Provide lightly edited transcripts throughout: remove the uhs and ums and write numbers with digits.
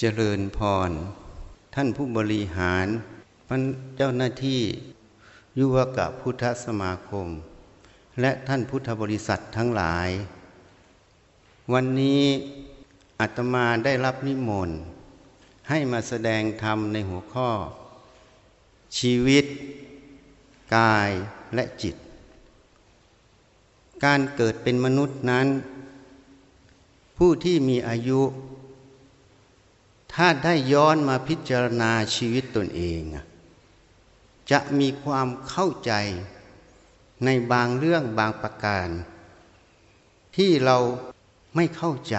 เจริญพรท่านผู้บริหารเจ้าหน้าที่ยุวกะพุทธสมาคมและท่านพุทธบริษัททั้งหลายวันนี้อาตมาได้รับนิมนต์ให้มาแสดงธรรมในหัวข้อชีวิตกายและจิตการเกิดเป็นมนุษย์นั้นผู้ที่มีอายุถ้าได้ย้อนมาพิจารณาชีวิตตนเองจะมีความเข้าใจในบางเรื่องบางประการที่เราไม่เข้าใจ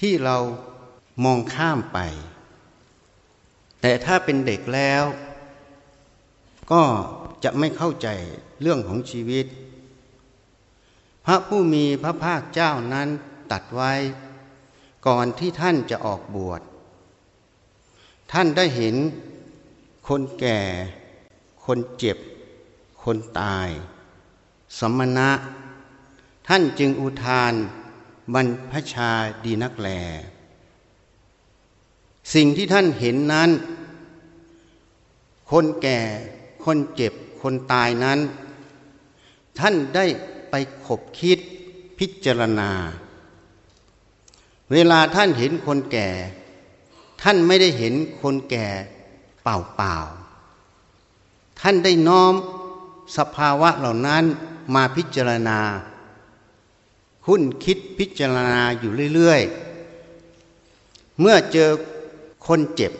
ที่เรามองข้ามไปแต่ถ้าเป็นเด็กแล้วก็จะไม่เข้าใจเรื่องของชีวิตพระผู้มีพระภาคเจ้านั้นตัดไว้ก่อนที่ท่านจะออกบวชท่านได้เห็นคนแก่คนเจ็บคนตายสมณะท่านจึงอุทานบรรพชาดีนักแลสิ่งที่ท่านเห็นนั้นคนแก่คนเจ็บคนตายนั้นท่านได้ไปขบคิดพิจารณาเวลาท่านเห็นคนแก่ท่านไม่ได้เห็นคนแก่เปล่าๆท่านได้น้อมสภาวะเหล่านั้นมาพิจารณาคุ้นคิดพิจารณาอยู่เรื่อยๆเมื่อเจอคนเจ็บ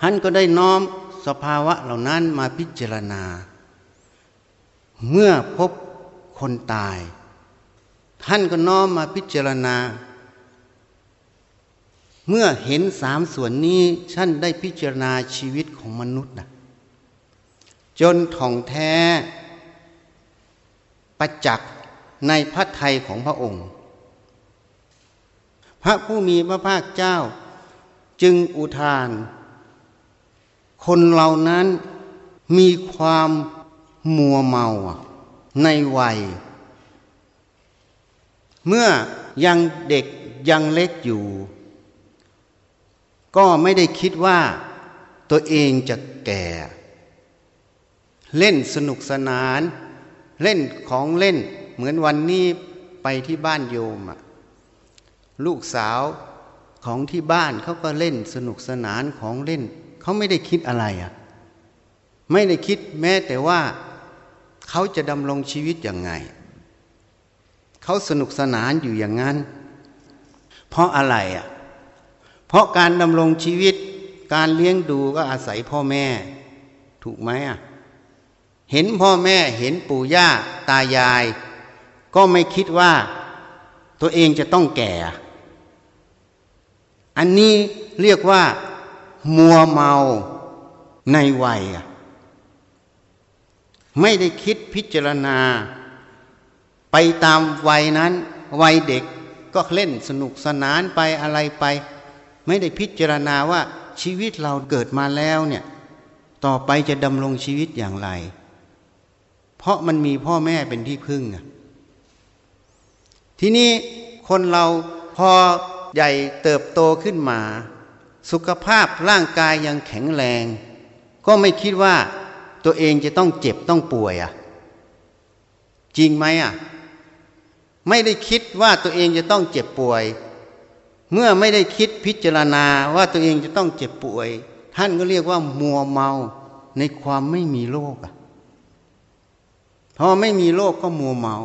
ท่านก็ได้น้อมสภาวะเหล่านั้นมาพิจารณาเมื่อพบคนตายท่านก็น้อมมาพิจารณาเมื่อเห็นสามส่วนนี้ท่านได้พิจารณาชีวิตของมนุษย์นะจนท่องแท้ประจักษ์ในพระทัยของพระองค์พระผู้มีพระภาคเจ้าจึงอุทานคนเหล่านั้นมีความมัวเมาในวัยเมื่อยังเด็กยังเล็กอยู่ก็ไม่ได้คิดว่าตัวเองจะแก่เล่นสนุกสนานเล่นของเล่นเหมือนวันนี้ไปที่บ้านโยมลูกสาวของที่บ้านเขาก็เล่นสนุกสนานของเล่นเขาไม่ได้คิดอะไรไม่ได้คิดแม้แต่ว่าเขาจะดำรงชีวิตยังไงเขาสนุกสนานอยู่อย่างนั้นเพราะอะไรเพราะการดำรงชีวิตการเลี้ยงดูก็อาศัยพ่อแม่ถูกไหมเห็นพ่อแม่เห็นปู่ย่าตายายก็ไม่คิดว่าตัวเองจะต้องแก่อันนี้เรียกว่ามัวเมาในวัยไม่ได้คิดพิจารณาไปตามวัยนั้นวัยเด็กก็เล่นสนุกสนานไปอะไรไปไม่ได้พิจารณาว่าชีวิตเราเกิดมาแล้วเนี่ยต่อไปจะดำรงชีวิตอย่างไรเพราะมันมีพ่อแม่เป็นที่พึ่งทีนี้คนเราพอใหญ่เติบโตขึ้นมาสุขภาพร่างกายยังแข็งแรงก็ไม่คิดว่าตัวเองจะต้องเจ็บต้องป่วยจริงไหมไม่ได้คิดว่าตัวเองจะต้องเจ็บป่วยเมื่อไม่ได้คิดพิจารณาว่าตัวเองจะต้องเจ็บป่วยท่านก็เรียกว่ามัวเมาในความไม่มีโรคพอไม่มีโรคก็มัวเมา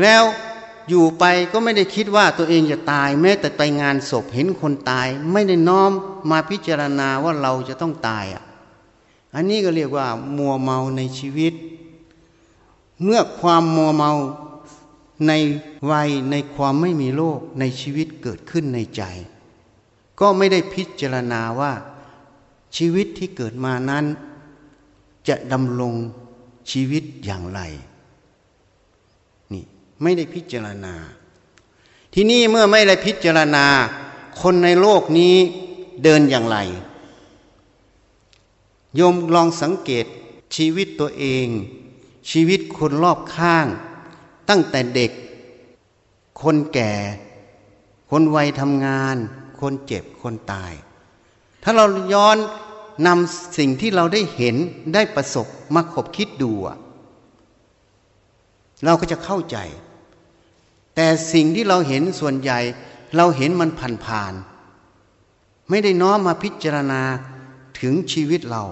แล้วอยู่ไปก็ไม่ได้คิดว่าตัวเองจะตายแม้แต่ไปงานศพเห็นคนตายไม่ได้น้อมมาพิจารณาว่าเราจะต้องตายอันนี้ก็เรียกว่ามัวเมาในชีวิตเมื่อความมัวเมาในวัยในความไม่มีโรคในชีวิตเกิดขึ้นในใจก็ไม่ได้พิจารณาว่าชีวิตที่เกิดมานั้นจะดำรงชีวิตอย่างไรนี่ไม่ได้พิจารณาที่นี่เมื่อไม่ได้พิจารณาคนในโลกนี้เดินอย่างไรโยมลองสังเกตชีวิตตัวเองชีวิตคนรอบข้างตั้งแต่เด็กคนแก่ คนวัยทำงานคนเจ็บคนตายถ้าเราย้อนนำสิ่งที่เราได้เห็นได้ประสบมาคบคิดดูเราก็จะเข้าใจแต่สิ่งที่เราเห็นส่วนใหญ่เราเห็นมันผ่านไม่ได้น้อมมาพิจารณาถึงชีวิตเรา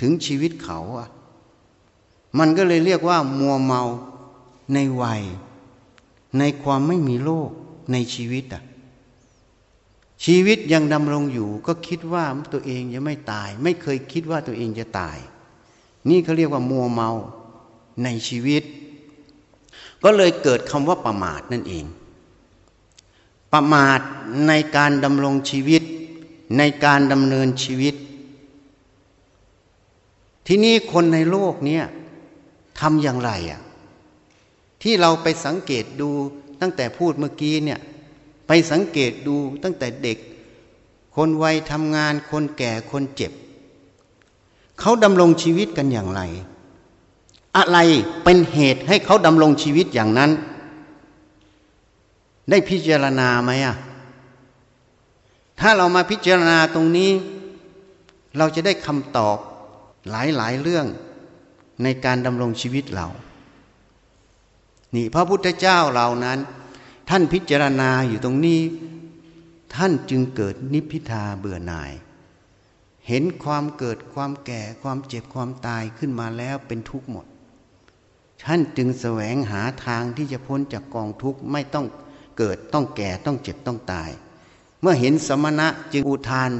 ถึงชีวิตเขามันก็เลยเรียกว่ามัวเมาในวัยในความไม่มีโลกในชีวิตชีวิตยังดำรงอยู่ก็คิดว่าตัวเองจะไม่ตายไม่เคยคิดว่าตัวเองจะตายนี่เขาเรียกว่ามัวเมาในชีวิตก็เลยเกิดคำว่าประมาทนั่นเองประมาทในการดำรงชีวิตในการดำเนินชีวิตที่นี่คนในโลกเนี่ยทำอย่างไรที่เราไปสังเกตดูตั้งแต่พูดเมื่อกี้เนี่ยไปสังเกตดูตั้งแต่เด็กคนวัยทำงานคนแก่คนเจ็บเขาดำรงชีวิตกันอย่างไรอะไรเป็นเหตุให้เขาดำรงชีวิตอย่างนั้นได้พิจารณาไหมถ้าเรามาพิจารณาตรงนี้เราจะได้คำตอบหลายเรื่องในการดำรงชีวิตเรานี่พระพุทธเจ้าเหล่านั้นท่านพิจารณาอยู่ตรงนี้ท่านจึงเกิดนิพพิทาเบื่อหน่ายเห็นความเกิดความแก่ความเจ็บความตายขึ้นมาแล้วเป็นทุกข์หมดท่านจึงแสวงหาทางที่จะพ้นจากกองทุกข์ไม่ต้องเกิดต้องแก่ต้องเจ็บต้องตายเมื่อเห็นสมณะจึงอุทาน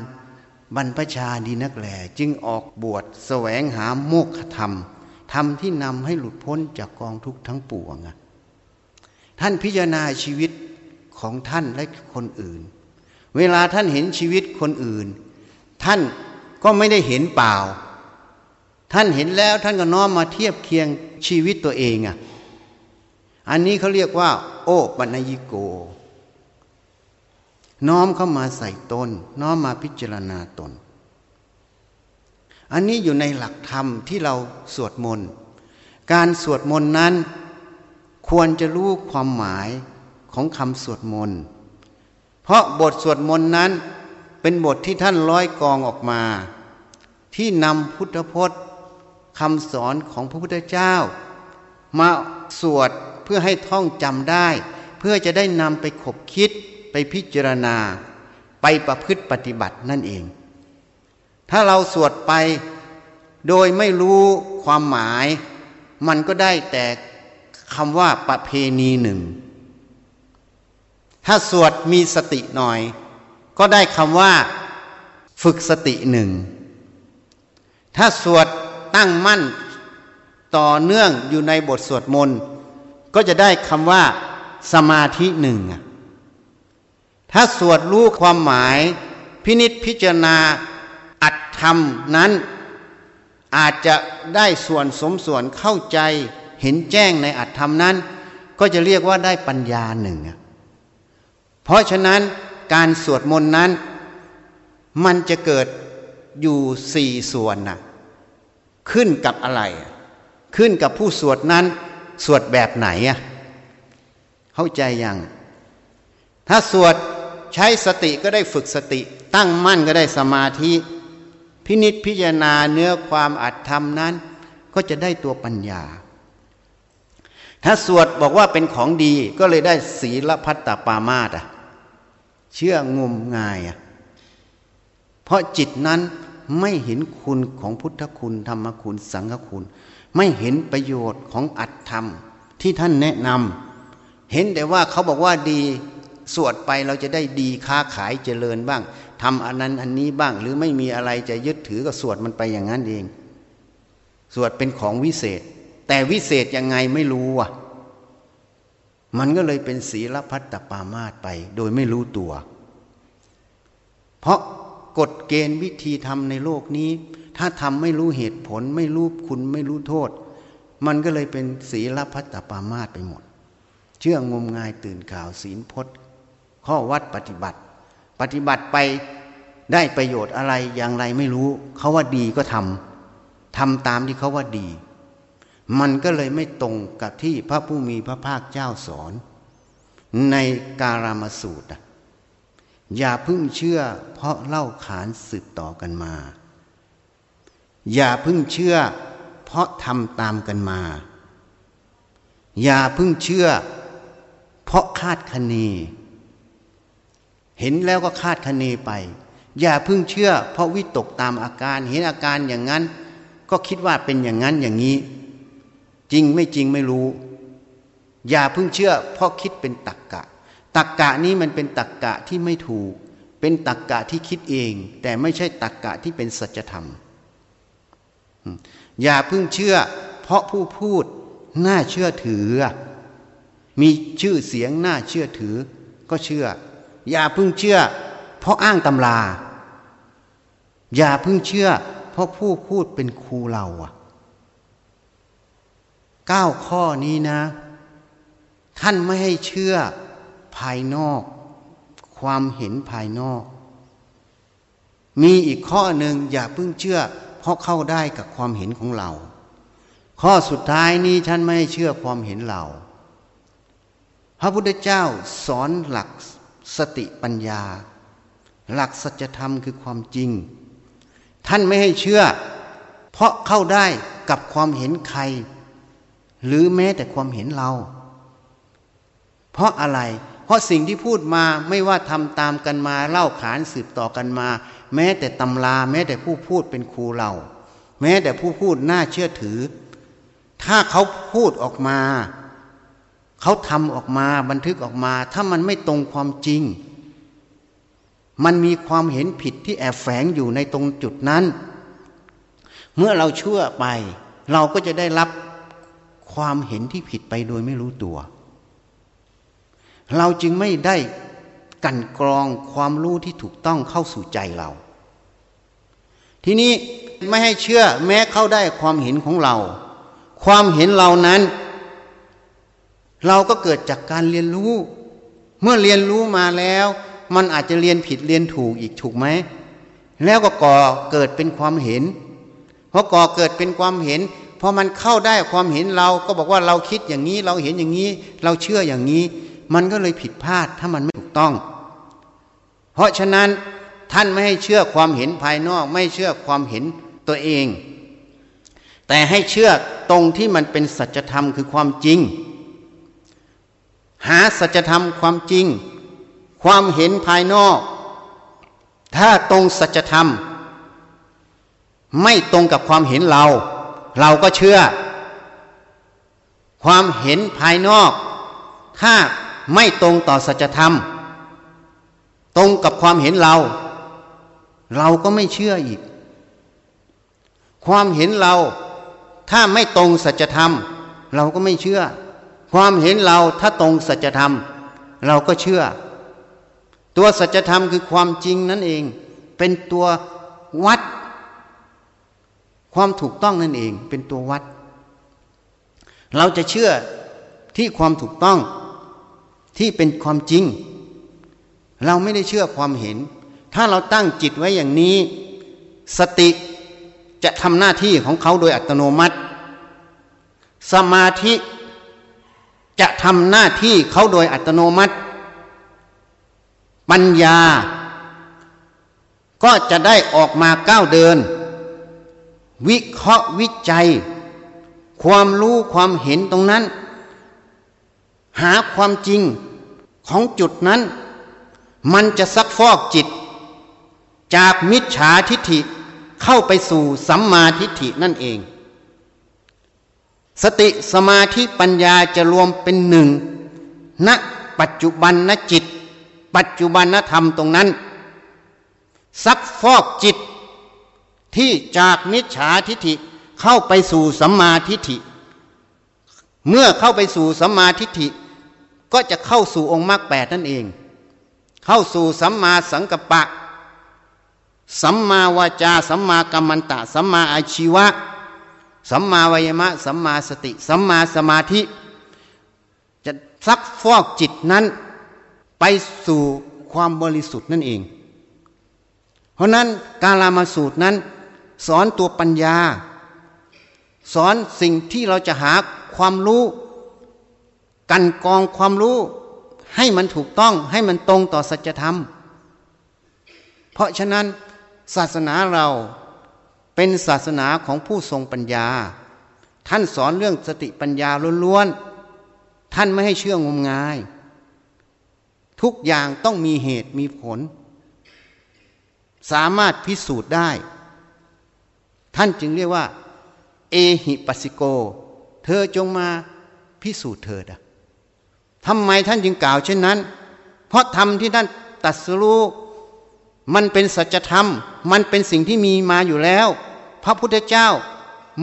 บรรพชาดีนักแลจึงออกบวชแสวงหาโมกขธรรมธรรมที่นำให้หลุดพ้นจากกองทุกข์ทั้งปวงท่านพิจารณาชีวิตของท่านและคนอื่นเวลาท่านเห็นชีวิตคนอื่นท่านก็ไม่ได้เห็นเปล่าท่านเห็นแล้วท่านก็น้อมมาเทียบเคียงชีวิตตัวเองอันนี้เขาเรียกว่าโอปัญญิโกน้อมเข้ามาใส่ตนน้อมมาพิจารณาตนอันนี้อยู่ในหลักธรรมที่เราสวดมนต์การสวดมนต์นั้นควรจะรู้ความหมายของคำสวดมนต์เพราะบทสวดมนต์นั้นเป็นบทที่ท่านร้อยกองออกมาที่นำพุทธพจน์คำสอนของพระพุทธเจ้ามาสวดเพื่อให้ท่องจำได้เพื่อจะได้นำไปขบคิดไปพิจารณาไปประพฤติปฏิบัตินั่นเองถ้าเราสวดไปโดยไม่รู้ความหมายมันก็ได้แต่คำว่าประเพณีหนึ่งถ้าสวดมีสติหน่อยก็ได้คำว่าฝึกสติหนึ่งถ้าสวดตั้งมั่นต่อเนื่องอยู่ในบทสวดมนต์ก็จะได้คำว่าสมาธิหนึ่งถ้าสวดรู้ความหมายพินิจพิจารณาอัตธรรมนั้นอาจจะได้ส่วนสมส่วนเข้าใจเห็นแจ้งในอัตธรรมนั้นก็จะเรียกว่าได้ปัญญาหนึ่งเพราะฉะนั้นการสวดมนต์นั้นมันจะเกิดอยู่สี่ส่วนขึ้นกับอะไรขึ้นกับผู้สวดนั้นสวดแบบไหนเข้าใจยังถ้าสวดใช้สติก็ได้ฝึกสติตั้งมั่นก็ได้สมาธิพินิจพิจารณาเนื้อความอัตธรรมนั้นก็จะได้ตัวปัญญาถ้าสวดบอกว่าเป็นของดีก็เลยได้ศีลพัตตปามาสเชื่องมงายเพราะจิตนั้นไม่เห็นคุณของพุทธคุณธรรมคุณสังฆคุณไม่เห็นประโยชน์ของอัตธรรมที่ท่านแนะนำเห็นแต่ว่าเขาบอกว่าดีสวดไปเราจะได้ดีค้าขายเจริญบ้างทำอันนั้นอันนี้บ้างหรือไม่มีอะไรจะยึดถือก็สวดมันไปอย่างนั้นเองสวดเป็นของวิเศษแต่วิเศษยังไงไม่รู้มันก็เลยเป็นศีลพัตตปามาสไปโดยไม่รู้ตัวเพราะกฎเกณฑ์วิธีทำในโลกนี้ถ้าทำไม่รู้เหตุผลไม่รู้คุณไม่รู้โทษมันก็เลยเป็นศีลพัตตปามาสไปหมดเชื่องมงายตื่นข่าวศีลพจน์ข้อวัดปฏิบัติไปได้ประโยชน์อะไรอย่างไรไม่รู้เขาว่าดีก็ทำตามที่เขาว่าดีมันก็เลยไม่ตรงกับที่พระผู้มีพระภาคเจ้าสอนในกาลามสูตร อย่าเพิ่งเชื่อเพราะเล่าขานสืบต่อกันมาอย่าเพิ่งเชื่อเพราะทำตามกันมาอย่าเพิ่งเชื่อเพราะคาดคะเนเห็นแล้วก็คาดคะเนไปอย่าเพิ่งเชื่อเพราะวิตกตามอาการเห็นอาการอย่างนั้นก็คิดว่าเป็นอย่างนั้นอย่างนี้จริงไม่จริงไม่รู้อย่าเพิ่งเชื่อเพราะคิดเป็นตรรกะตรรกะนี้มันเป็นตรรกะที่ไม่ถูกเป็นตรรกะที่คิดเองแต่ไม่ใช่ตรรกะที่เป็นสัจธรรมอย่าเพิ่งเชื่อเพราะผู้พูดน่าเชื่อถือมีชื่อเสียงน่าเชื่อถือก็เชื่ออย่าเพิ่งเชื่อเพราะอ้างตำราอย่าเพิ่งเชื่อเพราะผู้พูดเป็นครูเรา9ข้อนี้นะท่านไม่ให้เชื่อภายนอกความเห็นภายนอกมีอีกข้อหนึ่งอย่าเพิ่งเชื่อเพราะเข้าได้กับความเห็นของเราข้อสุดท้ายนี้ท่านไม่ให้เชื่อความเห็นเราพระพุทธเจ้าสอนหลักสติปัญญาหลักสัจธรรมคือความจริงท่านไม่ให้เชื่อเพราะเข้าได้กับความเห็นใครหรือแม้แต่ความเห็นเราเพราะอะไรเพราะสิ่งที่พูดมาไม่ว่าทำตามกันมาเล่าขานสืบต่อกันมาแม้แต่ตำราแม้แต่ผู้พูดเป็นครูเราแม้แต่ผู้พูดน่าเชื่อถือถ้าเขาพูดออกมาเขาทำออกมาบันทึกออกมาถ้ามันไม่ตรงความจริงมันมีความเห็นผิดที่แอบแฝงอยู่ในตรงจุดนั้นเมื่อเราเชื่อไปเราก็จะได้รับความเห็นที่ผิดไปโดยไม่รู้ตัวเราจึงไม่ได้กั่นกรองความรู้ที่ถูกต้องเข้าสู่ใจเราทีนี้ไม่ให้เชื่อแม้เข้าได้ความเห็นของเราความเห็นเรานั้นเราก็เกิดจากการเรียนรู้เมื่อเรียนรู้มาแล้วมันอาจจะเรียนผิดเรียนถูกอีกถูกไหมแล้วก็ก่อเกิดเป็นความเห็นเพราะก่อเกิดเป็นความเห็นพอมันเข้าได้ความเห็นเราก็บอกว่าเราคิดอย่างนี้เราเห็นอย่างนี้เราเชื่ออย่างนี้มันก็เลยผิดพลาดถ้ามันไม่ถูกต้องเพราะฉะนั้นท่านไม่ให้เชื่อความเห็นภายนอกไม่เชื่อความเห็นตัวเองแต่ให้เชื่อตรงที่มันเป็นสัจธรรมคือความจริงหาสัจธรรมความจริงความเห็นภายนอกถ้าตรงสัจธรรมไม่ตรงกับความเห็นเราเราก็เชื่อความเห็นภายนอกถ้าไม่ตรงต่อสัจธรรมตรงกับความเห็นเราเราก็ไม่เชื่ออีกความเห็นเราถ้าไม่ตรงสัจธรรมเราก็ไม่เชื่อความเห็นเราถ้าตรงสัจธรรมเราก็เชื่อตัวสัจธรรมคือความจริงนั่นเองเป็นตัววัดความถูกต้องนั่นเองเป็นตัววัดเราจะเชื่อที่ความถูกต้องที่เป็นความจริงเราไม่ได้เชื่อความเห็นถ้าเราตั้งจิตไว้อย่างนี้สติจะทำหน้าที่ของเขาโดยอัตโนมัติสมาธิจะทำหน้าที่เขาโดยอัตโนมัติปัญญาก็จะได้ออกมาก้าวเดินวิเคราะห์วิจัยความรู้ความเห็นตรงนั้นหาความจริงของจุดนั้นมันจะซักฟอกจิตจากมิจฉาทิฏฐิเข้าไปสู่สัมมาทิฏฐินั่นเองสติสมาธิปัญญาจะรวมเป็นหนึ่งณปัจจุบันณจิตปัจจุบันณธรรมตรงนั้นซักฟอกจิตที่จากมิจฉาทิฏฐิเข้าไปสู่สัมมาทิฏฐิเมื่อเข้าไปสู่สัมมาทิฏฐิก็จะเข้าสู่องค์มรรคแปดนั่นเองเข้าสู่สัมมาสังกัปปะสัมมาวาจาสัมมากัมมันตะสัมมาอาชีวะสัมมาวายามะสัมมาสติสัมมาสมาธิจะซักฟอกจิตนั้นไปสู่ความบริสุทธิ์นั่นเองเพราะนั้นกาลามาสูตรนั้นสอนตัวปัญญาสอนสิ่งที่เราจะหาความรู้กันกองความรู้ให้มันถูกต้องให้มันตรงต่อสัจธรรม เพราะฉะนั้นศาสนาเราเป็นศาสนาของผู้ทรงปัญญาท่านสอนเรื่องสติปัญญาล้วนๆท่านไม่ให้เชื่องมงายทุกอย่างต้องมีเหตุมีผลสามารถพิสูจน์ได้ท่านจึงเรียกว่าเอหิปัสสิโกเธอจงมาพิสูจน์เถิดทำไมท่านจึงกล่าวเช่นนั้นเพราะธรรมที่ท่านตรัสรู้มันเป็นสัจธรรมมันเป็นสิ่งที่มีมาอยู่แล้วพระพุทธเจ้า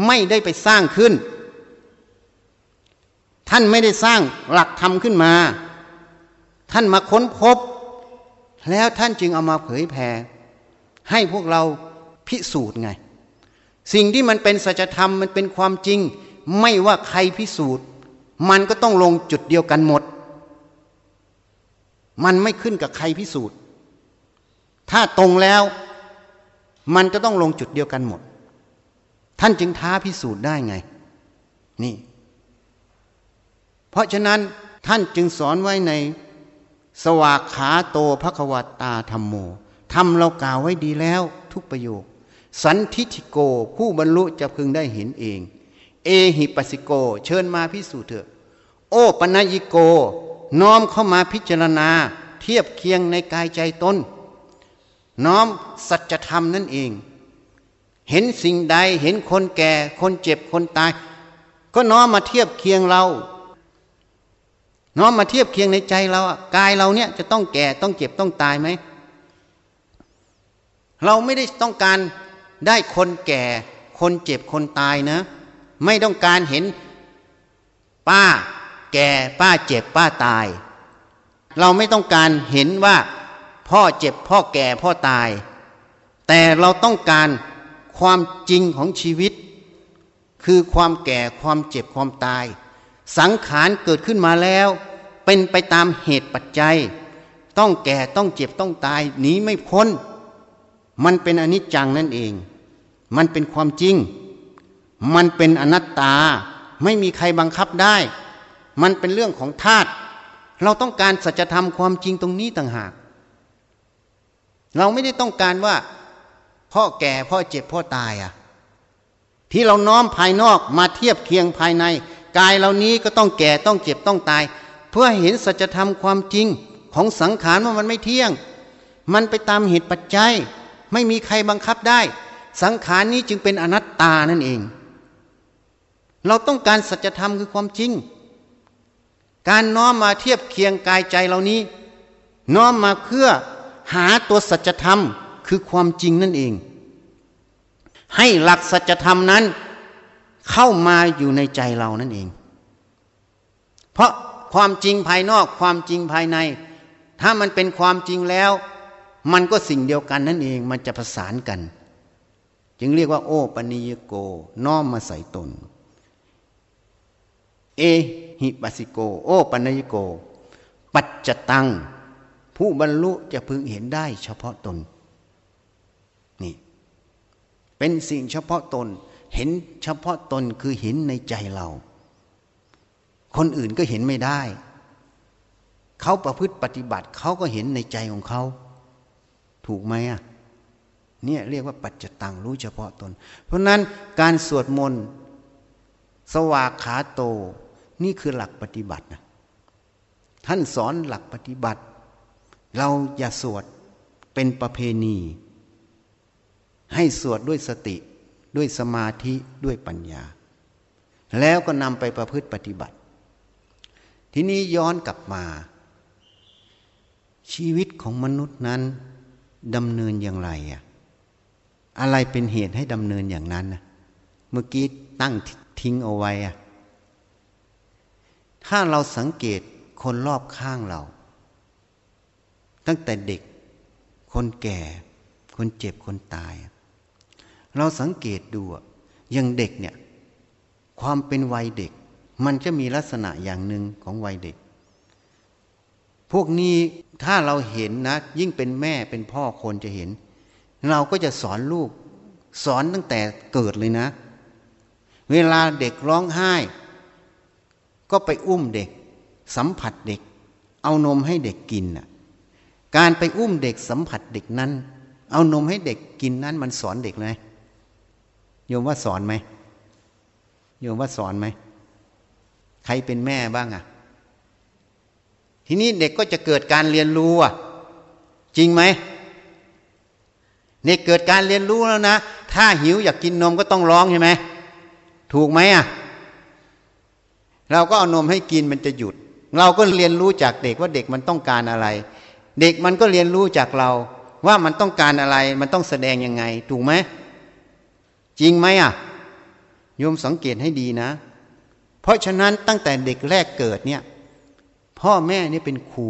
ไม่ได้ไปสร้างขึ้นท่านไม่ได้สร้างหลักธรรมขึ้นมาท่านมาค้นพบแล้วท่านจึงเอามาเผยแผ่ให้พวกเราพิสูจน์ไงสิ่งที่มันเป็นสัจธรรมมันเป็นความจริงไม่ว่าใครพิสูจน์มันก็ต้องลงจุดเดียวกันหมดมันไม่ขึ้นกับใครพิสูจน์ถ้าตรงแล้วมันก็ต้องลงจุดเดียวกันหมดท่านจึงท้าพิสูจน์ได้ไงนี่เพราะฉะนั้นท่านจึงสอนไว้ในสวากขาโตภควตาธัมโมธรรมเรากล่าวไว้ดีแล้วทุกประโยคสันทิฏฐิโกผู้บรรลุจะพึงได้เห็นเองเอหิปัสสิโกเชิญมาพิสูจน์เถอะโอปนัยิโกน้อมเข้ามาพิจารณาเทียบเคียงในกายใจตนน้อมสัจธรรมนั่นเองเห็นสิ่งใดเห็นคนแก่คนเจ็บคนตายก็น้อมมาเทียบเคียงเราน้อมมาเทียบเคียงในใจเรากายเราเนี่ยจะต้องแก่ต้องเจ็บต้องตายไหมเราไม่ได้ต้องการได้คนแก่คนเจ็บคนตายนะไม่ต้องการเห็นป้าแก่ป้าเจ็บป้าตายเราไม่ต้องการเห็นว่าพ่อเจ็บพ่อแก่พ่อตายแต่เราต้องการความจริงของชีวิตคือความแก่ความเจ็บความตายสังขารเกิดขึ้นมาแล้วเป็นไปตามเหตุปัจจัยต้องแก่ต้องเจ็บต้องตายหนีไม่พ้นมันเป็นอนิจจังนั่นเองมันเป็นความจริงมันเป็นอนัตตาไม่มีใครบังคับได้มันเป็นเรื่องของธาตุเราต้องการสัจธรรมความจริงตรงนี้ต่างหากเราไม่ได้ต้องการว่าพ่อแก่พ่อเจ็บพ่อตายที่เราน้อมภายนอกมาเทียบเคียงภายในกายเรานี้ก็ต้องแก่ต้องเจ็บต้องตายเพื่อเห็นสัจธรรมความจริงของสังขารว่ามันไม่เที่ยงมันไปตามเหตุปัจจัยไม่มีใครบังคับได้สังขารนี้จึงเป็นอนัตตานั่นเองเราต้องการสัจธรรมคือความจริงการน้อมมาเทียบเคียงกายใจเรานี้น้อมมาเพื่อหาตัวสัจธรรมคือความจริงนั่นเองให้หลักสัจธรรมนั้นเข้ามาอยู่ในใจเรานั่นเองเพราะความจริงภายนอกความจริงภายในถ้ามันเป็นความจริงแล้วมันก็สิ่งเดียวกันนั่นเองมันจะประสานกันจึงเรียกว่าโอปนิยโกน้อมมาใส่ตนเอหิปัสสิโกโอปนิยโกปัจจตังผู้บรรลุจะพึงเห็นได้เฉพาะตนนี่เป็นสิ่งเฉพาะตนเห็นเฉพาะตนคือเห็นในใจเราคนอื่นก็เห็นไม่ได้เขาประพฤติปฏิบัติเขาก็เห็นในใจของเขาถูกไหมเนี่ยเรียกว่าปัจจตังรู้เฉพาะตนเพราะนั้นการสวดมนต์สวากขาโตนี่คือหลักปฏิบัตินะท่านสอนหลักปฏิบัติเราอย่าสวดเป็นประเพณีให้สวดด้วยสติด้วยสมาธิด้วยปัญญาแล้วก็นำไปประพฤติปฏิบัติทีนี้ย้อนกลับมาชีวิตของมนุษย์นั้นดำเนินอย่างไรอะไรเป็นเหตุให้ดำเนินอย่างนั้นเมื่อกี้ตั้งทิ้งเอาไว้ถ้าเราสังเกตคนรอบข้างเราตั้งแต่เด็กคนแก่คนเจ็บคนตายเราสังเกตดูอย่างเด็กเนี่ยความเป็นวัยเด็กมันจะมีลักษณะอย่างหนึ่งของวัยเด็กพวกนี้ถ้าเราเห็นนะยิ่งเป็นแม่เป็นพ่อคนจะเห็นเราก็จะสอนลูกสอนตั้งแต่เกิดเลยนะเวลาเด็กร้องไห้ก็ไปอุ้มเด็กสัมผัสเด็กเอานมให้เด็กกินการไปอุ้มเด็กสัมผัสเด็กนั้น เอานมให้เด็กกินนั้นมันสอนเด็กเลยโยมว่าสอนไหมโยมว่าสอนไหมใครเป็นแม่บ้างอ่ะทีนี้เด็กก็จะเกิดการเรียนรู้อ่ะจริงไหมเด็กเกิดการเรียนรู้แล้วนะถ้าหิวอยากกินนมก็ต้องร้องใช่ไหมถูกไหมอ่ะเราก็เอานมให้กินมันจะหยุดเราก็เรียนรู้จากเด็กว่าเด็กมันต้องการอะไรเด็กมันก็เรียนรู้จากเราว่ามันต้องการอะไรมันต้องแสดงยังไงถูกไหมจริงไหมอ่ะโยมสังเกตให้ดีนะเพราะฉะนั้นตั้งแต่เด็กแรกเกิดเนี่ยพ่อแม่นี่เป็นครู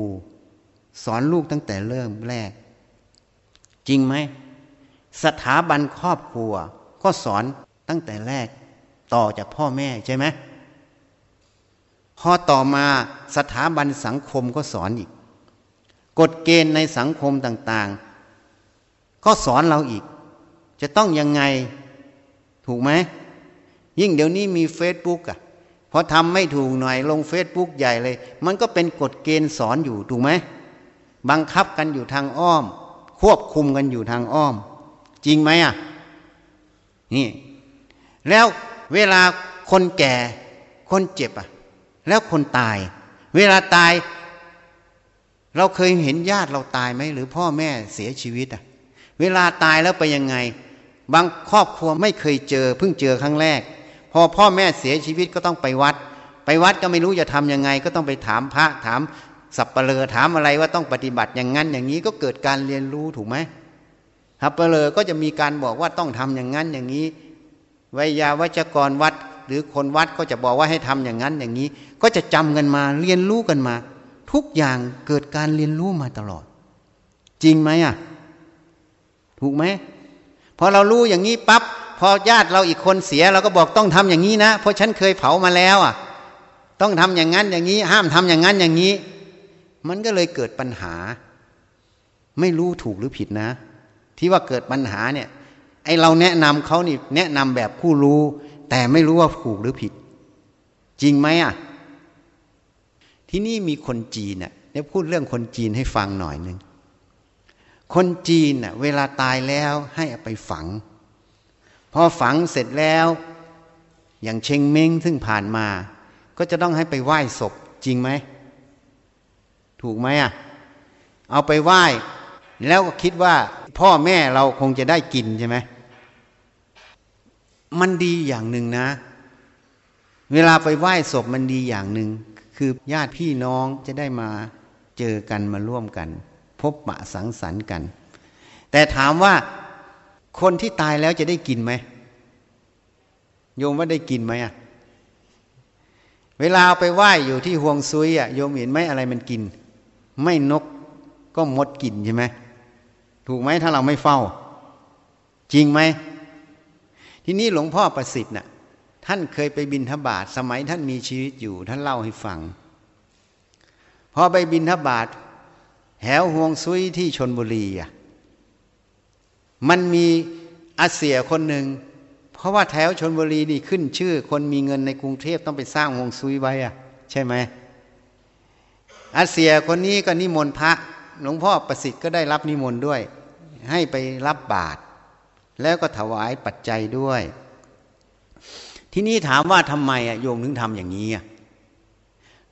สอนลูกตั้งแต่เริ่มแรกจริงไหมสถาบันครอบครัวก็สอนตั้งแต่แรกต่อจากพ่อแม่ใช่ไหมพอต่อมาสถาบันสังคมก็สอนอีกกฎเกณฑ์ในสังคมต่างๆก็สอนเราอีกจะต้องยังไงถูกไหมยิ่งเดี๋ยวนี้มี Facebook อ่ะพอทำไม่ถูกหน่อยลง Facebook ใหญ่เลยมันก็เป็นกฎเกณฑ์สอนอยู่ถูกไหมบังคับกันอยู่ทางอ้อมควบคุมกันอยู่ทางอ้อมจริงไหมอ่ะนี่แล้วเวลาคนแก่คนเจ็บอ่ะแล้วคนตายเวลาตายเราเคยเห็นญาติเราตายไหมหรือพ่อแม่เสียชีวิตอ่ะเวลาตายแล้วไปยังไงบางครอบครัวไม่เคยเจอเพิ่งเจอครั้งแรกพอพ่อแม่เสียชีวิตก็ต้องไปวัดก็ไม่รู้จะทำยังไงก็ต้องไปถามพระถามสัปเหร่อถามอะไรว่าต้องปฏิบัติอย่างนั้นอย่างนี้ก็เกิดการเรียนรู้ถูกไหมสัปเหร่อก็จะมีการบอกว่าต้องทำอย่างนั้นอย่างนี้ไวยาวัจกรวัดหรือคนวัดก็จะบอกว่าให้ทำอย่างนั้นอย่างนี้ก็จะจำกันมาเรียนรู้กันมาทุกอย่างเกิดการเรียนรู้มาตลอดจริงไหมอ่ะถูกไหมพอเรารู้อย่างนี้ปั๊บพอญาติเราอีกคนเสียเราก็บอกต้องทำอย่างนี้นะเพราะฉันเคยเผามาแล้วอ่ะต้องทำอย่างนั้นอย่างนี้ห้ามทำอย่างนั้นอย่างนี้มันก็เลยเกิดปัญหาไม่รู้ถูกหรือผิดนะที่ว่าเกิดปัญหาเนี่ยไอเราแนะนำเขานี่แนะนำแบบผู้รู้แต่ไม่รู้ว่าถูกหรือผิดจริงไหมอ่ะที่นี่มีคนจีนน่ะเดี๋ยวพูดเรื่องคนจีนให้ฟังหน่อยนึงคนจีนน่ะเวลาตายแล้วให้เอาไปฝังพอฝังเสร็จแล้วอย่างเชงเม้งซึ่งผ่านมาก็จะต้องให้ไปไหว้ศพจริงไหมถูกไหมอ่ะเอาไปไหว้แล้วก็คิดว่าพ่อแม่เราคงจะได้กินใช่ไหมมันดีอย่างหนึ่งนะเวลาไปไหว้ศพมันดีอย่างหนึ่งคือญาติพี่น้องจะได้มาเจอกันมาร่วมกันพบปะสังสรรค์กันแต่ถามว่าคนที่ตายแล้วจะได้กินไหมโยมว่าได้กินไหมอ่ะเวลาเอาไปไหว้อยู่ที่ฮวงซุยอ่ะโยมเห็นไหมอะไรมันกินไม่นกก็มดกินใช่ไหมถูกไหมถ้าเราไม่เฝ้าจริงไหมทีนี้หลวงพ่อประสิทธิ์น่ะท่านเคยไปบิณฑบาตสมัยท่านมีชีวิตอยู่ท่านเล่าให้ฟังพอไปบิณฑบาตแถวฮวงซุยที่ชลบุรีอ่ะมันมีอาเสียคนหนึ่งเพราะว่าแถวชลบุรีนี่ขึ้นชื่อคนมีเงินในกรุงเทพต้องไปสร้างฮวงซุยไว้อ่ะใช่ไหมอาเสียคนนี้ก็นิมนต์พระหลวงพ่อประสิทธิ์ก็ได้รับนิมนต์ด้วยให้ไปรับบาตรแล้วก็ถวายปัจจัยด้วยที่นี่ถามว่าทำไมอ่ะโยมถึงทำอย่างนี้อ่ะ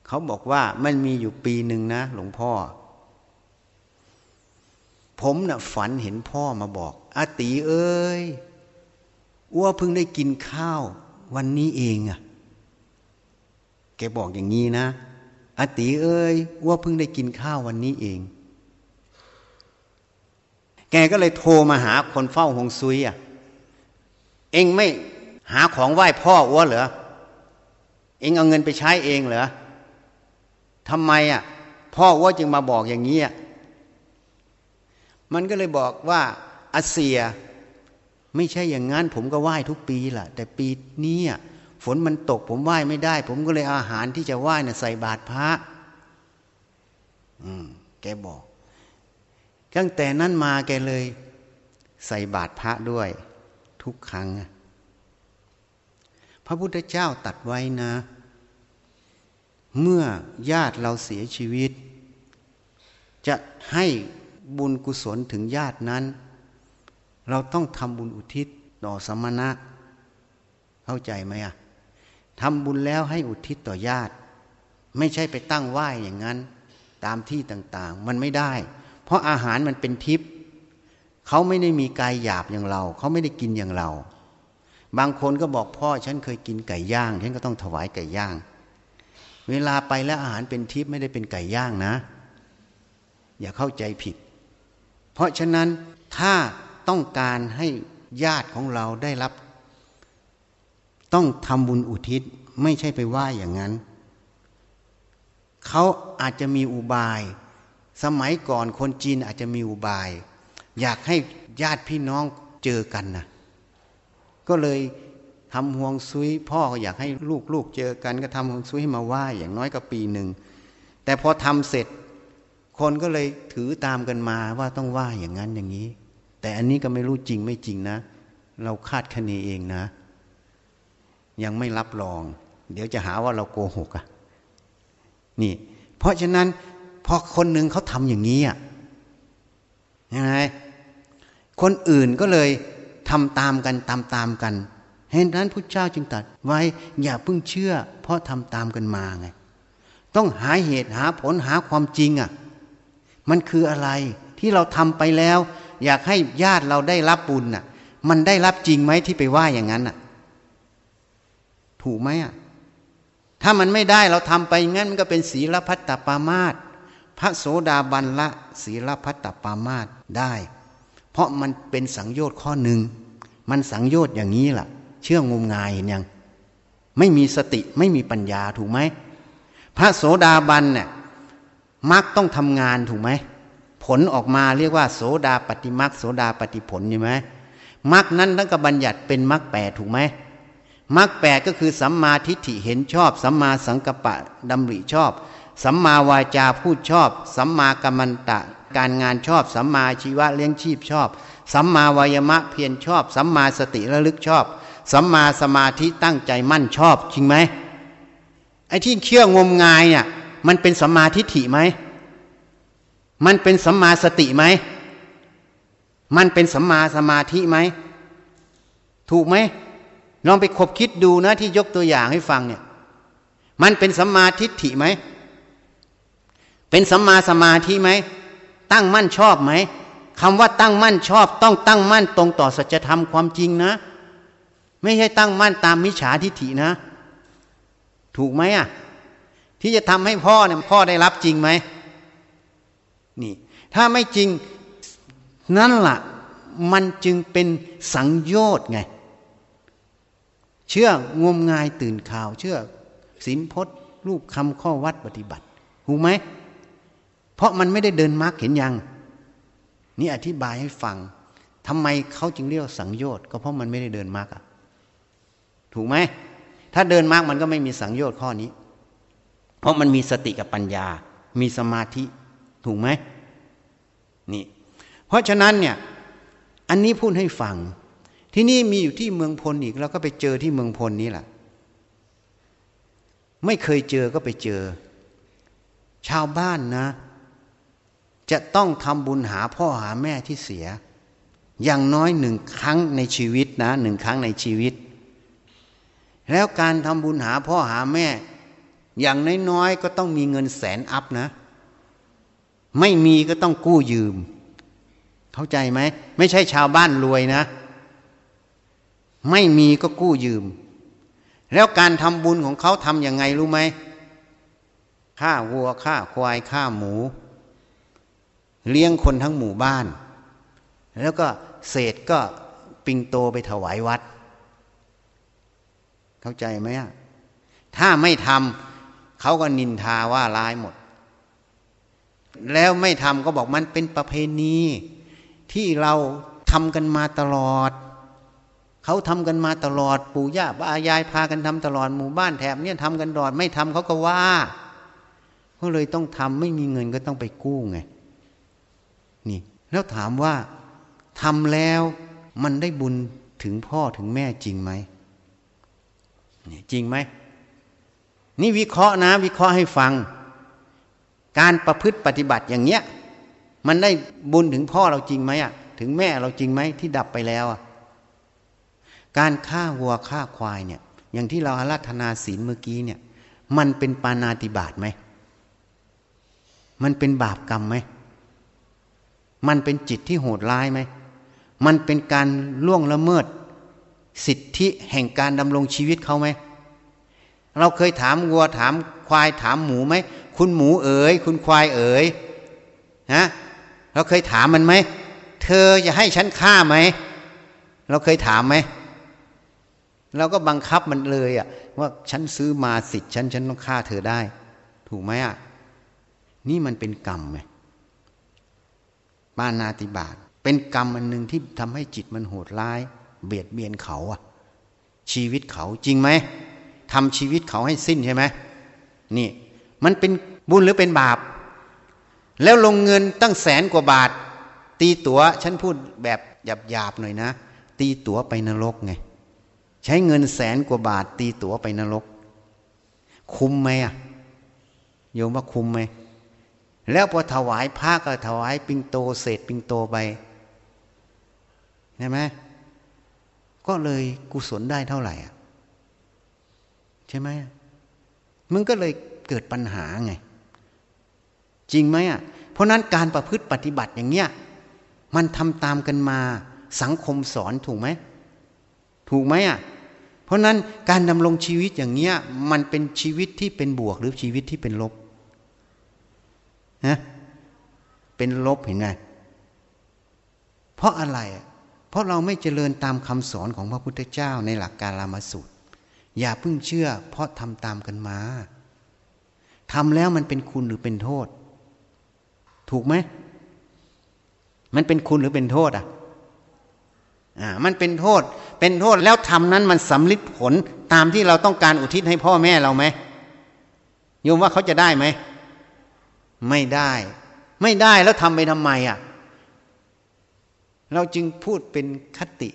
เขาบอกว่ามันมีอยู่ปีหนึ่งนะหลวงพ่อผมน่ะฝันเห็นพ่อมาบอกอาตีเอ้ยอ้วเพิ่งได้กินข้าววันนี้เองอ่ะแกบอกอย่างนี้นะอาตีเอ้ยอ้วเพิ่งได้กินข้าววันนี้เองแกก็เลยโทรมาหาคนเฝ้าฮวงซุยอ่ะเองไม่หาของไหว้พ่ออ้วเหรอเองเอาเงินไปใช้เองเหรอทำไมอ่ะพ่ออ้วจึงมาบอกอย่างนี้อ่ะมันก็เลยบอกว่าอาเซียไม่ใช่อย่างงั้นผมก็ไหว้ทุกปีแหละแต่ปีนี้ฝนมันตกผมไหว้ไม่ได้ผมก็เลยอาหารที่จะไหว้ใส่บาตรพระแกบอกตั้งแต่นั้นมาแกเลยใส่บาตรพระด้วยทุกครั้งพระพุทธเจ้าตรัสไว้นะเมื่อญาติเราเสียชีวิตจะให้บุญกุศลถึงญาตินั้น เราต้องทำบุญอุทิศต่อสมณะเข้าใจไหมอ่ะทำบุญแล้วให้อุทิศต่อญาติไม่ใช่ไปตั้งไหว้อย่างนั้นตามที่ต่างๆมันไม่ได้เพราะอาหารมันเป็นทิพย์เขาไม่ได้มีกายหยาบอย่างเราเขาไม่ได้กินอย่างเราบางคนก็บอกพ่อฉันเคยกินไก่ย่างฉันก็ต้องถวายไก่ย่างเวลาไปแล้วอาหารเป็นทิพย์ไม่ได้เป็นไก่ย่างนะอย่าเข้าใจผิดเพราะฉะนั้นถ้าต้องการให้ญาติของเราได้รับต้องทำบุญอุทิศไม่ใช่ไปว่าอย่างนั้นเขาอาจจะมีอุบายสมัยก่อนคนจีนอาจจะมีอุบายอยากให้ญาติพี่น้องเจอกันนะก็เลยทำห่วงซุยพ่ออยากให้ลูกๆเจอกันก็ทำห่วงซุยให้มาไหว้อย่างน้อยก็ปีหนึ่งแต่พอทำเสร็จคนก็เลยถือตามกันมาว่าต้องไหว้อย่างนั้นอย่างนี้แต่อันนี้ก็ไม่รู้จริงไม่จริงนะเราคาดคะเนเองนะยังไม่รับรองเดี๋ยวจะหาว่าเราโกหกอ่ะนี่เพราะฉะนั้นพอคนหนึ่งเขาทำอย่างนี้อ่ะยังไงคนอื่นก็เลยทำตามกันเหตุนั้นพุทธเจ้าจึงตรัสไว้อย่าเพิ่งเชื่อเพราะทำตามกันมาไงต้องหาเหตุหาผลหาความจริงอ่ะมันคืออะไรที่เราทำไปแล้วอยากให้ญาติเราได้รับบุญน่ะมันได้รับจริงไหมที่ไปว่าอย่างนั้นน่ะถูกไหมอ่ะถ้ามันไม่ได้เราทำไปงั้นมันก็เป็นศีลพัตตปามาสพระโสดาบันละศีลพัตตปามาสได้เพราะมันเป็นสังโยชน์ข้อหนึ่งมันสังโยชน์อย่างนี้ล่ะเชื่องมงายเห็นยังไม่มีสติไม่มีปัญญาถูกไหมพระโสดาบันเนี่ยมรรคต้องทำงานถูกไหมผลออกมาเรียกว่าโสดาปฏิมรรคโสดาปฏิผลใช่ไหมมรรคนั้นทั้งกบัญญัติเป็นมรรคแปดถูกไหมมรรคแปดก็คือสัมมาทิฏฐิเห็นชอบสัมมาสังกัปปะดำริชอบสัมมาวาจาพูดชอบสัมมากัมมันตะการงานชอบสัมมาชีวะเลี้ยงชีพชอบสัมมาวายามะเพียรชอบสัมมาสติระลึกชอบสัมมาสมาธิตั้งใจมั่นชอบจริงไหมไอ้ที่เชื่องมงายเนี่ยมันเป็นสัมมาทิฏฐิไหมมันเป็นสัมมาสติไหมมันเป็นสัมมาสมาธิไหมถูกไหมลองไปคบคิดดูนะที่ยกตัวอย่างให้ฟังเนี่ยมันเป็นสัมมาทิฏฐิไหมเป็นสัมมาสมาธิไหมตั้งมั่นชอบไหมคำว่าตั้งมั่นชอบต้องตั้งมั่นตรงต่อสัจธรรมความจริงนะไม่ใช่ตั้งมั่นตามมิจฉาทิฏฐินะถูกไหมอ่ะที่จะทำให้พ่อเนี่ยพ่อได้รับจริงไหมนี่ถ้าไม่จริงนั่นล่ะมันจึงเป็นสังโยชน์ไงเชื่องมงายตื่นข่าวเชื่อศีลพจน์รูปคำข้อวัดปฏิบัติถูกไหมเพราะมันไม่ได้เดินมรรคเห็นยังนี่อธิบายให้ฟังทำไมเขาจึงเรียกสังโยชน์ก็เพราะมันไม่ได้เดินมรรคอ่ะถูกไหมถ้าเดินมรรคมันก็ไม่มีสังโยชน์ข้อนี้เพราะมันมีสติกับปัญญามีสมาธิถูกไหมนี่เพราะฉะนั้นเนี่ยอันนี้พูดให้ฟังที่นี่มีอยู่ที่เมืองพลอีกเราก็ไปเจอที่เมืองพลนี้แหละไม่เคยเจอก็ไปเจอชาวบ้านนะจะต้องทำบุญหาพ่อหาแม่ที่เสียอย่างน้อยหนึ่งครั้งในชีวิตนะหนึ่งครั้งในชีวิตแล้วการทำบุญหาพ่อหาแม่อย่างน้อยๆก็ต้องมีเงิน100,000อัพนะไม่มีก็ต้องกู้ยืมเข้าใจไหมไม่ใช่ชาวบ้านรวยนะไม่มีก็กู้ยืมแล้วการทำบุญของเขาทำยังไงรู้ไหมฆ่าวัวฆ่าควายฆ่าหมูเลี้ยงคนทั้งหมู่บ้านแล้วก็เศษก็ปิงโตไปถวายวัดเข้าใจไหมถ้าไม่ทำเขาก็นินทาว่าร้ายหมดแล้วไม่ทำก็บอกมันเป็นประเพณีที่เราทำกันมาตลอดเขาทำกันมาตลอดปู่ย่าป้ายายพากันทำตลอดหมู่บ้านแถบเนี่ยทำกันตลอดไม่ทำเขาก็ว่าก็เลยต้องทำไม่มีเงินก็ต้องไปกู้ไงนี่แล้วถามว่าทำแล้วมันได้บุญถึงพ่อถึงแม่จริงไหมเนี่ยจริงไหมนี่วิเคราะห์นะวิเคราะห์ให้ฟังการประพฤติปฏิบัติอย่างเนี้ยมันได้บุญถึงพ่อเราจริงไหมอ่ะ ถึงแม่เราจริงไหมที่ดับไปแล้วอ่ะการฆ่าวัวฆ่าควายเนี่ยอย่างที่เราอาราธนาศีลเมื่อกี้เนี่ยมันเป็นปาณาติบาตไหมมันเป็นบาปกรรมไหมมันเป็นจิตที่โหดร้ายไหมมันเป็นการล่วงละเมิดสิทธิแห่งการดำรงชีวิตเขาไหมเราเคยถามวัวถามควายถามหมูไหมคุณหมูเอ๋ยคุณควายเอ๋ยนะเราเคยถามมันไหมเธอจะให้ฉันฆ่าไหมเราเคยถามไหมเราก็บังคับมันเลยอ่ะว่าฉันซื้อมาสิทธิ์ฉันต้องฆ่าเธอได้ถูกไหมอ่ะนี่มันเป็นกรรมไงปาณาติบาตเป็นกรรมอันหนึ่งที่ทำให้จิตมันโหดร้ายเบียดเบียนเขาอ่ะชีวิตเขาจริงไหมทำชีวิตเขาให้สิ้นใช่ไหมนี่มันเป็นบุญหรือเป็นบาปแล้วลงเงินตั้งแสนกว่าบาทตีตั๋วฉันพูดแบบหยาบๆหน่อยนะตีตั๋วไปนรกไงใช้เงินแสนกว่าบาทตีตั๋วไปนรกคุ้มไหมอ่ะโยมว่าคุ้มไหมแล้วพอถวายพระก็ถวายปิงโตเศษปิงโตไปใช่ไหมก็เลยกุศลได้เท่าไหร่อ่ะใช่ไหมมันก็เลยเกิดปัญหาไงจริงไหมอ่ะเพราะนั้นการประพฤติปฏิบัติอย่างเนี้ยมันทำตามกันมาสังคมสอนถูกไหมถูกไหมอ่ะเพราะนั้นการดำรงชีวิตอย่างเนี้ยมันเป็นชีวิตที่เป็นบวกหรือชีวิตที่เป็นลบนะเป็นลบเห็นไหมเพราะอะไรอ่ะเพราะเราไม่เจริญตามคำสอนของพระพุทธเจ้าในหลักการามสูตรอย่าเพิ่งเชื่อเพราะทำตามกันมาทำแล้วมันเป็นคุณหรือเป็นโทษถูกไหมมันเป็นคุณหรือเป็นโทษอ่ะมันเป็นโทษเป็นโทษแล้วทำนั้นมันสำลิดผลตามที่เราต้องการอุทิศให้พ่อแม่เราไหมโยมว่าเขาจะได้ไหมไม่ได้ไม่ได้แล้วทำไปทำไมอ่ะเราจึงพูดเป็นคติ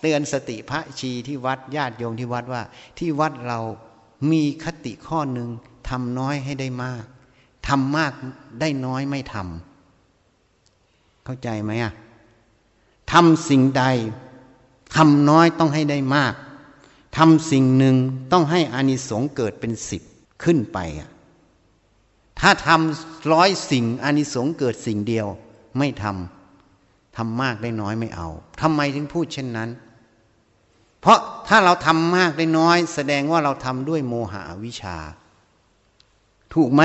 เตือนสติพระชีที่วัดญาติโยมที่วัดว่าที่วัดเรามีคติข้อหนึ่งทำน้อยให้ได้มากทำมากได้น้อยไม่ทำเข้าใจไหมอ่ะทำสิ่งใดทำน้อยต้องให้ได้มากทำสิ่งหนึ่งต้องให้อานิสงส์เกิดเป็นสิบขึ้นไปอ่ะถ้าทำร้อยสิ่งอานิสงส์เกิดสิ่งเดียวไม่ทำมากได้น้อยไม่เอาทำไมถึงพูดเช่นนั้นเพราะถ้าเราทำมากได้น้อยแสดงว่าเราทำด้วยโมหะอวิชชาถูกไหม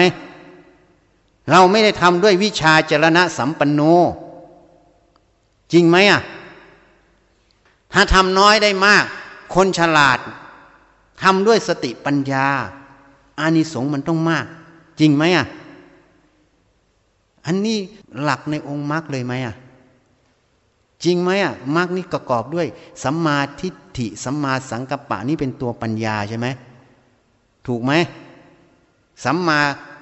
เราไม่ได้ทำด้วยวิชาจรณะสัมปันโนจริงไหมอ่ะถ้าทำน้อยได้มากคนฉลาดทำด้วยสติปัญญาอานิสงส์มันต้องมากจริงไหมอ่ะอันนี้หลักในองค์มรรคเลยไหมอ่ะจริงไหมอ่ะมรรคนี่ประกอบด้วยสัมมาทิฏฐิสัมมาสังกัปปะนี่เป็นตัวปัญญาใช่ไหมถูกไหมสัมมา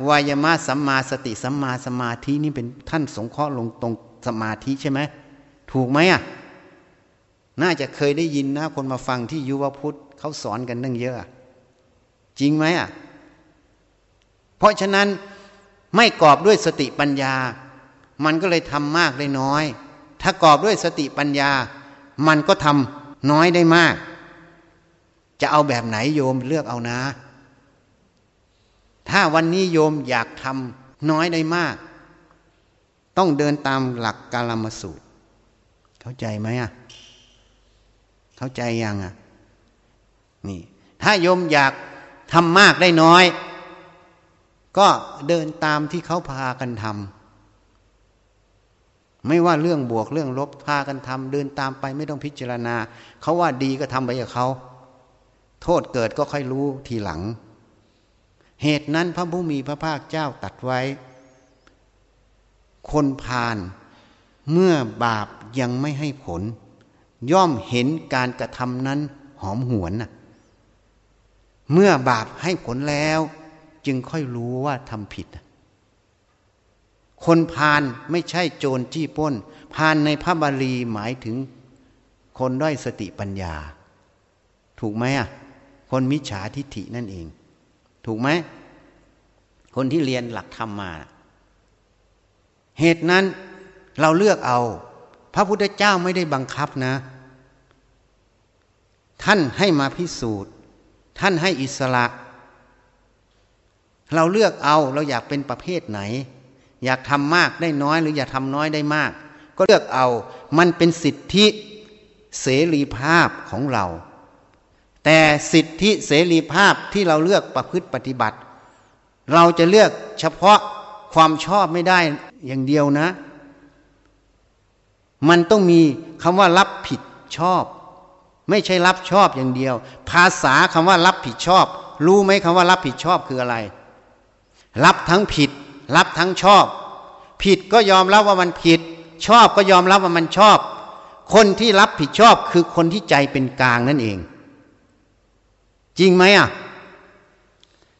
วายามะสัมมาสติสัมมาสมาธินี่เป็นท่านสงเคราะห์ลงตรงสมาธิใช่ไหมถูกไหมอ่ะน่าจะเคยได้ยินนะคนมาฟังที่ยุวพุทธเขาสอนกันตั้งเยอะจริงไหมอ่ะเพราะฉะนั้นไม่กอบด้วยสติปัญญามันก็เลยทำมากได้น้อยถ้ากอบด้วยสติปัญญามันก็ทำน้อยได้มากจะเอาแบบไหนโยมเลือกเอานะถ้าวันนี้โยมอยากทำน้อยได้มากต้องเดินตามหลักกาลามสูตรเข้าใจไหมอ่ะเข้าใจยังอ่ะนี่ถ้าโยมอยากทำมากได้น้อยก็เดินตามที่เขาพากันทำไม่ว่าเรื่องบวกเรื่องลบพากันทำเดินตามไปไม่ต้องพิจารณาเขาว่าดีก็ทำไปกับเขาโทษเกิดก็ค่อยรู้ทีหลังเหตุนั้นพระผู้มีพระภาคเจ้าตรัสไว้คนพาลเมื่อบาปยังไม่ให้ผลย่อมเห็นการกระทำนั้นหอมหวนน่ะเมื่อบาปให้ผลแล้วจึงค่อยรู้ว่าทำผิดคนพาลไม่ใช่โจรจี้ปล้นพาลในพระบาลีหมายถึงคนด้อยสติปัญญาถูกไหมอ่ะคนมิจฉาทิฏฐินั่นเองถูกไหมคนที่เรียนหลักธรรมมาเหตุนั้นเราเลือกเอา พระพุทธเจ้าไม่ได้บังคับนะท่านให้มาพิสูจน์ท่านให้อิสระเราเลือกเอาเราอยากเป็นประเภทไหนอยากทำมากได้น้อยหรืออยากทำน้อยได้มากก็เลือกเอามันเป็นสิทธิเสรีภาพของเราแต่สิทธิเสรีภาพที่เราเลือกประพฤติปฏิบัติเราจะเลือกเฉพาะความชอบไม่ได้อย่างเดียวนะมันต้องมีคำว่ารับผิดชอบไม่ใช่รับชอบอย่างเดียวภาษาคำว่ารับผิดชอบรู้ไหมคำว่ารับผิดชอบคืออะไรรับทั้งผิดรับทั้งชอบผิดก็ยอมรับว่ามันผิดชอบก็ยอมรับว่ามันชอบคนที่รับผิดชอบคือคนที่ใจเป็นกลางนั่นเองจริงไหมอ่ะ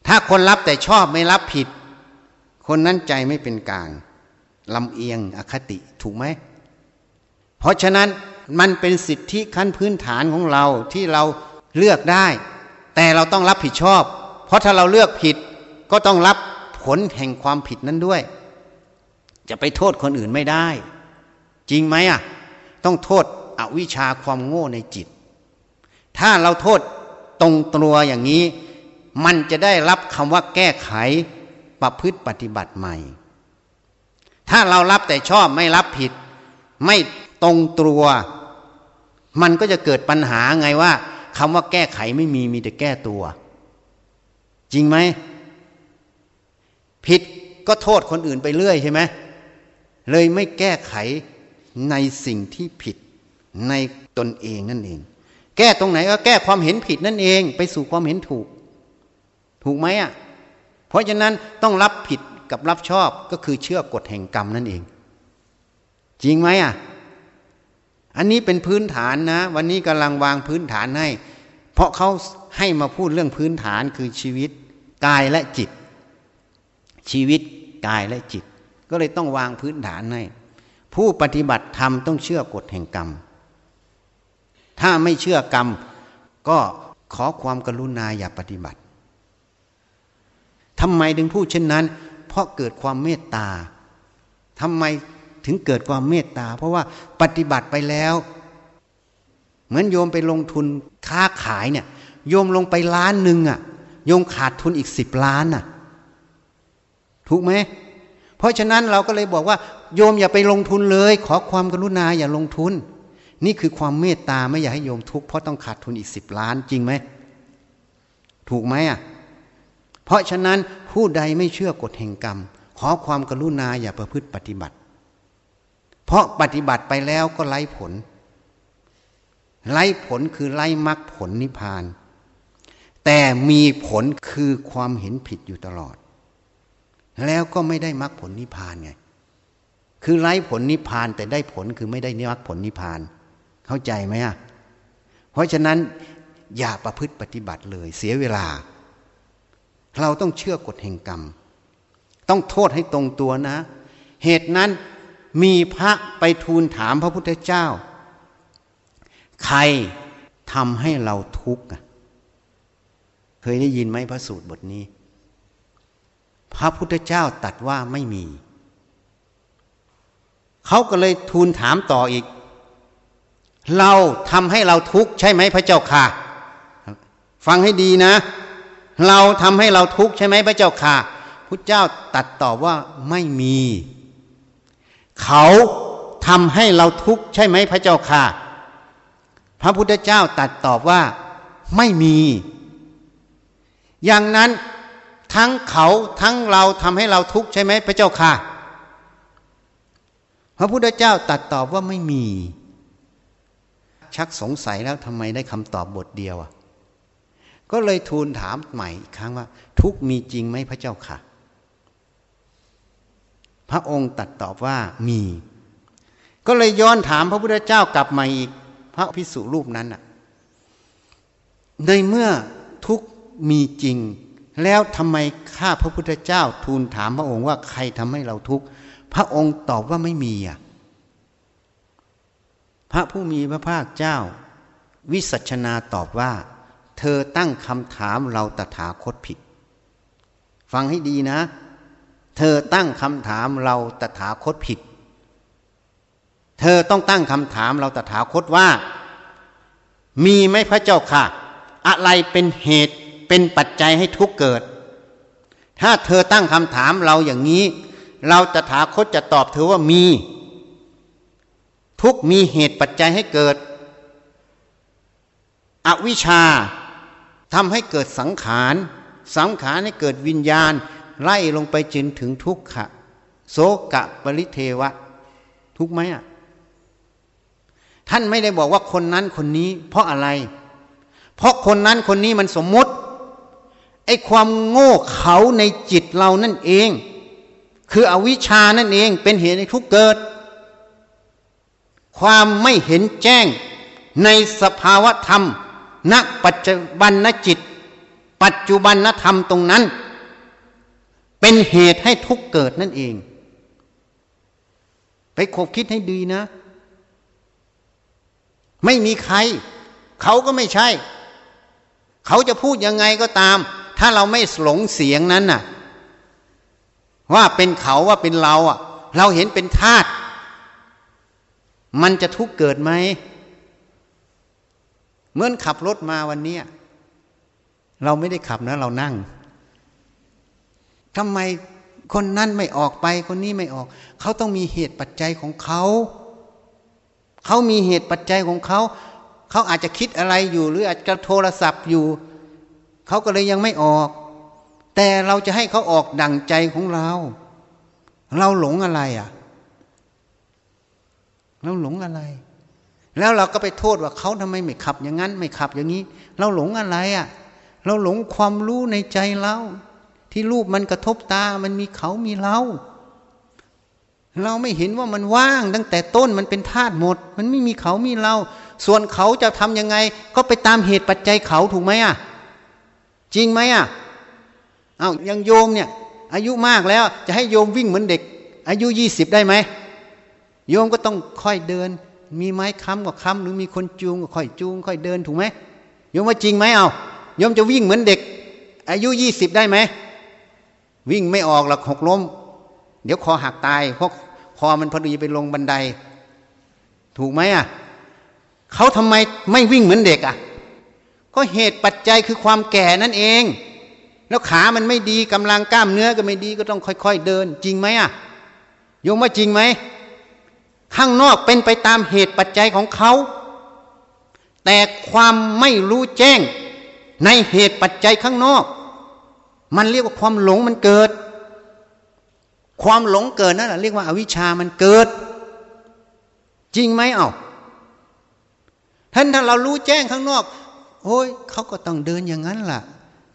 ถ้าคนรับแต่ชอบไม่รับผิดคนนั้นใจไม่เป็นกลางลำเอียงอคติถูกไหมเพราะฉะนั้นมันเป็นสิทธิขั้นพื้นฐานของเราที่เราเลือกได้แต่เราต้องรับผิดชอบเพราะถ้าเราเลือกผิดก็ต้องรับผลแห่งความผิดนั้นด้วยจะไปโทษคนอื่นไม่ได้จริงไหมอ่ะต้องโทษอวิชชาความโง่ในจิตถ้าเราโทษตรงตัวอย่างนี้มันจะได้รับคำว่าแก้ไขประพฤติปฏิบัติใหม่ถ้าเรารับแต่ชอบไม่รับผิดไม่ตรงตัวมันก็จะเกิดปัญหาไงว่าคำว่าแก้ไขไม่มีมีแต่แก้ตัวจริงไหมผิดก็โทษคนอื่นไปเรื่อยใช่ไหมเลยไม่แก้ไขในสิ่งที่ผิดในตนเองนั่นเองแก้ตรงไหนก็แก้ความเห็นผิดนั่นเองไปสู่ความเห็นถูกถูกไหมอ่ะเพราะฉะนั้นต้องรับผิดกับรับชอบก็คือเชื่อกฎแห่งกรรมนั่นเองจริงไหมอ่ะอันนี้เป็นพื้นฐานนะวันนี้กำลังวางพื้นฐานให้เพราะเขาให้มาพูดเรื่องพื้นฐานคือชีวิตกายและจิตชีวิตกายและจิตก็เลยต้องวางพื้นฐานให้ผู้ปฏิบัติธรรมต้องเชื่อกฎแห่งกรรมถ้าไม่เชื่อกรรมก็ขอความกรุณาอย่าปฏิบัติทำไมถึงพูดเช่นนั้นเพราะเกิดความเมตตาทำไมถึงเกิดความเมตตาเพราะว่าปฏิบัติไปแล้วเหมือนโยมไปลงทุนค้าขายเนี่ยโยมลงไป1,000,000อ่ะโยมขาดทุนอีก10 ล้านอ่ะถูกไหมเพราะฉะนั้นเราก็เลยบอกว่าโยมอย่าไปลงทุนเลยขอความกรุณาอย่าลงทุนนี่คือความเมตตาไม่อยากให้โยมทุกข์เพราะต้องขาดทุนอีก10 ล้านจริงไหมถูกไหมอ่ะเพราะฉะนั้นผู้ใดไม่เชื่อกฎแห่งกรรมขอความกรุณาอย่าประพฤติปฏิบัติเพราะปฏิบัติไปแล้วก็ไร้ผลไร้ผลคือไร้มรรคผลนิพพานแต่มีผลคือความเห็นผิดอยู่ตลอดแล้วก็ไม่ได้มรรคผลนิพพานไงคือไร้ผลนิพพานแต่ได้ผลคือไม่ได้มรรคผลนิพพานเข้าใจไหมอ่ะเพราะฉะนั้นอย่าประพฤติปฏิบัติเลยเสียเวลาเราต้องเชื่อกฎแห่งกรรมต้องโทษให้ตรงตัวนะเหตุนั้นมีพระไปทูลถามพระพุทธเจ้าใครทำให้เราทุกข์เคยได้ยินไหมพระสูตรบทนี้พระพุทธเจ้าตรัสว่าไม่มีเขาก็เลยทูลถามต่ออีกเราทำให้เราทุกข์ใช่ไหมพระเจ้าค่ะฟังให้ดีนะเราทำให้เราทุกข์ใช่ไหมพระเจ้าค่ะพุทธเจ้าตรัสตอบว่าไม่มีเขาทำให้เราทุกข์ใช่ไหมพระเจ้าค่ะพระพุทธเจ้าตรัสตอบว่าไม่มีอย่างนั้นทั้งเขาทั้งเราทำให้เราทุกข์ใช่ไหมพระเจ้าค่ะพระพุทธเจ้าตรัสตอบว่าไม่มีชักสงสัยแล้วทำไมได้คำตอบบทเดียวก็เลยทูลถามใหม่อีกครั้งว่าทุกข์มีจริงไหมพระเจ้าค่ะพระองค์ตรัสตอบว่ามีก็เลยย้อนถามพระพุทธเจ้ากลับมาอีกพระภิกษุรูปนั้นในเมื่อทุกข์มีจริงแล้วทำไมข้าพระพุทธเจ้าทูลถามพระองค์ว่าใครทำให้เราทุกข์พระองค์ตอบว่าไม่มีพระผู้มีพระภาคเจ้าวิสัชนาตอบว่าเธอตั้งคำถามเราตถาคตผิดฟังให้ดีนะเธอตั้งคำถามเราตถาคตผิด เธอต้องตั้งคำถามเราตถาคตว่ามีไหมพระเจ้าค่ะอะไรเป็นเหตุเป็นปัจจัยให้ทุกข์เกิดถ้าเธอตั้งคำถามเราอย่างนี้เราตถาคตจะตอบเธอว่ามีทุกข์มีเหตุปัจจัยให้เกิดอวิชชาทำให้เกิดสังขารสังขารให้เกิดวิญญาณไล่ลงไปจนถึงทุกขะโสกะปริเทวะทุกข์ไหมอ่ะท่านไม่ได้บอกว่าคนนั้นคนนี้เพราะอะไรเพราะคนนั้นคนนี้มันสมมุติไอ้ความโง่เขลาในจิตเรานั่นเองคืออวิชชานั่นเองเป็นเหตุให้ทุกข์เกิดความไม่เห็นแจ้งในสภาวะธรรมณปัจจุบันณจิตปัจจุบันณธรรมตรงนั้นเป็นเหตุให้ทุกข์เกิดนั่นเองไปคบคิดให้ดีนะไม่มีใครเขาก็ไม่ใช่เขาจะพูดยังไงก็ตามถ้าเราไม่หลงเสียงนั้นน่ะว่าเป็นเขาว่าเป็นเราอ่ะเราเห็นเป็นธาตุมันจะทุกข์เกิดไหมเหมือนขับรถมาวันนี้เราไม่ได้ขับนะเรานั่งทำไมคนนั้นไม่ออกไปคนนี้ไม่ออกเขาต้องมีเหตุปัจจัยของเขาเขามีเหตุปัจจัยของเขาเขาอาจจะคิดอะไรอยู่หรืออาจจะโทรศัพท์อยู่เขาก็เลยยังไม่ออกแต่เราจะให้เขาออกดั่งใจของเราเราหลงอะไรอ่ะเราหลงอะไรแล้วเราก็ไปโทษว่าเขาทำไมไม่ขับอย่างนั้นไม่ขับอย่างนี้เราหลงอะไรอ่ะเราหลงความรู้ในใจเราที่รูปมันกระทบตามันมีเขามีเราเราไม่เห็นว่ามันว่างตั้งแต่ต้นมันเป็นธาตุหมดมันไม่มีเขามีเราส่วนเขาจะทำยังไงก็ไปตามเหตุปัจจัยเขาถูกไหมอ่ะจริงไหมอ่ะเอายังโยมเนี่ยอายุมากแล้วจะให้โยมวิ่งเหมือนเด็กอายุ20ได้ไหมโยมก็ต้องค่อยเดินมีไม้ค้ำก็ค้ำหรือมีคนจูงก็ค่อยจูงค่อยเดินถูกไหมโยมว่าจริงไหมเอาโยมจะวิ่งเหมือนเด็กอายุ20ได้ไหมวิ่งไม่ออกหรอกหกล้มเดี๋ยวคอหักตายเพราะคอมันพอดีไปลงบันไดถูกไหมอ่ะเขาทำไมไม่วิ่งเหมือนเด็กอ่ะก็เหตุปัจจัยคือความแก่นั่นเองแล้วขามันไม่ดีกำลังกล้ามเนื้อก็ไม่ดีก็ต้องค่อยๆเดินจริงไหมอ่ะโยมว่าจริงไหมข้างนอกเป็นไปตามเหตุปัจจัยของเขาแต่ความไม่รู้แจ้งในเหตุปัจจัยข้างนอกมันเรียกว่าความหลงมันเกิดความหลงเกิดนั่นแหละเรียกว่าอวิชชามันเกิดจริงไหมเอ้าท่านถ้าเรารู้แจ้งข้างนอกโอ้ยเขาก็ต้องเดินอย่างนั้นล่ะ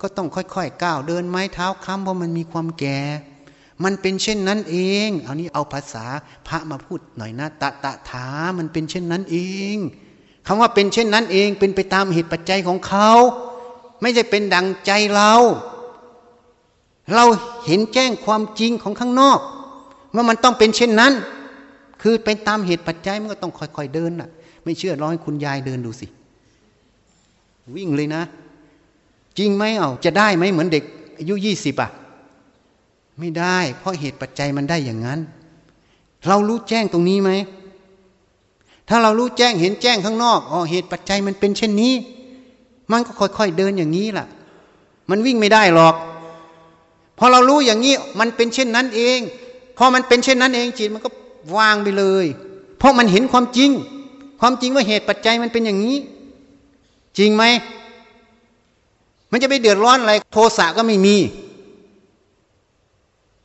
ก็ต้องค่อยๆก้าวเดินไม้เท้าค้ำเพราะมันมีความแก่มันเป็นเช่นนั้นเองเอานี้เอาภาษาพระมาพูดหน่อยนะตะตะถามันเป็นเช่นนั้นเองคำว่าเป็นเช่นนั้นเองเป็นไปตามเหตุปัจจัยของเขาไม่ใช่เป็นดังใจเราเห็นแจ้งความจริงของข้างนอกว่ามันต้องเป็นเช่นนั้นคือเป็นตามเหตุปัจจัยมันก็ต้องค่อยๆเดินน่ะไม่เชื่อลองให้คุณยายเดินดูสิวิ่งเลยนะจริงไหมเอาจะได้ไหมเหมือนเด็กอายุ20อ่ะไม่ได้เพราะเหตุปัจจัยมันได้อย่างนั้นเรารู้แจ้งตรงนี้ไหมถ้าเรารู้แจ้งเห็นแจ้งข้างนอกอ๋อเหตุปัจจัยมันเป็นเช่นนี้มันก็ค่อยๆเดินอย่างนี้ล่ะมันวิ่งไม่ได้หรอกพอเรารู้อย่างนี้มันเป็นเช่นนั้นเองพอมันเป็นเช่นนั้นเองจิตมันก็วางไปเลยเพราะมันเห็นความจริงความจริงว่าเหตุปัจจัยมันเป็นอย่างนี้จริงไหมมันจะไปเดือดร้อนอะไรโทสะก็ไม่มี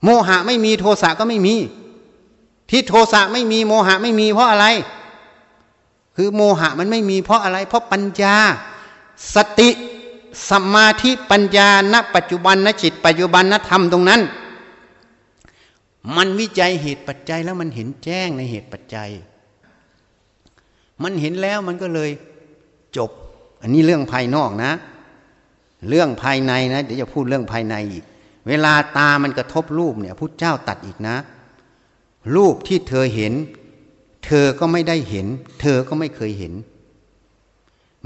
โมหะไม่มีโทสะก็ไม่มีที่โทสะไม่มีโมหะไม่มีเพราะอะไรคือโมหะมันไม่มีเพราะอะไรเพราะปัญญาสติสมาธิปัญญาณปัจจุบันณจิตปัจจุบันณธรรมตรงนั้นมันวิจัยเหตุปัจจัยแล้วมันเห็นแจ้งในเหตุปัจจัยมันเห็นแล้วมันก็เลยจบอันนี้เรื่องภายนอกนะเรื่องภายในนะเดี๋ยวจะพูดเรื่องภายในอีกเวลาตามันกระทบรูปเนี่ยพุทธเจ้าตัดอีกนะรูปที่เธอเห็นเธอก็ไม่ได้เห็นเธอก็ไม่เคยเห็น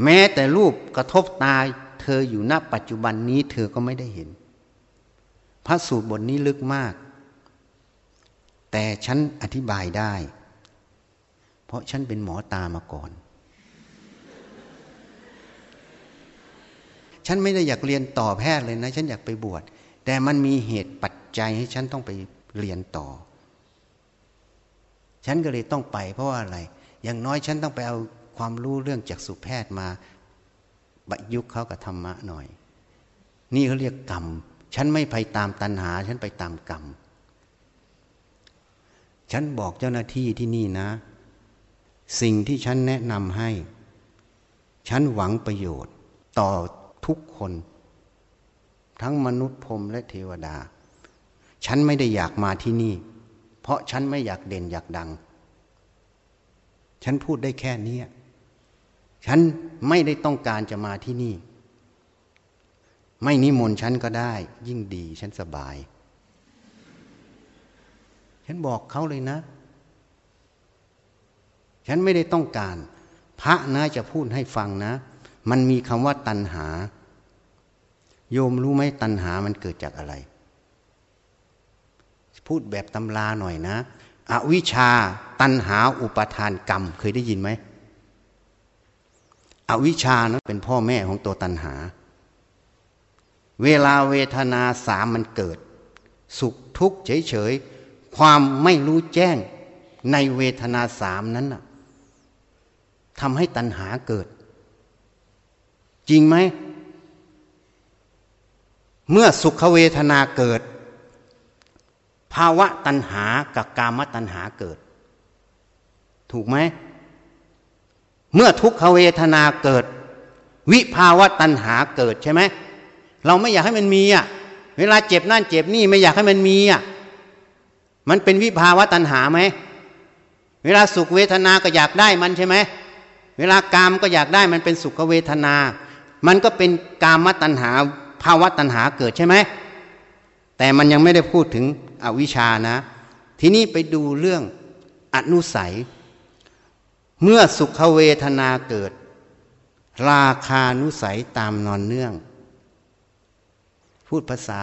แม้แต่รูปกระทบตาเธออยู่ณปัจจุบันนี้เธอก็ไม่ได้เห็นพระสูตรบทนี้ลึกมากแต่ฉันอธิบายได้ เพราะฉันเป็นหมอตามาก่อนฉันไม่ได้อยากเรียนต่อแพทย์เลยนะฉันอยากไปบวชแต่มันมีเหตุปัจจัยให้ฉันต้องไปเรียนต่อฉันก็เลยต้องไปเพราะว่าอะไรอย่างน้อยฉันต้องไปเอาความรู้เรื่องจักษุแพทย์มาประยุกต์เข้ากับธรรมะหน่อยนี่เขาเรียกกรรมฉันไม่ไปตามตัณหาฉันไปตามกรรมฉันบอกเจ้าหน้าที่ที่นี่นะสิ่งที่ฉันแนะนำให้ฉันหวังประโยชน์ต่อทุกคนทั้งมนุษย์พรหมและเทวดาฉันไม่ได้อยากมาที่นี่เพราะฉันไม่อยากเด่นอยากดังฉันพูดได้แค่นี้ฉันไม่ได้ต้องการจะมาที่นี่ไม่นิมนต์ฉันก็ได้ยิ่งดีฉันสบายฉันบอกเขาเลยนะฉันไม่ได้ต้องการพระนะจะพูดให้ฟังนะมันมีคำว่าตัณหาโยมรู้ไหมตัณหามันเกิดจากอะไรพูดแบบตำราหน่อยนะอวิชชาตัณหาอุปาทานกรรมเคยได้ยินไหมอวิชชานะเป็นพ่อแม่ของตัวตัณหาเวลาเวทนาสามมันเกิดสุขทุกข์เฉยๆความไม่รู้แจ้งในเวทนาสามนั้นน่ะทำให้ตัณหาเกิดจริงไหมเมื่อสุขเวทนาเกิดภาวะตัณหากับกามตัณหาเกิดถูกไหมเมื่อทุกขเวทนาเกิดวิภาวะตัณหาเกิดใช่ไหมเราไม่อยากให้มันมีอ่ะเวลาเจ็บนั่นเจ็บนี่ไม่อยากให้มันมีอ่ะมันเป็นวิภาวะตัณหาไหมเวลาสุขเวทนาก็อยากได้มันใช่ไหมเวลากามก็อยากได้มันเป็นสุขเวทนามันก็เป็นกามตัณหาภาวะตัณหาเกิดใช่ไหมแต่มันยังไม่ได้พูดถึงอวิชชานะทีนี้ไปดูเรื่องอนุสัยเมื่อสุขเวทนาเกิดราคานุสัยตามนอนเนื่องพูดภาษา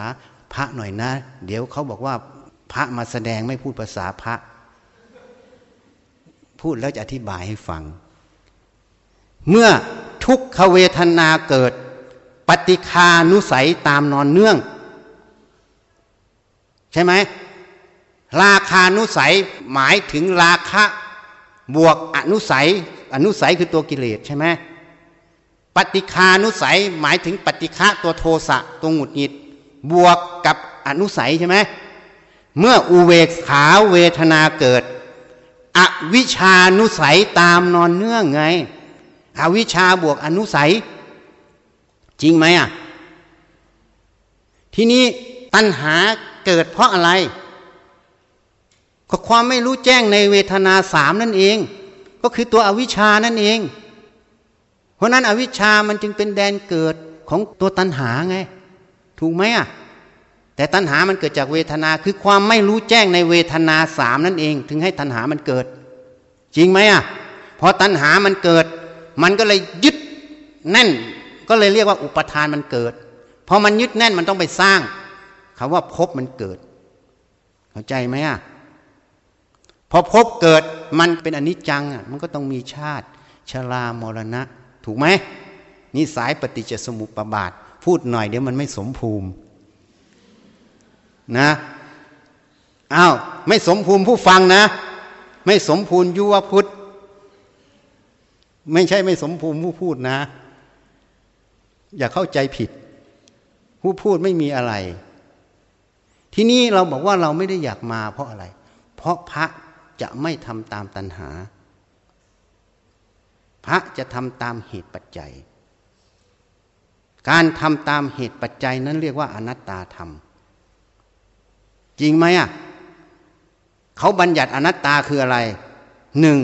พระหน่อยนะเดี๋ยวเขาบอกว่าพระมาแสดงไม่พูดภาษาพระพูดแล้วจะอธิบายให้ฟังเมื่อทุกขเวทนาเกิดปฏิฆานุสัยตามนอนเนื่องใช่ไหมราคานุสัยหมายถึงราคะบวกอนุสัยอนุสัยคือตัวกิเลสใช่ไหมปฏิฆานุสัยหมายถึงปฏิฆะตัวโทสะตัวหงุดหงิดบวกกับอนุสัยใช่ไหมเมื่ออุเบกขาเวทนาเกิดอวิชชานุสัยตามนอนเนื่องไงอวิชชาบวกอนุสัยจริงไหมอ่ะทีนี้ตัณหาเกิดเพราะอะไรก็ความไม่รู้แจ้งในเวทนาสามนั่นเองก็คือตัวอวิชชานั่นเองเพราะนั้นอวิชชามันจึงเป็นแดนเกิดของตัวตัณหาไงถูกไหมอ่ะแต่ตัณหามันเกิดจากเวทนาคือความไม่รู้แจ้งในเวทนาสามนั่นเองถึงให้ตัณหามันเกิดจริงไหมอ่ะพอตัณหามันเกิดมันก็เลยยึดแน่นก็เลยเรียกว่าอุปทานมันเกิดพอมันยึดแน่นมันต้องไปสร้างคำว่าภพมันเกิดเข้าใจไหมอ่ะพอภพเกิดมันเป็นอนิจจังอ่ะมันก็ต้องมีชาติชรามรณะถูกไหมนี่สายปฏิจจสมุปบาทพูดหน่อยเดี๋ยวมันไม่สมภูมินะอ้าวไม่สมภูมิผู้ฟังนะไม่สมภูมิยุวพุทธไม่ใช่ไม่สมภูมิผู้พูดนะอย่าเข้าใจผิดผู้พูดไม่มีอะไรที่นี่เราบอกว่าเราไม่ได้อยากมาเพราะอะไรเพราะพระจะไม่ทำตามตัณหาพระจะทำตามเหตุปัจจัยการทำตามเหตุปัจจัยนั้นเรียกว่าอนัตตาธรรมจริงไหมอ่ะเขาบัญญัติอนัตตาคืออะไรหนึ่ง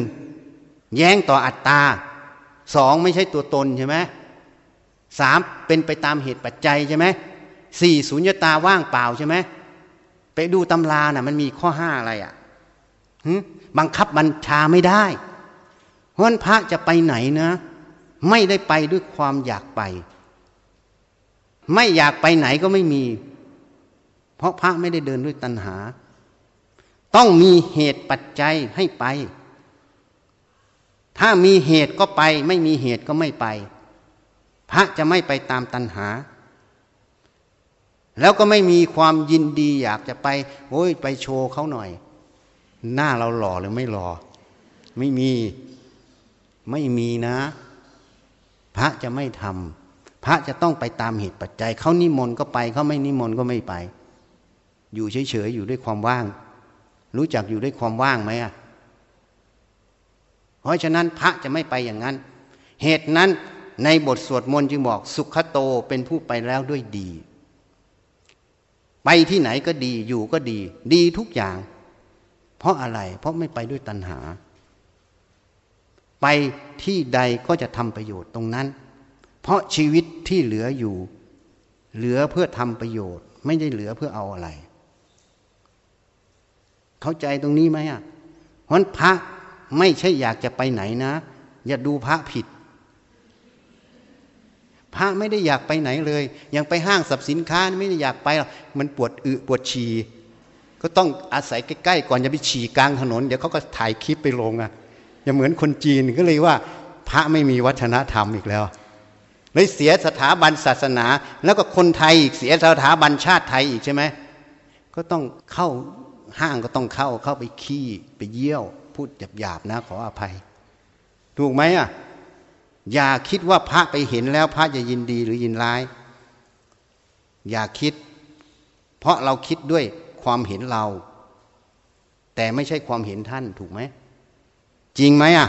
แย้งต่ออัตตาสองไม่ใช่ตัวตนใช่ไหมสามเป็นไปตามเหตุปัจจัยใช่ไหมสี่สุญญตาว่างเปล่าใช่ไหมไปดูตำราน่ะมันมีข้อห้าอะไรอ่ะบังคับบัญชาไม่ได้เพราะนั้นพระจะไปไหนนะไม่ได้ไปด้วยความอยากไปไม่อยากไปไหนก็ไม่มีเพราะพระไม่ได้เดินด้วยตัณหาต้องมีเหตุปัจจัยให้ไป ถ้ามีเหตุก็ไปไม่มีเหตุก็ไม่ไปพระจะไม่ไปตามตัณหาแล้วก็ไม่มีความยินดีอยากจะไปโอ้ยไปโชว์เขาหน่อยหน้าเราหล่อหรือไม่หล่อไม่มีนะพระจะไม่ทำพระจะต้องไปตามเหตุปัจจัยเขานิมนต์ก็ไปเขาไม่นิมนต์ก็ไม่ไปอยู่เฉยๆอยู่ด้วยความว่างรู้จักอยู่ด้วยความว่างไหมอะเพราะฉะนั้นพระจะไม่ไปอย่างนั้นเหตุนั้นในบทสวดมนต์จึงบอกสุขโตเป็นผู้ไปแล้วด้วยดีไปที่ไหนก็ดีอยู่ก็ดีดีทุกอย่างเพราะอะไรเพราะไม่ไปด้วยตัณหาไปที่ใดก็จะทำประโยชน์ตรงนั้นเพราะชีวิตที่เหลืออยู่เหลือเพื่อทำประโยชน์ไม่ได้เหลือเพื่อเอาอะไรเข้าใจตรงนี้ไหมอ่ะเพราะพระไม่ใช่อยากจะไปไหนนะอย่าดูพระผิดพระไม่ได้อยากไปไหนเลยอย่างไปห้างสรรพสินค้าไม่ได้อยากไปหรอกมันปวดอึปวดฉี่ก็ต้องอาศัยใกล้ๆก่อนจะไปฉี่กลางถนนเดี๋ยวเขาก็ถ่ายคลิปไปลงอ่ะอย่าเหมือนคนจีนก็เลยว่าพระไม่มีวัฒนธรรมอีกแล้วเลยเสียสถาบันศาสนาแล้วก็คนไทยอีกเสียสถาบันชาติไทยอีกใช่ไหมก็ต้องเข้าห้างก็ต้องเข้าไปขี้ไปเยี่ยวพูดหยาบๆนะขออภัยถูกไหมอ่ะอย่าคิดว่าพระไปเห็นแล้วพระจะยินดีหรือยินร้ายอย่าคิดเพราะเราคิดด้วยความเห็นเราแต่ไม่ใช่ความเห็นท่านถูกไหมจริงไหมอ่ะ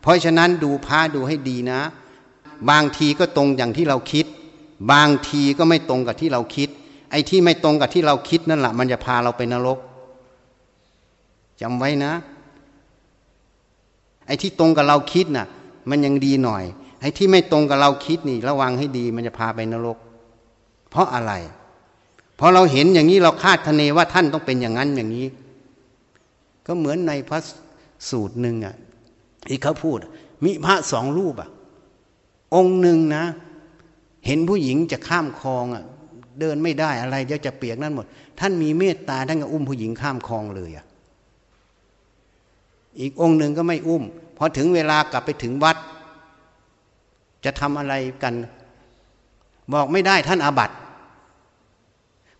เพราะฉะนั้นดูพระดูให้ดีนะบางทีก็ตรงอย่างที่เราคิดบางทีก็ไม่ตรงกับที่เราคิดไอ้ที่ไม่ตรงกับที่เราคิดนั่นแหละมันจะพาเราไปนรกจำไว้นะไอ้ที่ตรงกับเราคิดน่ะมันยังดีหน่อยไอ้ที่ไม่ตรงกับเราคิดนี่ระวังให้ดีมันจะพาไปนรกเพราะอะไรเพราะเราเห็นอย่างนี้เราคาดคะเนว่าท่านต้องเป็นอย่างนั้นอย่างนี้ก็เหมือนในพระสูตรหนึ่งอ่ะที่เขาพูดมีพระสองรูปอ่ะองค์หนึ่งนะเห็นผู้หญิงจะข้ามคลองอ่ะเดินไม่ได้อะไรเดี๋ยวจะเปียกนั่นหมดท่านมีเมตตาท่านก็อุ้มผู้หญิงข้ามคลองเลยอ่ะอีกองค์หนึ่งก็ไม่อุ้มพอถึงเวลากลับไปถึงวัดจะทำอะไรกันบอกไม่ได้ท่านอาบัติ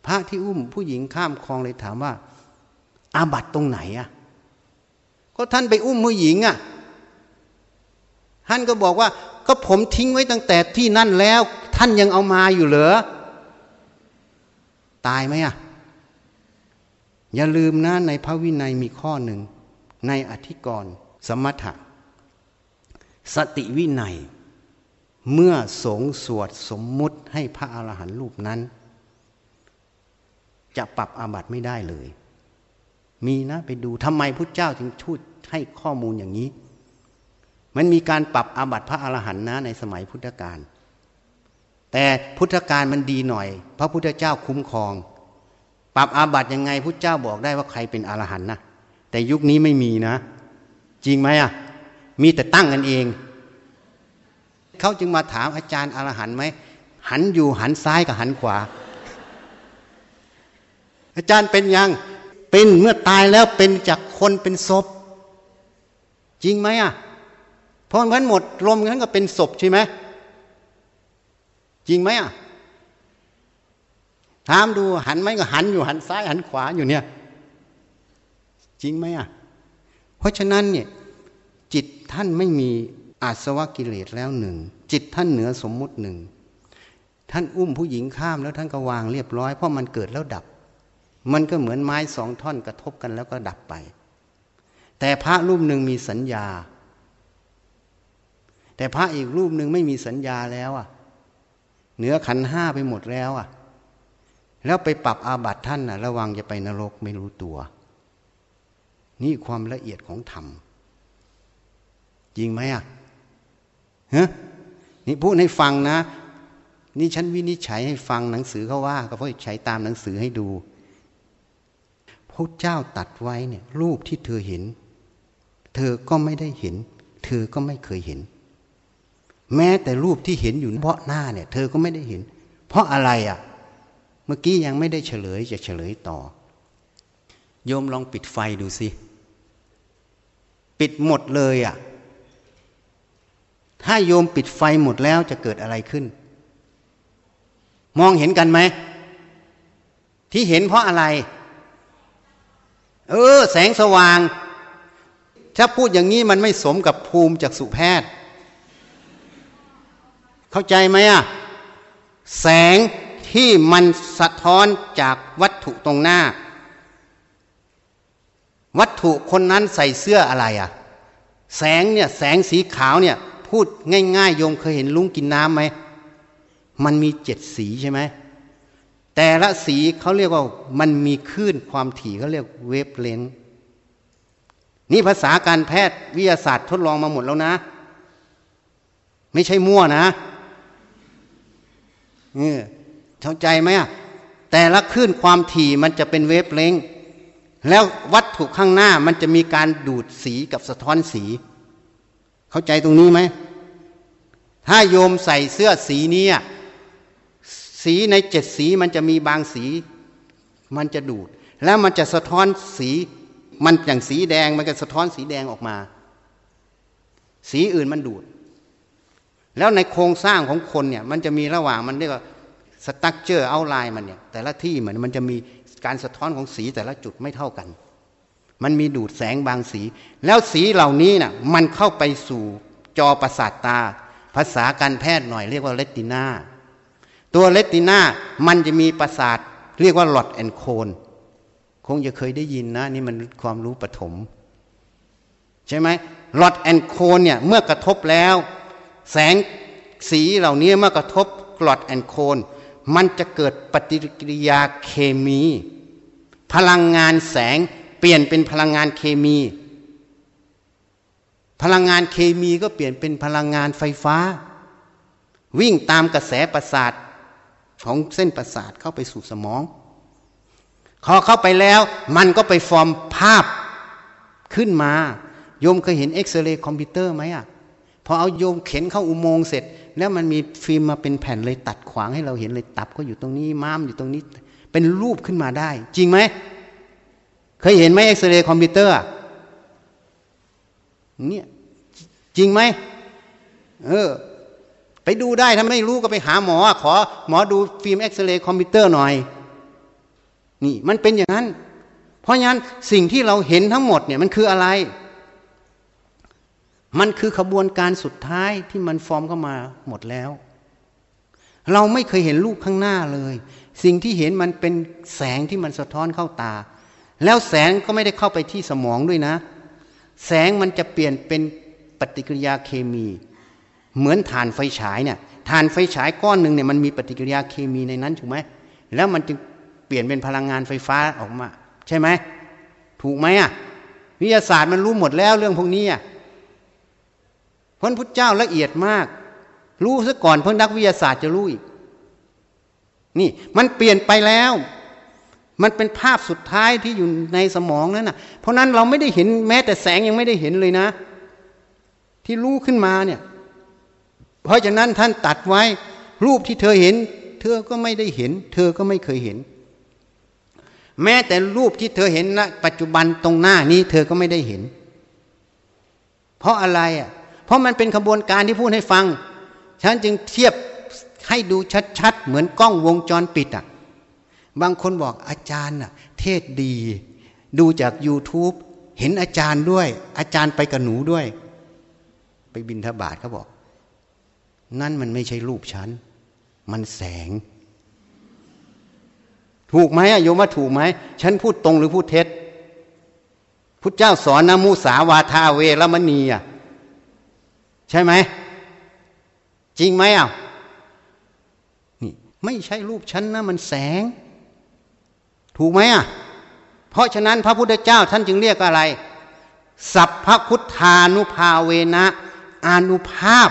พระที่อุ้มผู้หญิงข้ามคลองเลยถามว่าอาบัติตรงไหนอ่ะก็ท่านไปอุ้มผู้หญิงอ่ะท่านก็บอกว่าก็ผมทิ้งไว้ตั้งแต่ที่นั่นแล้วท่านยังเอามาอยู่เหรอตายไหมอ่ะอย่าลืมนะในพระวินัยมีข้อหนึ่งในอธิกรณ์สมถะสติวินัยเมื่อสงฆ์สวดสมมุติให้พระอรหันต์รูปนั้นจะปรับอาบัติไม่ได้เลยมีนะไปดูทำไมพุทธเจ้าถึงพูดให้ข้อมูลอย่างนี้มันมีการปรับอาบัติพระอรหันต์นะในสมัยพุทธกาลแต่พุทธกาลมันดีหน่อยพระพุทธเจ้าคุ้มครองปรับอาบัติยังไงพุทธเจ้าบอกได้ว่าใครเป็นอรหันต์นะแต่ยุคนี้ไม่มีนะจริงไหมอ่ะมีแต่ตั้งกันเองเขาจึงมาถามอาจารย์อรหันต์ไหมหันอยู่หันซ้ายกับหันขวาอาจารย์เป็นยังเป็นเมื่อตายแล้วเป็นจากคนเป็นศพจริงไหมอ่ะเพราะงั้นหมดลมงั้นก็เป็นศพใช่ไหมจริงไหมอ่ะถามดูหันไหมก็หันอยู่หันซ้ายหันขวาอยู่เนี่ยจริงไหมอ่ะเพราะฉะนั้นเนี่ยจิตท่านไม่มีอาสวะกิเลสแล้วหนึ่งจิตท่านเหนือสมมุติหนึ่งท่านอุ้มผู้หญิงข้ามแล้วท่านก็วางเรียบร้อยเพราะมันเกิดแล้วดับมันก็เหมือนไม้สองท่อนกระทบกันแล้วก็ดับไปแต่พระรูปหนึ่งมีสัญญาแต่พระอีกรูปหนึ่งไม่มีสัญญาแล้วอ่ะเหนือขันธ์ห้าไปหมดแล้วอ่ะแล้วไปปรับอาบัติท่านน่ะระวังจะไปนรกไม่รู้ตัวนี่ความละเอียดของธรรมจริงไหมอ่ะฮะนี่พูดให้ฟังนะนี่ฉันวินิจฉัยให้ฟังหนังสือเขาว่าก็เพราะใช้ตามหนังสือให้ดูพระเจ้าตัดไว้เนี่ยรูปที่เธอเห็นเธอก็ไม่ได้เห็นเธอก็ไม่เคยเห็นแม้แต่รูปที่เห็นอยู่เพราะหน้าเนี่ยเธอก็ไม่ได้เห็นเพราะอะไรอ่ะเมื่อกี้ยังไม่ได้เฉลยจะเฉลยต่อโยมลองปิดไฟดูสิปิดหมดเลยอ่ะ ถ้าโยมปิดไฟหมดแล้วจะเกิดอะไรขึ้นมองเห็นกันไหมที่เห็นเพราะอะไรแสงสว่างถ้าพูดอย่างนี้มันไม่สมกับภูมิจักษุแพทย์เข้าใจไหมอะแสงที่มันสะท้อนจากวัตถุตรงหน้าวัตถุคนนั้นใส่เสื้ออะไรอะแสงเนี่ยแสงสีขาวเนี่ยพูดง่ายๆโยมเคยเห็นลุงกินน้ำไหมมันมีเจ็ดสีใช่ไหมแต่ละสีเขาเรียกว่ามันมีคลื่นความถี่เขาเรียกเวฟเลนท์นี่ภาษาการแพทย์วิทยาศาสตร์ทดลองมาหมดแล้วนะไม่ใช่มั่วนะเข้าใจไหมแต่ละคลื่นความถี่มันจะเป็นเวฟเลนท์แล้ววัตถุข้างหน้ามันจะมีการดูดสีกับสะท้อนสีเข้าใจตรงนี้ไหมถ้าโยมใส่เสื้อสีนี้สีในเจ็ดสีมันจะมีบางสีมันจะดูดแล้วมันจะสะท้อนสีมันอย่างสีแดงมันก็สะท้อนสีแดงออกมาสีอื่นมันดูดแล้วในโครงสร้างของคนเนี่ยมันจะมีระหว่างมันเรียกว่าสตรัคเจอร์เอาท์ไลน์มันเนี่ยแต่ละที่เหมือนมันจะมีการสะท้อนของสีแต่ละจุดไม่เท่ากันมันมีดูดแสงบางสีแล้วสีเหล่านี้น่ะมันเข้าไปสู่จอประสาทตาภาษาการแพทย์หน่อยเรียกว่าเรตินาตัวเรตินามันจะมีประสาทเรียกว่าหลอดแอนโคนคงจะเคยได้ยินนะนี่มันความรู้ปฐมใช่ไหมหลอดแอนโคนเนี่ยเมื่อกระทบแล้วแสงสีเหล่านี้เมื่อกระทบหลอดแอนโคนมันจะเกิดปฏิกิริยาเคมีพลังงานแสงเปลี่ยนเป็นพลังงานเคมีพลังงานเคมีก็เปลี่ยนเป็นพลังงานไฟฟ้าวิ่งตามกระแสประสาทของเส้นประสาทเข้าไปสู่สมองพอเข้าไปแล้วมันก็ไปฟอร์มภาพขึ้นมาโยมเคยเห็นเอ็กซเรย์คอมพิวเตอร์ไหมอ่ะพอเอาโยมเข็นเข้าอุโมงค์เสร็จแล้วมันมีฟิล์มมาเป็นแผ่นเลยตัดขวางให้เราเห็นเลยตับก็อยู่ตรงนี้ม้ามอยู่ตรงนี้เป็นรูปขึ้นมาได้จริงไหมเคยเห็นไหมเอ็กซเรย์คอมพิวเตอร์เนี่ยจริงไหมไปดูได้ถ้าไม่รู้ก็ไปหาหมอขอหมอดูฟิล์มเอ็กซเรย์คอมพิวเตอร์หน่อยนี่มันเป็นอย่างนั้นเพราะงั้นสิ่งที่เราเห็นทั้งหมดเนี่ยมันคืออะไรมันคือขบวนการสุดท้ายที่มันฟอร์มเข้ามาหมดแล้วเราไม่เคยเห็นรูปข้างหน้าเลยสิ่งที่เห็นมันเป็นแสงที่มันสะท้อนเข้าตาแล้วแสงก็ไม่ได้เข้าไปที่สมองด้วยนะแสงมันจะเปลี่ยนเป็นปฏิกิริยาเคมีเหมือนถ่านไฟฉายเนี่ยถ่านไฟฉายก้อนหนึ่งเนี่ยมันมีปฏิกิริยาเคมีในนั้นถูกไหมแล้วมันจึงเปลี่ยนเป็นพลังงานไฟฟ้าออกมาใช่ไหมถูกไหมอ่ะวิทยาศาสตร์มันรู้หมดแล้วเรื่องพวกนี้อ่ะพระพุทธเจ้าละเอียดมากรู้ซะก่อนพวกนักวิทยาศาสตร์จะรู้อีกนี่มันเปลี่ยนไปแล้วมันเป็นภาพสุดท้ายที่อยู่ในสมองนั่นน่ะเพราะนั้นเราไม่ได้เห็นแม้แต่แสงยังไม่ได้เห็นเลยนะที่รู้ขึ้นมาเนี่ยเพราะฉะนั้นท่านตัดไว้รูปที่เธอเห็นเธอก็ไม่ได้เห็นเธอก็ไม่เคยเห็นแม้แต่รูปที่เธอเห็นณปัจจุบันตรงหน้านี้เธอก็ไม่ได้เห็นเพราะอะไรอ่ะเพราะมันเป็นขบวนการที่พูดให้ฟังฉันจึงเทียบให้ดูชัดๆเหมือนกล้องวงจรปิดอ่ะบางคนบอกอาจารย์น่ะเทศดีดูจาก YouTube เห็นอาจารย์ด้วยอาจารย์ไปกับหนูด้วยไปบิณฑบาตเขาบอกนั่นมันไม่ใช่รูปฉันมันแสงถูกไหมโยมว่าถูกไหมฉันพูดตรงหรือพูดเท็จพุทธเจ้าสอนนะมุสาวาทาเวรมณีอ่ะใช่ไหมจริงไหมอ่ะนี่ไม่ใช่รูปฉันนะมันแสงถูกไหมอ่ะเพราะฉะนั้นพระพุทธเจ้าท่านจึงเรียกอะไรสัพพพุทธานุภาเวนะอานุภาพ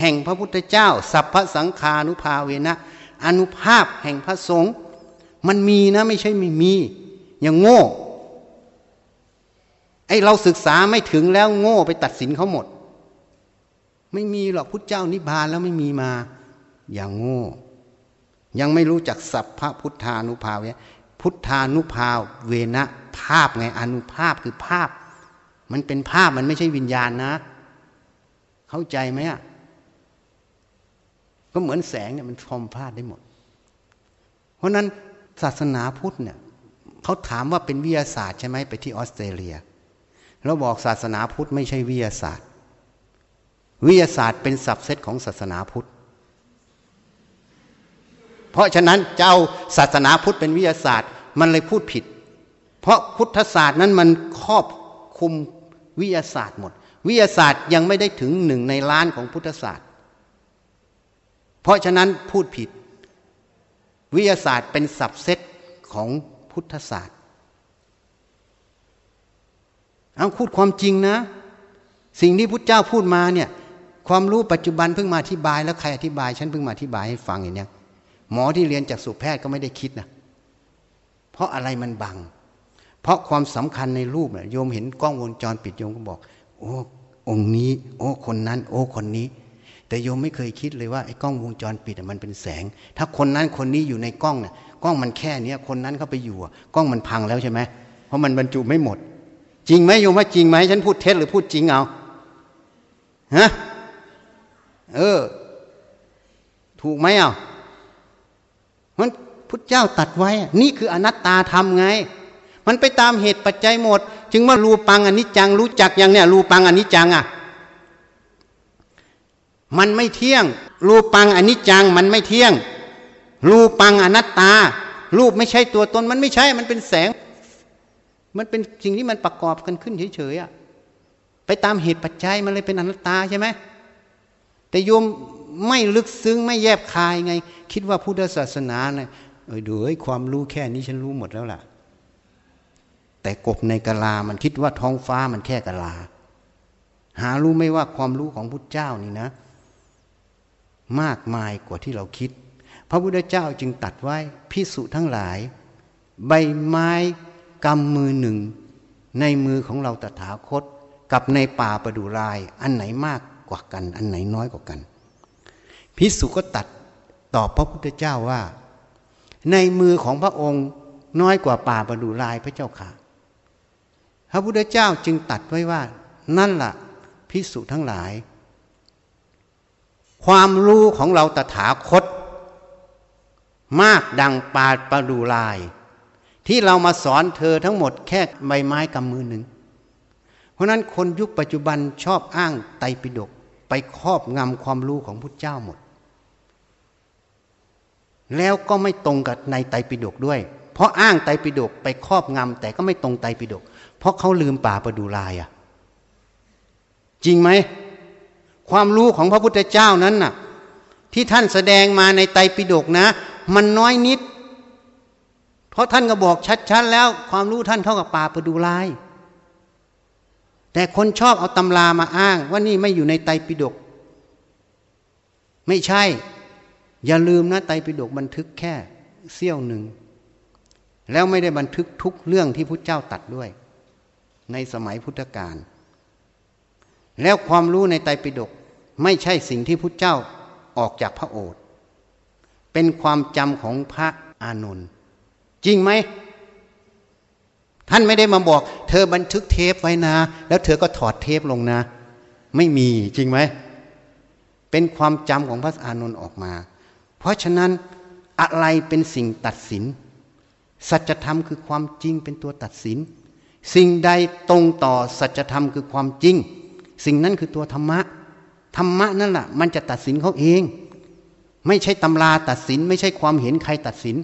แห่งพระพุทธเจ้าสัพพสังฆานุภาเวนะอานุภาพแห่งพระสงฆ์มันมีนะไม่ใช่ไม่มีอย่างโง่ไอเราศึกษาไม่ถึงแล้วโง่ไปตัดสินเขาหมดไม่มีหรอกพุทธเจ้านิพพานแล้วไม่มีมาอย่างโง่ยังไม่รู้จักสัพพพุทธานุภาเวนะพุทธานุภาเวนะภาพไงอานุภาพคือภาพมันเป็นภาพมันไม่ใช่วิญญาณนะ เข้าใจไหมอ่ะก็เหมือนแสงเนี่ยมันพรมพลาดได้หมดเพราะนั้นศาสนาพุทธเนี่ยเขาถามว่าเป็นวิทยาศาสตร์ใช่ไหมไปที่ออสเตรเลียเราบอกศาสนาพุทธไม่ใช่วิทยาศาสตร์วิทยาศาสตร์เป็นสับเซตของศาสนาพุทธเพราะฉะนั้นเจ้าศาสนาพุทธเป็นวิทยาศาสตร์มันเลยพูดผิดเพราะพุทธศาสตร์นั้นมันครอบคลุมวิทยาศาสตร์หมดวิทยาศาสตร์ยังไม่ได้ถึงหนึ่งในล้านของพุทธศาสตร์เพราะฉะนั้นพูดผิดวิทยาศาสตร์เป็นสับเซตของพุทธศาสตร์เอาพูดความจริงนะสิ่งที่พุทธเจ้าพูดมาเนี่ยความรู้ปัจจุบันเพิ่งมาอธิบายแล้วใครอธิบายฉันเพิ่งมาอธิบายให้ฟังอย่างเนี้ยหมอที่เรียนจากสูแพทย์ก็ไม่ได้คิดนะเพราะอะไรมันบังเพราะความสำคัญในรูปเนี่ยโยมเห็นกล้องวงจรปิดโยมก็บอกโอ้องค์นี้โอ้คนนั้นโอ้คนนี้แต่โยมไม่เคยคิดเลยว่าไอ้กล้องวงจรปิดมันเป็นแสงถ้าคนนั้นคนนี้อยู่ในกล้องเนี่ยกล้องมันแค่นี้คนนั้นเข้าไปอยู่กล้องมันพังแล้วใช่ไหมเพราะมันบรรจุไม่หมดจริงไหมโยมว่าจริงไหมฉันพูดเท็จหรือพูดจริงเอาฮะถูกไหมเอามันพุทธเจ้าตัดไว้นี่คืออนัตตาธรรมไงมันไปตามเหตุปัจจัยหมดจึงว่ารูปังอนิจจังรู้จักอย่างเนี่ยรูปังอนิจจังอ่ะมันไม่เที่ยงรูปังอนิจจังมันไม่เที่ยงรูปังอนัตตารูปไม่ใช่ตัวตนมันไม่ใช่มันเป็นแสงมันเป็นสิ่งที่มันประกอบกันขึ้นเฉยๆอ่ะไปตามเหตุปัจจัยมันเลยเป็นอนัตตาใช่ไหมแต่โยมไม่ลึกซึ้งไม่แยบคายไงคิดว่าพุทธศาสนาเนี่ยดูไอ้ความรู้แค่นี้ฉันรู้หมดแล้วล่ะแต่กบในกะลามันคิดว่าท้องฟ้ามันแค่กะลาหารู้ไม่ว่าความรู้ของพุทธเจ้านี่นะมากมายกว่าที่เราคิดพระพุทธเจ้าจึงตรัสไว้ภิกษุทั้งหลายใบไม้กำมือหนึ่งในมือของเราตถาคตกับในป่าประดู่ลายอันไหนมากกว่ากันอันไหนน้อยกว่ากันภิกษุก็ตรัสตอบพระพุทธเจ้าว่าในมือของพระองค์น้อยกว่าป่าประดู่ลายพระเจ้าค่ะพระพุทธเจ้าจึงตรัสไว้ว่านั่นล่ะภิกษุทั้งหลายความรู้ของเราตถาคตมากดังป่าประดู่ลายที่เรามาสอนเธอทั้งหมดแค่ใบไม้กำมือหนึ่งเพราะนั้นคนยุคปัจจุบันชอบอ้างไตรปิฎกไปครอบงำความรู้ของพุทธเจ้าหมดแล้วก็ไม่ตรงกับในไตรปิฎกด้วยเพราะอ้างไตรปิฎกไปครอบงำแต่ก็ไม่ตรงไตรปิฎกเพราะเขาลืมป่าประดู่ลายอ่ะจริงไหมความรู้ของพระพุทธเจ้านั้นน่ะที่ท่านแสดงมาในไตรปิฎกนะมันน้อยนิดเพราะท่านก็บอกชัดๆแล้วความรู้ท่านเท่ากับป่าประดู่ลายแต่คนชอบเอาตำรามาอ้างว่านี่ไม่อยู่ในไตรปิฎกไม่ใช่อย่าลืมนะไตรปิฎกบันทึกแค่เสี้ยวหนึ่งแล้วไม่ได้บันทึกทุกเรื่องที่พุทธเจ้าตรัสด้วยในสมัยพุทธกาลแล้วความรู้ในไตรปิฎกไม่ใช่สิ่งที่พุทธเจ้าออกจากพระโอษฐ์เป็นความจำของพระอานนท์จริงไหมท่านไม่ได้มาบอกเธอบันทึกเทปไว้นะแล้วเธอก็ถอดเทปลงนะไม่มีจริงไหมเป็นความจำของพระอานนท์ออกมาเพราะฉะนั้นอะไรเป็นสิ่งตัดสินสัจธรรมคือความจริงเป็นตัวตัดสินสิ่งใดตรงต่อสัจธรรมคือความจริงสิ่งนั้นคือตัวธรรมะธรรมะนั่นแหละมันจะตัดสินเขาเองไม่ใช่ตำราตัดสินไม่ใช่ความเห็นใครตัดสิน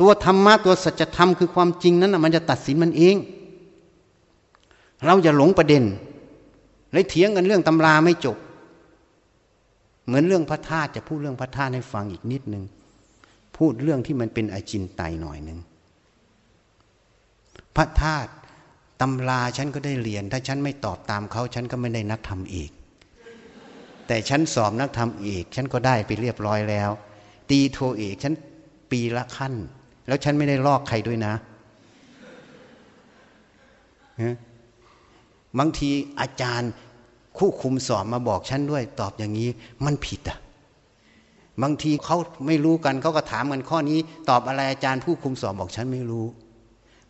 ตัวธรรมะตัวสัจธรรมคือความจริงนั้นมันจะตัดสินมันเองเราอย่าหลงประเด็นเลยเถียงกันเรื่องตำราไม่จบเหมือนเรื่องพระธาตุจะพูดเรื่องพระธาตุให้ฟังอีกนิดนึงพูดเรื่องที่มันเป็นอจินไตยหน่อยนึงพระธาตุตำราฉันก็ได้เรียนถ้าฉันไม่ตอบตามเขาฉันก็ไม่ได้นักธรรมเอกแต่ฉันสอบนักธรรมเอกฉันก็ได้ไปเรียบร้อยแล้วตีโทเอกฉันปีละขั้นแล้วฉันไม่ได้ลอกใครด้วยนะบางทีอาจารย์คู่คุมสอบมาบอกฉันด้วยตอบอย่างนี้มันผิดอ่ะบางทีเขาไม่รู้กันเขาก็ถามกันข้อนี้ตอบอะไรอาจารย์ผู้คุมสอบบอกฉันไม่รู้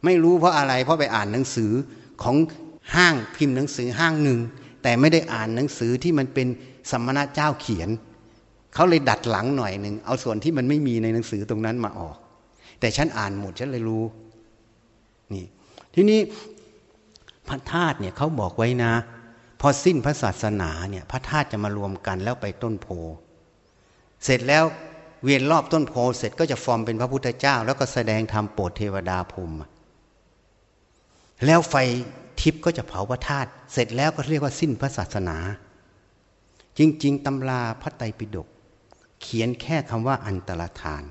ไม่รู้เพราะอะไรเพราะไปอ่านหนังสือของห้างพิมพ์หนังสือห้างหนึ่ง แต่ไม่ได้อ่านหนังสือที่มันเป็นสมณะเจ้าเขียนเขาเลยดัดหลังหน่อยนึงเอาส่วนที่มันไม่มีในหนังสือตรงนั้นมาออกแต่ฉันอ่านหมดฉันเลยรู้นี่ทีนี้พระธาตุเนี่ยเขาบอกไว้นะพอสิ้นพระศาสนาเนี่ยพระธาตุจะมารวมกันแล้วไปต้นโพเสร็จแล้วเวียนรอบต้นโพเสร็จก็จะฟอร์มเป็นพระพุทธเจ้าแล้วก็แสดงธรรมโปรดเทวดาพรหมแล้วไฟทิพย์ก็จะเผาพระธาตุเสร็จแล้วก็เรียกว่าสิ้นพระศาสนาจริงๆตำราพระไตรปิฎกเขียนแค่คำว่าอันตรธาน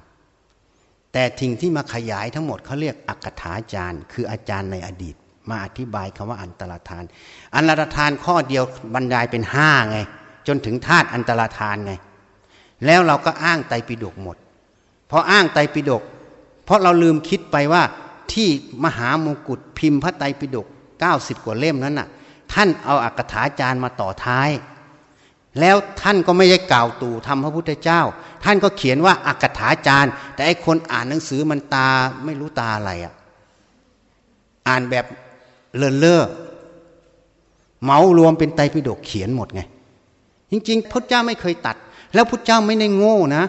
แต่ทิ้งที่มาขยายทั้งหมดเขาเรียกอักถาจารย์คืออาจารย์ในอดีตมาอธิบายคำว่าอันตรธานอันตรธานข้อเดียวบรรยายเป็นห้าไงจนถึงธาตุอันตรธานไงแล้วเราก็อ้างไตรปิฎกหมดพออ้างไตรปิฎกเพราะเราลืมคิดไปว่าที่มหามงกุฎพิมพ์พระไตรปิฎก90กว่าเล่มนั้นน่ะท่านเอาอักถาจารย์มาต่อท้ายแล้วท่านก็ไม่ได้กล่าวตู่ทำพระพุทธเจ้าท่านก็เขียนว่าอักถาจารย์แต่ไอ้คนอ่านหนังสือมันตาไม่รู้ตาอะไรอ่ะอ่านแบบเลินเล่อเหมารวมเป็นไตรปิฎกเขียนหมดไงจริงๆพุทธเจ้าไม่เคยตัดแล้วพุทธเจ้าไม่ได้โง่นะ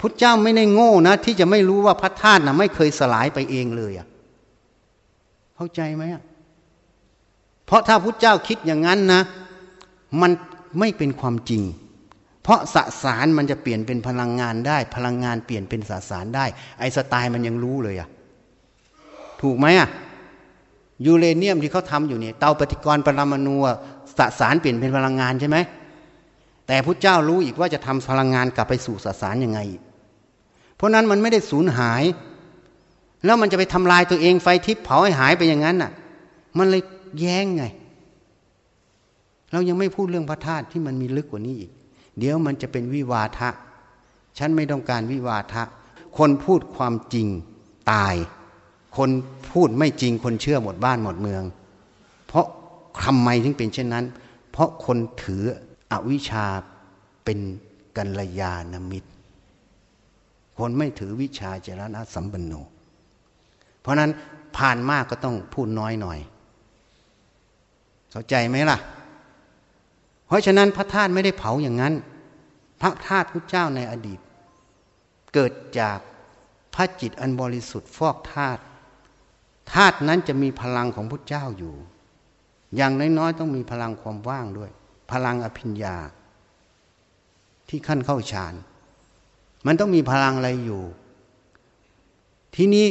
พุทธเจ้าไม่ได้โง่นะที่จะไม่รู้ว่าพระธาตุน่ะไม่เคยสลายไปเองเลยอ่ะเข้าใจไหมอ่ะเพราะถ้าพุทธเจ้าคิดอย่างนั้นนะมันไม่เป็นความจริงเพราะสสารมันจะเปลี่ยนเป็นพลังงานได้พลังงานเปลี่ยนเป็นสสารได้ไอสไตล์มันยังรู้เลยอ่ะถูกไหมอ่ะยูเรเนียมที่เขาทำอยู่เนี่ยเตาปฏิกรณ์ปรมาณูสสารเปลี่ยนเป็นพลังงานใช่ไหมแต่พุทธเจ้ารู้อีกว่าจะทำพลังงานกลับไปสู่สสารยังไงเพราะนั้นมันไม่ได้สูญหายแล้วมันจะไปทำลายตัวเองไฟทิพย์เผาให้หายไปอย่างนั้นน่ะมันเลยแย้งไงเรายังไม่พูดเรื่องพระธาตุที่มันมีลึกกว่านี้อีกเดี๋ยวมันจะเป็นวิวาทะฉันไม่ต้องการวิวาทะคนพูดความจริงตายคนพูดไม่จริงคนเชื่อหมดบ้านหมดเมืองเพราะทำไมถึงเป็นเช่นนั้นเพราะคนถืออวิชชาเป็นกัลยาณมิตรคนไม่ถือวิชาจรณะสัมปันโนเพราะนั้นผ่านมากก็ต้องพูดน้อยหน่อยเข้าใจไหมล่ะเพราะฉะนั้นพระธาตุไม่ได้เผาอย่างนั้นพระธาตุพุทธเจ้าในอดีตเกิดจากพระจิตอันบริสุทธิ์ฟอกธาตุธาตุนั้นจะมีพลังของพุทธเจ้าอยู่อย่างน้อยๆต้องมีพลังความว่างด้วยพลังอภิญญาที่ขั้นเข้าฌานมันต้องมีพลังอะไรอยู่ทีนี้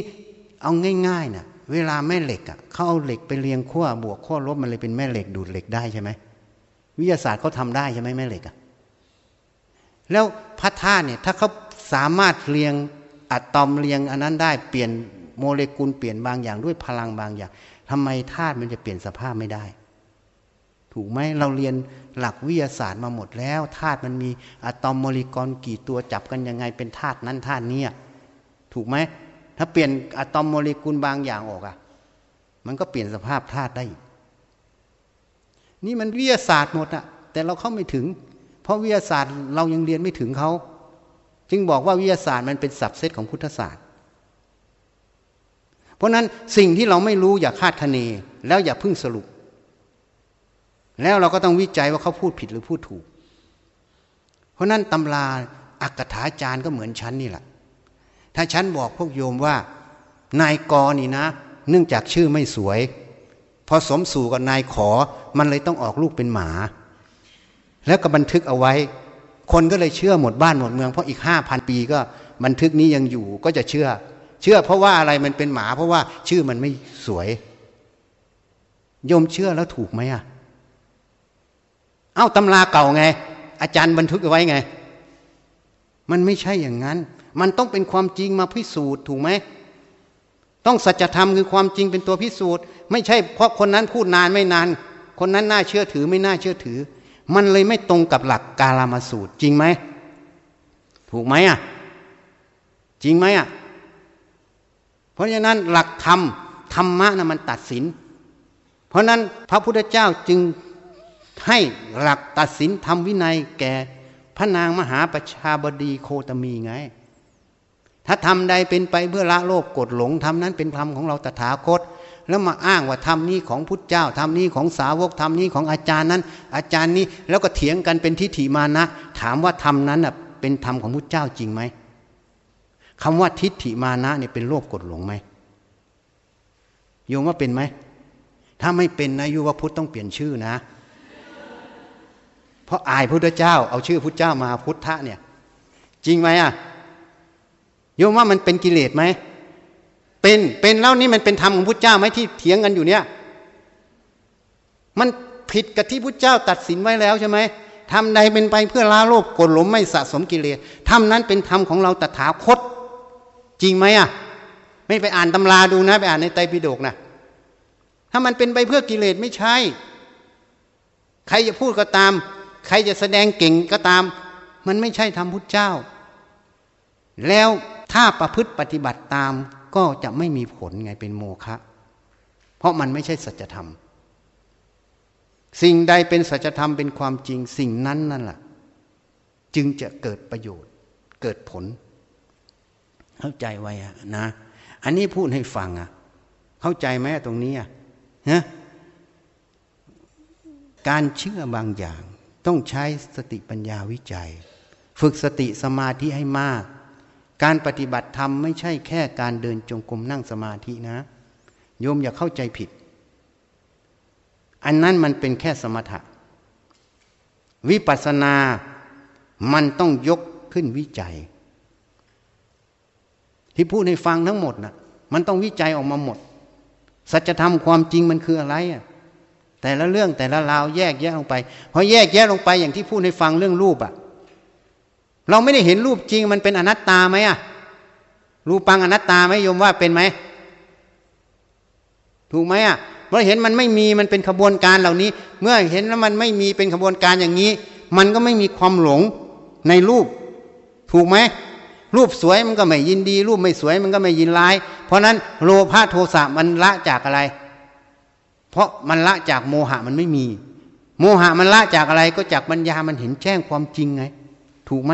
เอาง่ายๆนะเวลาแม่เหล็กอ่ะเขาเอาเหล็กไปเรียงขั้วบวกขั้วลบมันเลยเป็นแม่เหล็กดูดเหล็กได้ใช่ไหมวิทยาศาสตร์เขาทำได้ใช่ไหมแม่เหล็กอ่ะแล้วพระธาตุเนี่ยถ้าเขาสามารถเรียงอะตอมเรียงอันนั้นได้เปลี่ยนโมเลกุลเปลี่ยนบางอย่างด้วยพลังบางอย่างทำไมธาตุมันจะเปลี่ยนสภาพไม่ได้ถูกไหมเราเรียนหลักวิทยาศาสตร์มาหมดแล้วธาตุมันมีอะตอมโมเลกุลกี่ตัวจับกันยังไงเป็นธาตุนั้นธาตุนี้ถูกไหมถ้าเปลี่ยนอะตอมโมเลกุลบางอย่างออกอ่ะมันก็เปลี่ยนสภาพธาตุได้นี่มันวิทยาศาสตร์หมดอ่ะแต่เราเข้าไม่ถึงเพราะวิทยาศาสตร์เรายังเรียนไม่ถึงเขาจึงบอกว่าวิทยาศาสตร์มันเป็นสับเซตของพุทธศาสตร์เพราะนั้นสิ่งที่เราไม่รู้อย่าคาดคะเนแล้วอย่าพึ่งสรุปแล้วเราก็ต้องวิจัยว่าเขาพูดผิดหรือพูดถูกเพราะนั้นตำราอักถาจารย์ก็เหมือนฉันนี่แหละถ้าฉันบอกพวกโยมว่านายกนี่นะเนื่องจากชื่อไม่สวยพอสมสู่กับนายขอมันเลยต้องออกลูกเป็นหมาแล้วก็บันทึกเอาไว้คนก็เลยเชื่อหมดบ้านหมดเมืองเพราะอีก 5,000 ปีก็บันทึกนี้ยังอยู่ก็จะเชื่อเพราะว่าอะไรมันเป็นหมาเพราะว่าชื่อมันไม่สวยโยมเชื่อแล้วถูกไหมอ่ะเอ้าตำราเก่าไงอาจารย์บันทึกเอาไว้ไงมันไม่ใช่อย่างนั้นมันต้องเป็นความจริงมาพิสูจน์ถูกไหมต้องสัจธรรมคือความจริงเป็นตัวพิสูจน์ไม่ใช่เพราะคนนั้นพูดนานไม่นานคนนั้นน่าเชื่อถือไม่น่าเชื่อถือมันเลยไม่ตรงกับหลักกาลามสูตรจริงไหมถูกไหมอ่ะจริงไหมอ่ะเพราะฉะนั้นหลักธรรมธรรมะน่ะมันตัดสินเพราะนั้นพระพุทธเจ้าจึงให้หลักตัดสินธรรมวินัยแก่พระนางมหาประชาบดีโคตมีไง ถ้าทำใดเป็นไปเพื่อละโลภโกรธหลงทำนั้นเป็นธรรมของเราตถาคตแล้วมาอ้างว่าธรรมนี้ของพุทธเจ้าธรรมนี้ของสาวกธรรมนี้ของอาจารย์นั้นอาจารย์นี้แล้วก็เถียงกันเป็นทิฏฐิมานะถามว่าธรรมนั้นเป็นธรรมของพุทธเจ้าจริงไหมคำว่าทิฏฐิมานะเนี่ยเป็นโลภโกรธหลงไหมโยมว่าเป็นไหมถ้าไม่เป็นนะโยมว่าพุทธต้องเปลี่ยนชื่อนะเพราะอายพุทธเจ้าเอาชื่อพุทธเจ้ามาพุทธะเนี่ยจริงไหมโยมว่ามันเป็นกิเลสไหมเป็นแล้วนี่มันเป็นธรรมของพุทธเจ้าไหมที่เถียงกันอยู่เนี่ยมันผิดกับที่พุทธเจ้าตัดสินไว้แล้วใช่ไหมทำใดเป็นไปเพื่อละโลภโกรธหลงไม่สะสมกิเลสธรรมนั้นเป็นธรรมของเราตถาคตจริงไหมไม่ไปอ่านตำราดูนะไปอ่านในไตรปิฎกนะถ้ามันเป็นไปเพื่อกิเลสไม่ใช่ใครจะพูดก็ตามใครจะแสดงเก่งก็ตามมันไม่ใช่ธรรมพุทธเจ้าแล้วถ้าประพฤติปฏิบัติตามก็จะไม่มีผลไงเป็นโมฆะเพราะมันไม่ใช่สัจธรรมสิ่งใดเป็นสัจธรรมเป็นความจริงสิ่งนั้นนั่นแหละจึงจะเกิดประโยชน์เกิดผลเข้าใจไว้นะอันนี้พูดให้ฟังเข้าใจไหมตรงนี้นะการเชื่อบางอย่างต้องใช้สติปัญญาวิจัยฝึกสติสมาธิให้มากการปฏิบัติธรรมไม่ใช่แค่การเดินจงกรมนั่งสมาธินะโยมอย่าเข้าใจผิดอันนั้นมันเป็นแค่สมถะวิปัสสนามันต้องยกขึ้นวิจัยที่พูดให้ฟังทั้งหมดนะมันต้องวิจัยออกมาหมดสัจธรรมความจริงมันคืออะไรแต่ละเรื่องแต่ละราวแยกแยะลงไปพอแยกแยะลงไปอย่างที่พูดให้ฟังเรื่องรูปเราไม่ได้เห็นรูปจริงมันเป็นอนัตตาไหมรูปังอนัตตาไหมโยมว่าเป็นไหมถูกไหมเมื่อเห็นมันไม่มีมันเป็นขบวนการเหล่านี้เมื่อเห็นแล้วมันไม่มีเป็นขบวนการอย่างนี้มันก็ไม่มีความหลงในรูปถูกไหมรูปสวยมันก็ไม่ยินดีรูปไม่สวยมันก็ไม่ยินร้ายเพราะนั้นโลภะโทสะมันละจากอะไรเพราะมันละจากโมหะมันไม่มีโมหะมันละจากอะไรก็จากปัญญามันเห็นแจ้งความจริงไงถูกไหม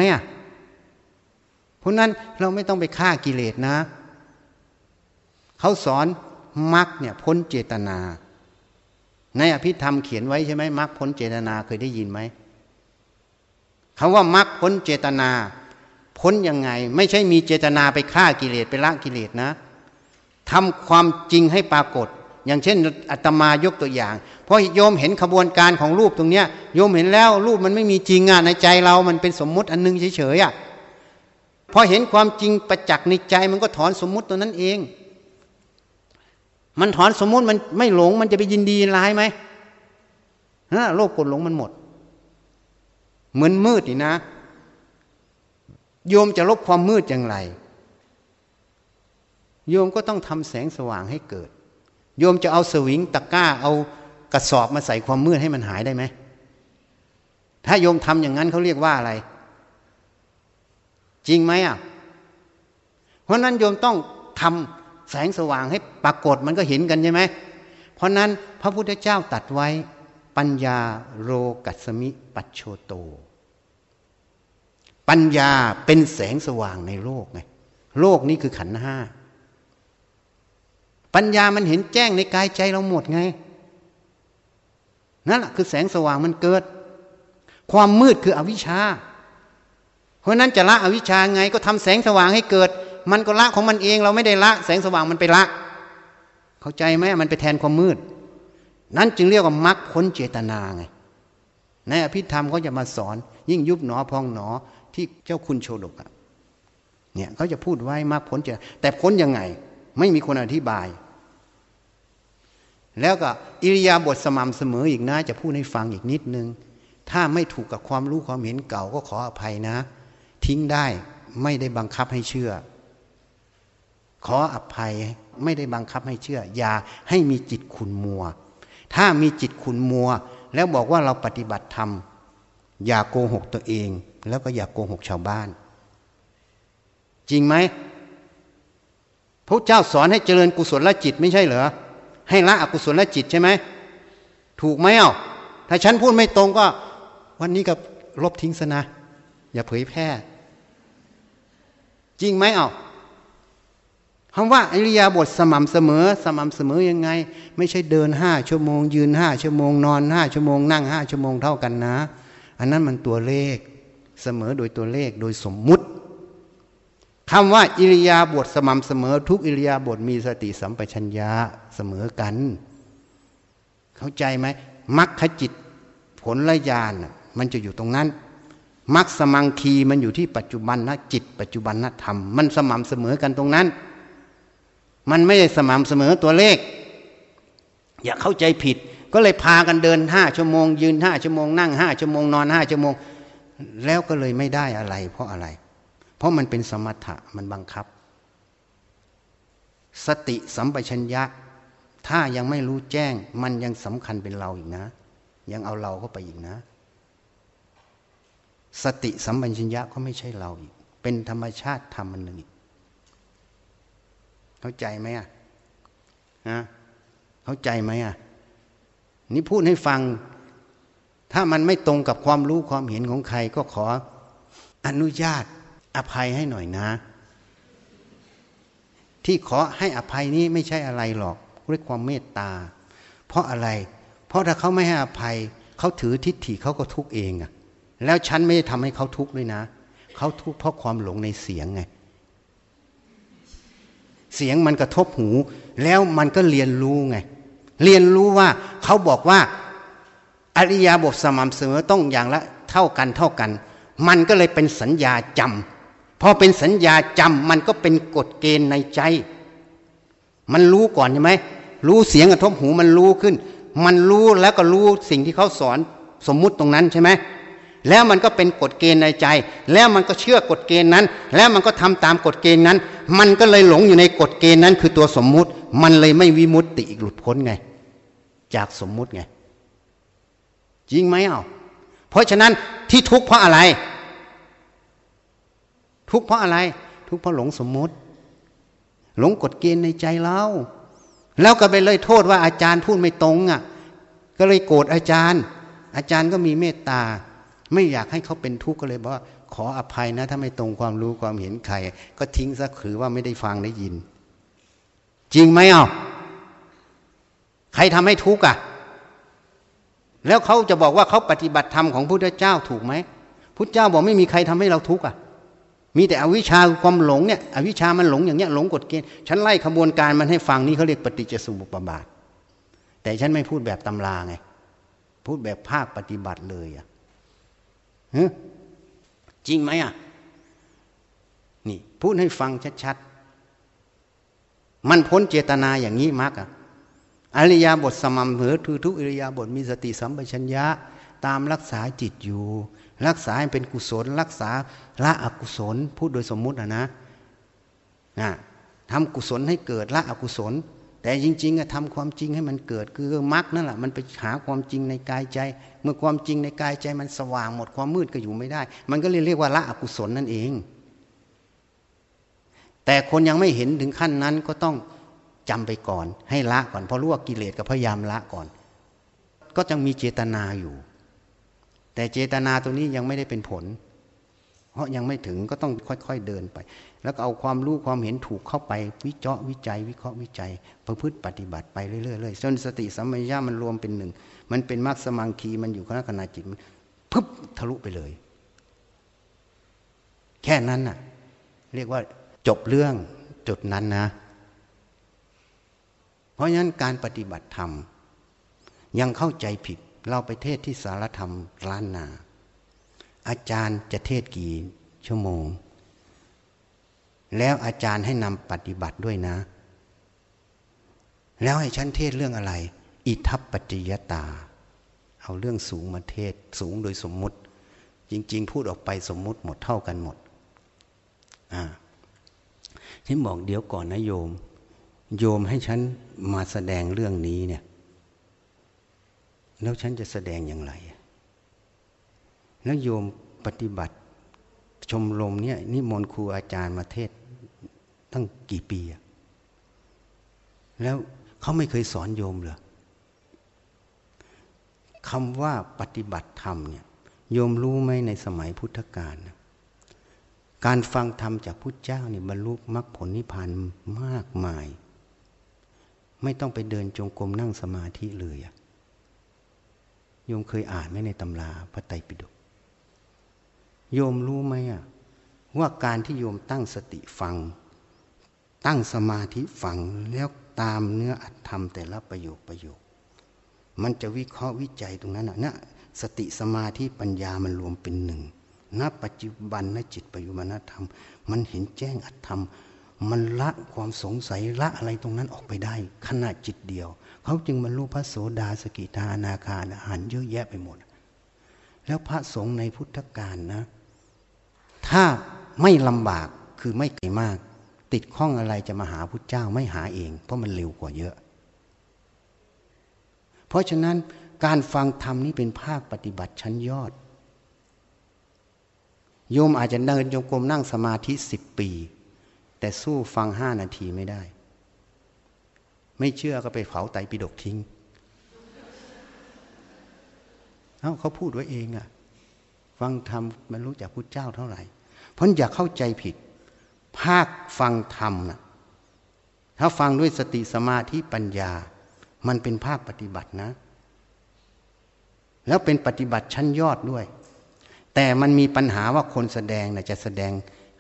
เพราะนั้นเราไม่ต้องไปฆ่ากิเลสนะเขาสอนมรรคเนี่ยพ้นเจตนาในอภิธรรมเขียนไว้ใช่ไหมมรรคพ้นเจตนาเคยได้ยินไหมคำว่ามรรคพ้นเจตนาพ้นยังไงไม่ใช่มีเจตนาไปฆ่ากิเลสไปละกิเลสนะทำความจริงให้ปรากฏอย่างเช่นอาตมายกตัวอย่างเพราะโยมเห็นขบวนการของรูปตรงเนี้ยโยมเห็นแล้วรูปมันไม่มีจริงในใจเรามันเป็นสมมุติอันนึงเฉยๆพอเห็นความจริงประจักษ์ในใจมันก็ถอนสมมุติตัวนั้นเองมันถอนสมมุติมันไม่หลงมันจะไปยินดีร้ายไหมโลภโกรธหลงมันหมดเหมือนมืดนี่นะโยมจะลบความมืดอย่างไรโยมก็ต้องทำแสงสว่างให้เกิดโยมจะเอาสวิงตะกร้าเอากระสอบมาใส่ความมืดให้มันหายได้ไหมถ้าโยมทำอย่างนั้นเขาเรียกว่าอะไรจริงไหมเพราะนั้นโยมต้องทำแสงสว่างให้ปรากฏมันก็เห็นกันใช่ไหมเพราะนั้นพระพุทธเจ้าตรัสไว้ปัญญาโลกัสสมิปัจโชโตปัญญาเป็นแสงสว่างในโลกไงโลกนี้คือขันธ์ห้าปัญญามันเห็นแจ้งในกายใจเราหมดไงนั่นแหละคือแสงสว่างมันเกิดความมืดคืออวิชชาเพราะนั้นจะละอวิชชาไงก็ทำแสงสว่างให้เกิดมันก็ละของมันเองเราไม่ได้ละแสงสว่างมันไปละเข้าใจไหมมันไปแทนความมืดนั้นจึงเรียกว่ามรรคพ้นเจตนาไงในอภิธรรมเขาจะมาสอนยิ่งยุบหนอพองหนอที่เจ้าคุณโชฎกเนี่ยเขาจะพูดไว้มรรคพ้นเจตนาแต่พ้นยังไงไม่มีคนอธิบายแล้วก็อิริยาบถสม่ำเสมออีกนะจะพูดให้ฟังอีกนิดนึงถ้าไม่ถูกกับความรู้ความเห็นเก่าก็ขออภัยนะทิ้งได้ไม่ได้บังคับให้เชื่อขออภัยไม่ได้บังคับให้เชื่ออย่าให้มีจิตขุ่นมัวถ้ามีจิตขุ่นมัวแล้วบอกว่าเราปฏิบัติธรรมอย่าโกหกตัวเองแล้วก็อย่าโกหกชาวบ้านจริงไหมพระเจ้าสอนให้เจริญกุศลจิตไม่ใช่เหรอให้ละอกุศลจิตใช่ไหมถูกไหมถ้าฉันพูดไม่ตรงก็วันนี้ก็ลบทิ้งซะนะอย่าเผยแพร่จริงไหม คำว่าอิริยาบถสม่ำเสมอสม่ำเสมอยังไงไม่ใช่เดิน5ชั่วโมงยืน5ชั่วโมงนอน5ชั่วโมงนั่ง5ชั่วโมงเท่ากันนะอันนั้นมันตัวเลขเสมอโดยตัวเลขโดยสมมุติคำว่าอิริยาบถสม่ำเสมอทุกอิริยาบถมีสติสัมปชัญญะเสมอกันเข้าใจไหมมรรคจิตผลละญาณมันจะอยู่ตรงนั้นมรรคสมังคีมันอยู่ที่ปัจจุบันนะจิตปัจจุบันนะธรรมมันสม่ำเสมอกันตรงนั้นมันไม่ได้สม่ำเสมอตัวเลขอย่าเข้าใจผิดก็เลยพากันเดิน5ชั่วโมงยืน5ชั่วโมงนั่ง5ชั่วโมงนอน5ชั่วโมงแล้วก็เลยไม่ได้อะไรเพราะอะไรเพราะมันเป็นสมถะมันบังคับสติสัมปชัญญะถ้ายังไม่รู้แจ้งมันยังสำคัญเป็นเราอีกนะยังเอาเราเข้าไปอีกนะสติสัมปชัญญะก็ไม่ใช่เราอีกเป็นธรรมชาติธรรมอันหนึ่งเข้าใจไหมอ่ะนะเข้าใจไหมอ่ะนี่พูดให้ฟังถ้ามันไม่ตรงกับความรู้ความเห็นของใครก็ขออนุญาตอภัยให้หน่อยนะที่ขอให้อภัยนี้ไม่ใช่อะไรหรอกด้วยความเมตตาเพราะอะไรเพราะถ้าเขาไม่ให้อภัยเขาถือทิฏฐิเขาก็ทุกข์เองอะแล้วฉันไม่ได้ทำให้เขาทุกข์ด้วยนะเขาทุกข์เพราะความหลงในเสียงไงเสียงมันกระทบหูแล้วมันก็เรียนรู้ไงเรียนรู้ว่าเขาบอกว่าอริยบทสม่ำเสมอต้องอย่างละเท่ากันเท่ากันมันก็เลยเป็นสัญญาจำพอเป็นสัญญาจำมันก็เป็นกฎเกณฑ์ในใจมันรู้ก่อนใช่ไหมรู้เสียงกระทบหูมันรู้ขึ้นมันรู้แล้วก็รู้สิ่งที่เขาสอนสมมุติตรงนั้นใช่ไหมแล้วมันก็เป็นกฎเกณฑ์ในใจแล้วมันก็เชื่อกฎเกณฑ์นั้นแล้วมันก็ทำตามกฎเกณฑ์นั้นมันก็เลยหลงอยู่ในกฎเกณฑ์นั้นคือตัวสมมุติมันเลยไม่วิมุตติอีกหลุดพ้นไงจากสมมุติไงจริงไหมเพราะฉะนั้นที่ทุกข์เพราะอะไรทุกข์เพราะอะไรทุกข์เพราะหลงสมมุติหลงกฎเกณฑ์ในใจเราแล้วก็ไปเลยโทษว่าอาจารย์พูดไม่ตรงก็เลยโกรธอาจารย์อาจารย์ก็มีเมตตาไม่อยากให้เขาเป็นทุกข์ก็เลยบอกว่าขออภัยนะถ้าไม่ตรงความรู้ความเห็นใครก็ทิ้งซะถือว่าไม่ได้ฟังได้ยินจริงไหมใครทำให้ทุกข์แล้วเขาจะบอกว่าเขาปฏิบัติธรรมของพุทธเจ้าถูกไหมพุทธเจ้าบอกไม่มีใครทำให้เราทุกข์มีแต่อวิชชาความหลงเนี่ยอวิชชามันหลงอย่างเนี้ยหลงกฎเกณฑ์ฉันไล่ขบวนการมันให้ฟังนี่เขาเรียกปฏิจจสมุปบาทแต่ฉันไม่พูดแบบตำราไงพูดแบบภาคปฏิบัติเลยจริงไหมนี่พูดให้ฟังชัดๆมันพ้นเจตนาอย่างนี้มากอริยบทสม่ำเสมอทุกอิริยาบถมีสติสัมปชัญญะตามรักษาจิตอยู่รักษาให้เป็นกุศลรักษาละอกุศลพูดโดยสมมุตินะทำกุศลให้เกิดละอกุศลแต่จริงๆทำความจริงให้มันเกิดคือมรรคนั่นแหละมันไปหาความจริงในกายใจเมื่อความจริงในกายใจมันสว่างหมดความมืดก็อยู่ไม่ได้มันก็เลยเรียกว่าละอกุศลนั่นเองแต่คนยังไม่เห็นถึงขั้นนั้นก็ต้องจำไปก่อนให้ละก่อนเพราะรู้ว่ากิเลสก็พยายามละก่อนก็ยังมีเจตนาอยู่แต่เจตนาตัวนี้ยังไม่ได้เป็นผลเพราะยังไม่ถึงก็ต้องค่อยๆเดินไปแล้วก็เอาความรู้ความเห็นถูกเข้าไปวิเคราะห์วิจัยวิเคราะห์วิจัยประพฤติปฏิบัติไปเรื่อยๆจนสติสัมปชัญญะมันรวมเป็นหนึ่งมันเป็นมรรคสมังคีมันอยู่ขณะจิตมันพึบทะลุไปเลยแค่นั้นเรียกว่าจบเรื่องจุดนั้นนะเพราะฉะนั้นการปฏิบัติธรรมยังเข้าใจผิดเราไปเทศที่สารธรรมล้านนาอาจารย์จะเทศกี่ชั่วโมงแล้วอาจารย์ให้นำปฏิบัติด้วยนะแล้วให้ฉันเทศเรื่องอะไรอิทัปปัจจยตาเอาเรื่องสูงมาเทศสูงโดยสมมุติจริงๆพูดออกไปสมมุติหมดเท่ากันหมดฉันบอกเดี๋ยวก่อนนะโยมให้ฉันมาแสดงเรื่องนี้เนี่ยแล้วฉันจะแสดงอย่างไรแล้วโยมปฏิบัติชมรมเนี่ยนิมนต์ครูอาจารย์มาเทศตั้งกี่ปีแล้วเขาไม่เคยสอนโยมเหรอคำว่าปฏิบัติธรรมเนี่ยโยมรู้ไหมในสมัยพุทธกาล การฟังธรรมจากพุทธเจ้านี่บรรลุมรรคผลนิพพานมากมายไม่ต้องไปเดินจงกรมนั่งสมาธิเลยโยมเคยอ่านไหมในตำราพระไตรปิฎกโยมรู้ไหมว่าการที่โยมตั้งสติฟังตั้งสมาธิฟังแล้วตามเนื้ออรรถธรรมแต่ละประโยคมันจะวิเคราะห์วิจัยตรงนั้นนะสติสมาธิปัญญามันรวมเป็นหนึ่งณปัจจุบันณจิตปัจจุบันณธรรมมันเห็นแจ้งอรรถธรรมมันละความสงสัยละอะไรตรงนั้นออกไปได้ขณะจิตเดียวเขาจึงบรรลุพระโสดาสกิทาอนาคาอรหันต์เยอะแยะไปหมดแล้วพระสงฆ์ในพุทธกาลนะถ้าไม่ลำบากคือไม่ไกลมากติดข้องอะไรจะมาหาพุทธเจ้าไม่หาเองเพราะมันเร็วกว่าเยอะเพราะฉะนั้นการฟังธรรมนี้เป็นภาคปฏิบัติชั้นยอดโยมอาจจะเดินจงกรมนั่งสมาธิ10 ปีแต่สู้ฟัง5 นาทีไม่ได้ไม่เชื่อก็ไปเผาไตรปิฎกทิ้งเขาพูดไว้เองฟังธรรมมันรู้จากพุทธเจ้าเท่าไหร่เพราะอย่าเข้าใจผิดภาคฟังธรรมนะถ้าฟังด้วยสติสมาธิปัญญามันเป็นภาคปฏิบัตินะแล้วเป็นปฏิบัติชั้นยอดด้วยแต่มันมีปัญหาว่าคนแสดงจะแสดง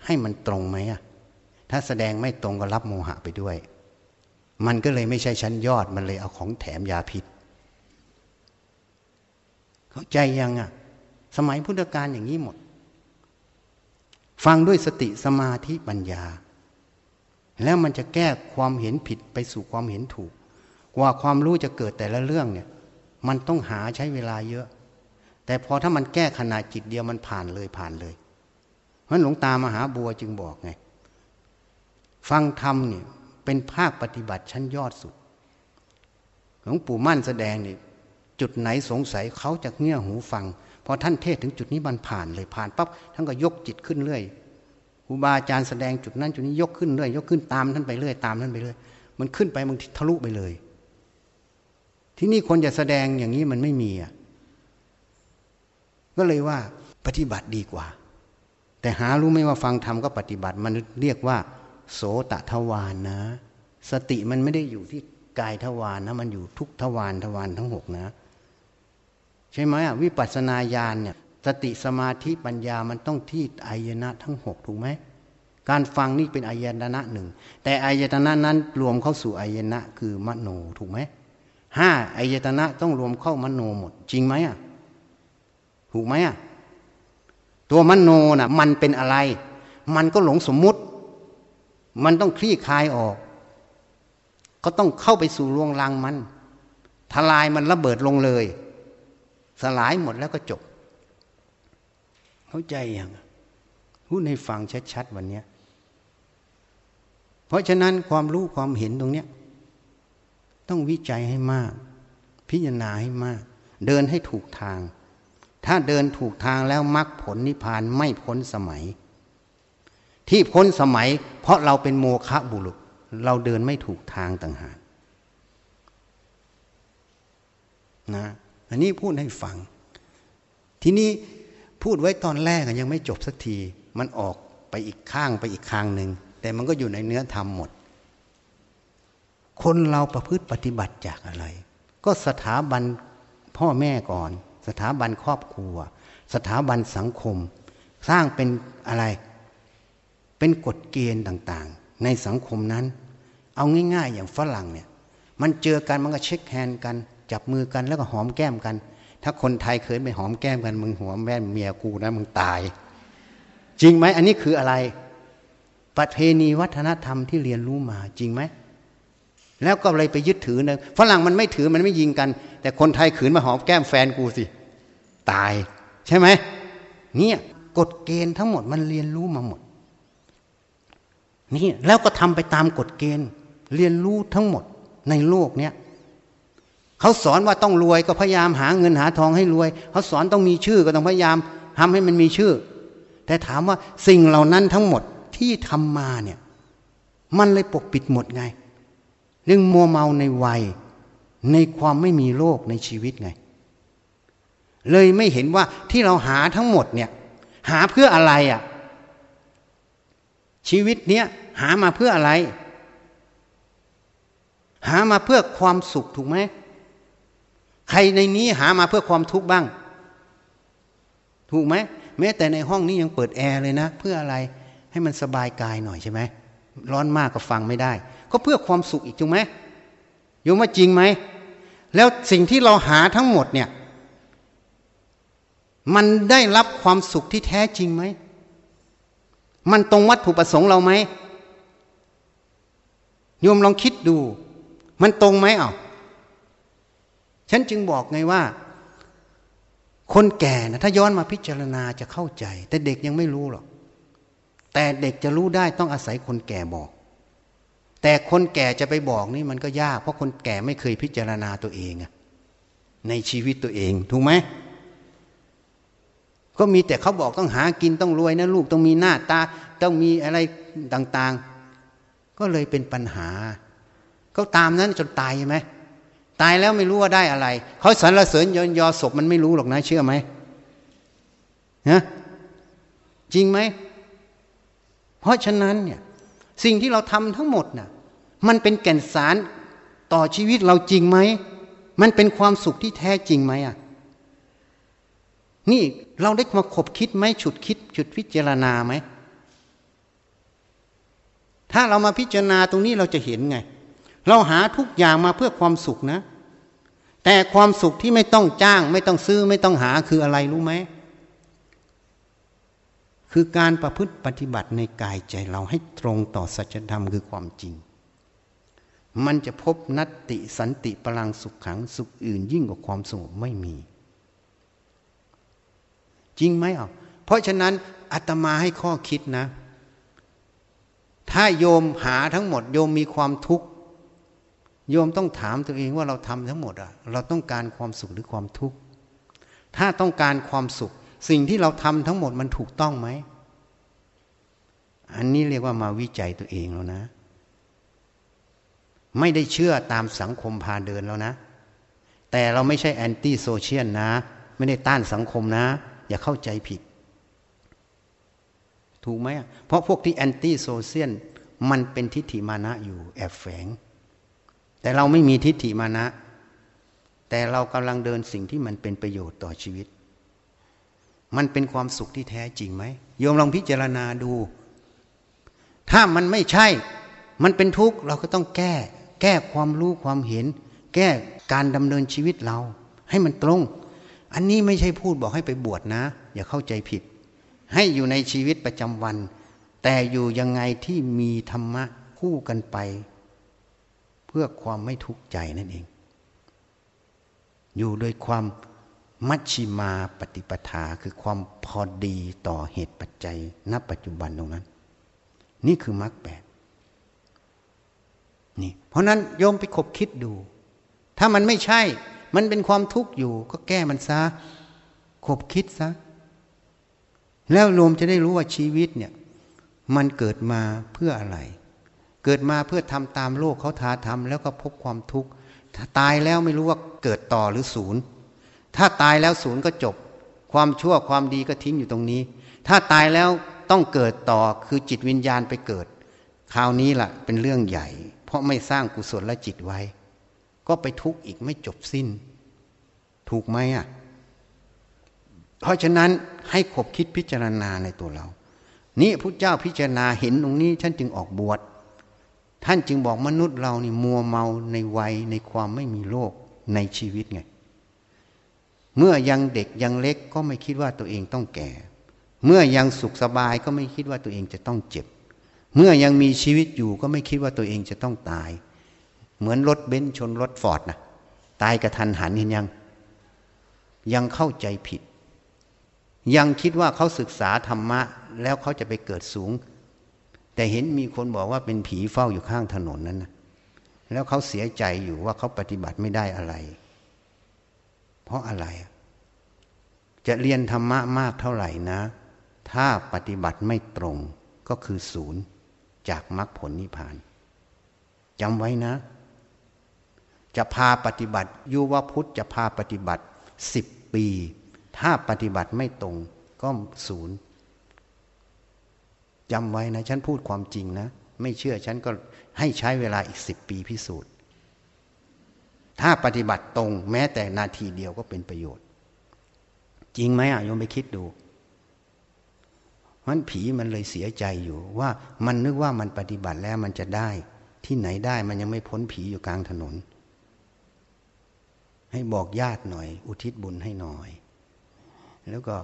ให้มันตรงไหมถ้าแสดงไม่ตรงก็รับโมหะไปด้วยมันก็เลยไม่ใช่ชั้นยอดมันเลยเอาของแถมยาพิษเข้าใจยังสมัยพุทธกาลอย่างนี้หมดฟังด้วยสติสมาธิปัญญาแล้วมันจะแก้ความเห็นผิดไปสู่ความเห็นถูกกว่าความรู้จะเกิดแต่ละเรื่องเนี่ยมันต้องหาใช้เวลาเยอะแต่พอถ้ามันแก้ขณะจิตเดียวมันผ่านเลยเพราะหลวงตามหาบัวจึงบอกไงฟังธรรมเนี่ยเป็นภาคปฏิบัติชั้นยอดสุดหลวงปู่มั่นแสดงเนี่ยจุดไหนสงสัยเขาจะเงี่ยหูฟังพอท่านเทศถึงจุดนี้มันผ่านปั๊บท่านก็ยกจิตขึ้นเรื่อยครูบาอาจารย์แสดงจุดนั้นจุดนี้ยกขึ้นเรื่อยยกขึ้นตามท่านไปเรื่อยมันขึ้นไปมันทะลุไปเลยที่นี่คนจะแสดงอย่างนี้มันไม่มีก็เลยว่าปฏิบัติดีกว่าแต่หารู้ไหมว่าฟังธรรมก็ปฏิบัติมันเรียกว่าโสตทวารนะสติมันไม่ได้อยู่ที่กายทวารนะมันอยู่ทุกทวารทั้ง6นะใช่ไหมวิปัสสนาญาณเนี่ยสติสมาธิปัญญามันต้องที่อายตนะทั้ง6ถูกไหมการฟังนี่เป็นอายตนะหนึ่งแต่อายตนะนั้นรวมเข้าสู่อายตนะคือมโนถูกไหม5อายตนะต้องรวมเข้ามโนหมดจริงไหมถูกไหมตัวมโนน่ะมันเป็นอะไรมันก็หลงสมมุติมันต้องคลี่คลายออกก็ต้องเข้าไปสู่รวงรังมันทลายมันระเบิดลงเลยสลายหมดแล้วก็จบเข้าใจยังพูดให้ฟังชัดๆวันนี้เพราะฉะนั้นความรู้ความเห็นตรงเนี้ยต้องวิจัยให้มากพิจารณาให้มากเดินให้ถูกทางถ้าเดินถูกทางแล้วมรรคผลนิพพานไม่พ้นสมัยที่พ้นสมัยเพราะเราเป็นโมฆะบุรุษเราเดินไม่ถูกทางต่างหากนะอันนี้พูดให้ฟังทีนี้พูดไว้ตอนแรกยังไม่จบสักทีมันออกไปอีกข้างหนึ่งแต่มันก็อยู่ในเนื้อธรรมหมดคนเราประพฤติปฏิบัติจากอะไรก็สถาบันพ่อแม่ก่อนสถาบันครอบครัวสถาบันสังคมสร้างเป็นอะไรเป็นกฎเกณฑ์ต่างๆในสังคมนั้นเอาง่ายๆอย่างฝรั่งเนี่ยมันเจอกันมันก็เช็คแฮนด์กันจับมือกันแล้วก็หอมแก้มกันถ้าคนไทยเคยไปหอมแก้มกันมึงหัวแม่เมียกูนะมึงตายจริงไหมอันนี้คืออะไรประเพณีวัฒนธรรมที่เรียนรู้มาจริงไหมแล้วก็เลยไปยึดถือนะฝรั่งมันไม่ถือมันไม่ยิงกันแต่คนไทยขืนมาหอมแก้มแฟนกูสิตายใช่ไหมเนี่ยกฎเกณฑ์ทั้งหมดมันเรียนรู้มาหมดนี่แล้วก็ทำไปตามกฎเกณฑ์เรียนรู้ทั้งหมดในโลกเนี้ยเขาสอนว่าต้องรวยก็พยายามหาเงินหาทองให้รวยเขาสอนต้องมีชื่อก็ต้องพยายามทำให้มันมีชื่อแต่ถามว่าสิ่งเหล่านั้นทั้งหมดที่ทำมาเนี่ยมันเลยปกปิดหมดไงเรื่องมัวเมาในวัยในความไม่มีโลกในชีวิตไงเลยไม่เห็นว่าที่เราหาทั้งหมดเนี่ยหาเพื่ออะไร ชีวิตเนี้ยหามาเพื่ออะไรหามาเพื่อความสุขถูกไหมใครในนี้หามาเพื่อความทุกข์บ้างถูกไหมแม้แต่ในห้องนี้ยังเปิดแอร์เลยนะเพื่ออะไรให้มันสบายกายหน่อยใช่ไหมร้อนมากก็ฟังไม่ได้ก็เพื่อความสุขอีกถูกไหมโยมว่าจริงไหมแล้วสิ่งที่เราหาทั้งหมดเนี่ยมันได้รับความสุขที่แท้จริงไหมมันตรงวัตถุประสงค์เราไหมโยมลองคิดดูมันตรงไหมอ่ะฉันจึงบอกไงว่าคนแก่นะถ้าย้อนมาพิจารณาจะเข้าใจแต่เด็กยังไม่รู้หรอกแต่เด็กจะรู้ได้ต้องอาศัยคนแก่บอกแต่คนแก่จะไปบอกนี่มันก็ยากเพราะคนแก่ไม่เคยพิจารณาตัวเองในชีวิตตัวเองถูกไหมก็มีแต่เขาบอกต้องหากินต้องรวยนะลูกต้องมีหน้าตาต้องมีอะไรต่างๆก็เลยเป็นปัญหาก็ตามนั้นจนตายใช่ไหมตายแล้วไม่รู้ว่าได้อะไรเขาสรรเสริญยนยอศพมันไม่รู้หรอกนะเชื่อไหมฮะจริงไหมเพราะฉะนั้นเนี่ยสิ่งที่เราทำทั้งหมดน่ะมันเป็นแก่นสารต่อชีวิตเราจริงไหมมันเป็นความสุขที่แท้จริงไหมอ่ะนี่เราได้มาขบคิดไหมฉุดคิดฉุดพิจารณาไหมถ้าเรามาพิจารณาตรงนี้เราจะเห็นไงเราหาทุกอย่างมาเพื่อความสุขนะแต่ความสุขที่ไม่ต้องจ้างไม่ต้องซื้อไม่ต้องหาคืออะไรรู้ไหมคือการประพฤติปฏิบัติในกายใจเราให้ตรงต่อสัจธรรมคือความจริงมันจะพบนัตติสันติปรังสุขขังสุขอื่นยิ่งกว่าความสงบไม่มีจริงไหมอ่ะเพราะฉะนั้นอาตมาให้ข้อคิดนะถ้าโยมหาทั้งหมดโยมมีความทุกข์โยมต้องถามตัวเองว่าเราทำทั้งหมดอ่ะเราต้องการความสุขหรือความทุกข์ถ้าต้องการความสุขสิ่งที่เราทำทั้งหมดมันถูกต้องไหมอันนี้เรียกว่ามาวิจัยตัวเองแล้วนะไม่ได้เชื่อตามสังคมพาเดินแล้วนะแต่เราไม่ใช่แอนตี้โซเชียลนะไม่ได้ต้านสังคมนะอย่าเข้าใจผิดถูกไหมเพราะพวกที่แอนตี้โซเชียลมันเป็นทิฏฐิมานะอยู่แอบแฝงแต่เราไม่มีทิฏฐิมานะแต่เรากำลังเดินสิ่งที่มันเป็นประโยชน์ต่อชีวิตมันเป็นความสุขที่แท้จริงไหมโยมลองพิจารณาดูถ้ามันไม่ใช่มันเป็นทุกข์เราก็ต้องแก้ความรู้ความเห็นแก้การดำเนินชีวิตเราให้มันตรงอันนี้ไม่ใช่พูดบอกให้ไปบวชนะอย่าเข้าใจผิดให้อยู่ในชีวิตประจำวันแต่อยู่ยังไงที่มีธรรมะคู่กันไปเพื่อความไม่ทุกข์ใจนั่นเองอยู่โดยความมัชชิมาปฏิปทาคือความพอดีต่อเหตุปัจจัยณปัจจุบันตรงนั้นนี่คือมรรคแปดนี่เพราะนั้นโยมไปคบคิดดูถ้ามันไม่ใช่มันเป็นความทุกข์อยู่ก็แก้มันซะคบคิดซะแล้วโยมจะได้รู้ว่าชีวิตเนี่ยมันเกิดมาเพื่ออะไรเกิดมาเพื่อทำตามโลกเขาท้าทำแล้วก็พบความทุกข์ตายแล้วไม่รู้ว่าเกิดต่อหรือศูนย์ถ้าตายแล้วศูนย์ก็จบความชั่วความดีก็ทิ้งอยู่ตรงนี้ถ้าตายแล้วต้องเกิดต่อคือจิตวิญญาณไปเกิดคราวนี้ล่ะเป็นเรื่องใหญ่เพราะไม่สร้างกุศลและจิตไว้ก็ไปทุกข์อีกไม่จบสิ้นถูกไหมอ่ะเพราะฉะนั้นให้ขบคิดพิจารณาในตัวเรานี่พุทธเจ้าพิจารณาเห็นตรงนี้ท่านจึงออกบวชท่านจึงบอกมนุษย์เรานี่มัวเมาในวัยในความไม่มีโลกในชีวิตไงเมื่อยังเด็กยังเล็กก็ไม่คิดว่าตัวเองต้องแก่เมื่อยังสุขสบายก็ไม่คิดว่าตัวเองจะต้องเจ็บเมื่อยังมีชีวิตอยู่ก็ไม่คิดว่าตัวเองจะต้องตายเหมือนรถเบนซ์ชนรถฟอร์ดนะตายกระทันหันเห็นยังเข้าใจผิดยังคิดว่าเขาศึกษาธรรมะแล้วเขาจะไปเกิดสูงแต่เห็นมีคนบอกว่าเป็นผีเฝ้าอยู่ข้างถนนนั้นนะแล้วเขาเสียใจอยู่ว่าเขาปฏิบัติไม่ได้อะไรเพราะอะไรจะเรียนธรรมะมากเท่าไหร่นะถ้าปฏิบัติไม่ตรงก็คือศูนย์จากมรรคผลนิพพานจำไว้นะจะพาปฏิบัติยุวพุทธจะพาปฏิบัติ10ปีถ้าปฏิบัติไม่ตรงก็ศูนย์ จำไว้นะฉันพูดความจริงนะไม่เชื่อฉันก็ให้ใช้เวลาอีก10 ปีพิสูจน์ถ้าปฏิบัติตรงแม้แต่นาทีเดียวก็เป็นประโยชน์จริงไหมอ่ะโยมไปคิดดูมันผีมันเลยเสียใจอยู่ว่ามันนึกว่ามันปฏิบัติแล้วมันจะได้ที่ไหนได้มันยังไม่พ้นผีอยู่กลางถนนให้บอกญาติหน่อยอุทิศบุญให้หน่อยแล้วก็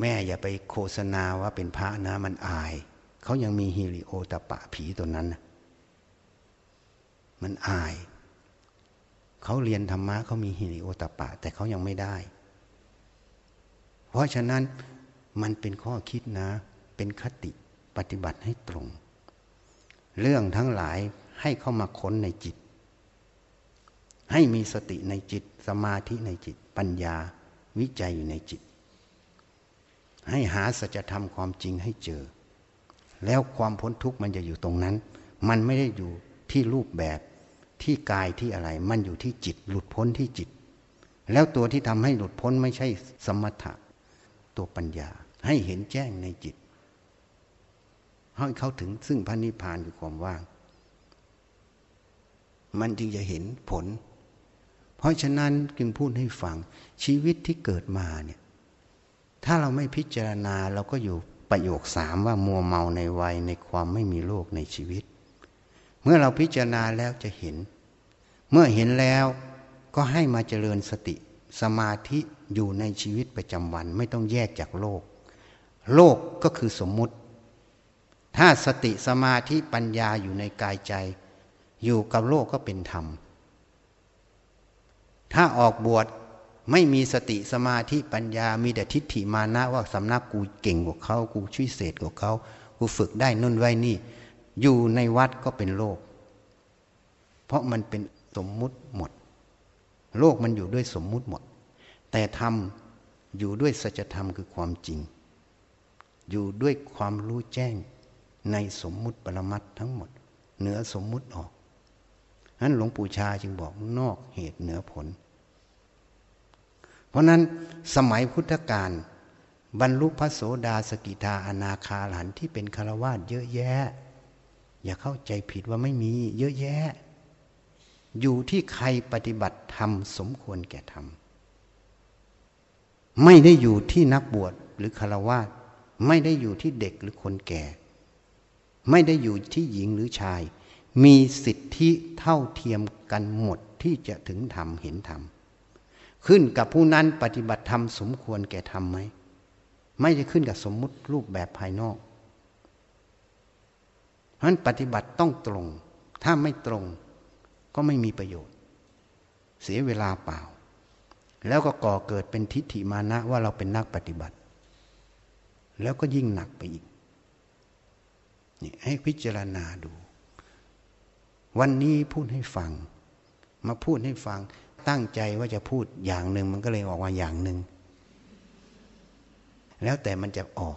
แม่อย่าไปโฆษณาว่าเป็นพระนะมันอายเขายังมีฮิริโอตปะผีตัวนั้นนะมันอายเขาเรียนธรรมะเขามีฮิริโอตปะแต่เขายังไม่ได้เพราะฉะนั้นมันเป็นข้อคิดนะเป็นคติปฏิบัติให้ตรงเรื่องทั้งหลายให้เข้ามาค้นในจิตให้มีสติในจิตสมาธิในจิตปัญญาวิจัยอยู่ในจิตให้หาสัจธรรมความจริงให้เจอแล้วความพ้นทุกข์มันจะอยู่ตรงนั้นมันไม่ได้อยู่ที่รูปแบบที่กายที่อะไรมันอยู่ที่จิตหลุดพ้นที่จิตแล้วตัวที่ทำให้หลุดพ้นไม่ใช่สมถะตัวปัญญาให้เห็นแจ้งในจิตให้เข้าถึงซึ่งพระนิพพานคือความว่างมันจึงจะเห็นผลเพราะฉะนั้นจึงพูดให้ฟังชีวิตที่เกิดมาเนี่ยถ้าเราไม่พิจารณาเราก็อยู่ประโยค3ว่ามัวเมาในวัยในความไม่มีโลกในชีวิตเมื่อเราพิจารณาแล้วจะเห็นเมื่อเห็นแล้วก็ให้มาเจริญสติสมาธิอยู่ในชีวิตประจำวันไม่ต้องแยกจากโลกโลกก็คือสมมุติถ้าสติสมาธิปัญญาอยู่ในกายใจอยู่กับโลกก็เป็นธรรมถ้าออกบวชไม่มีสติสมาธิปัญญามีแต่ทิฏฐิมานะว่าสำนักกูเก่งกว่าเขากูช่วยเศษกว่าเขากูฝึกได้นู่นไว้นี่อยู่ในวัดก็เป็นโลกเพราะมันเป็นสมมุติหมดโลกมันอยู่ด้วยสมมุติหมดแต่ธรรมอยู่ด้วยสัจธรรมคือความจริงอยู่ด้วยความรู้แจ้งในสมมุติปรมัตถ์ทั้งหมดเหนือสมมุติออกนั้นหลวงปู่ชาจึงบอกนอกเหตุเหนือผลเพราะนั้นสมัยพุทธกาลบรรลุพระโสดาสกิทาอนาคาหลานที่เป็นฆราวาสเยอะแยะอย่าเข้าใจผิดว่าไม่มีเยอะแยะอยู่ที่ใครปฏิบัติธรรมสมควรแก่ธรรมไม่ได้อยู่ที่นักบวชหรือฆราวาสไม่ได้อยู่ที่เด็กหรือคนแก่ไม่ได้อยู่ที่หญิงหรือชายมีสิทธิเท่าเทียมกันหมดที่จะถึงธรรมเห็นธรรมขึ้นกับผู้นั้นปฏิบัติธรรมสมควรแก่ธรรมไหมไม่ได้ขึ้นกับสมมุติรูปแบบภายนอกเพราะฉะนั้นปฏิบัติต้องตรงถ้าไม่ตรงก็ไม่มีประโยชน์เสียเวลาเปล่าแล้วก็ก่อเกิดเป็นทิฏฐิมานะว่าเราเป็นนักปฏิบัติแล้วก็ยิ่งหนักไปอีกนี่ให้พิจารณาดูวันนี้พูดให้ฟังมาพูดให้ฟังตั้งใจว่าจะพูดอย่างหนึ่งมันก็เลยออกมาอย่างหนึ่งแล้วแต่มันจะออก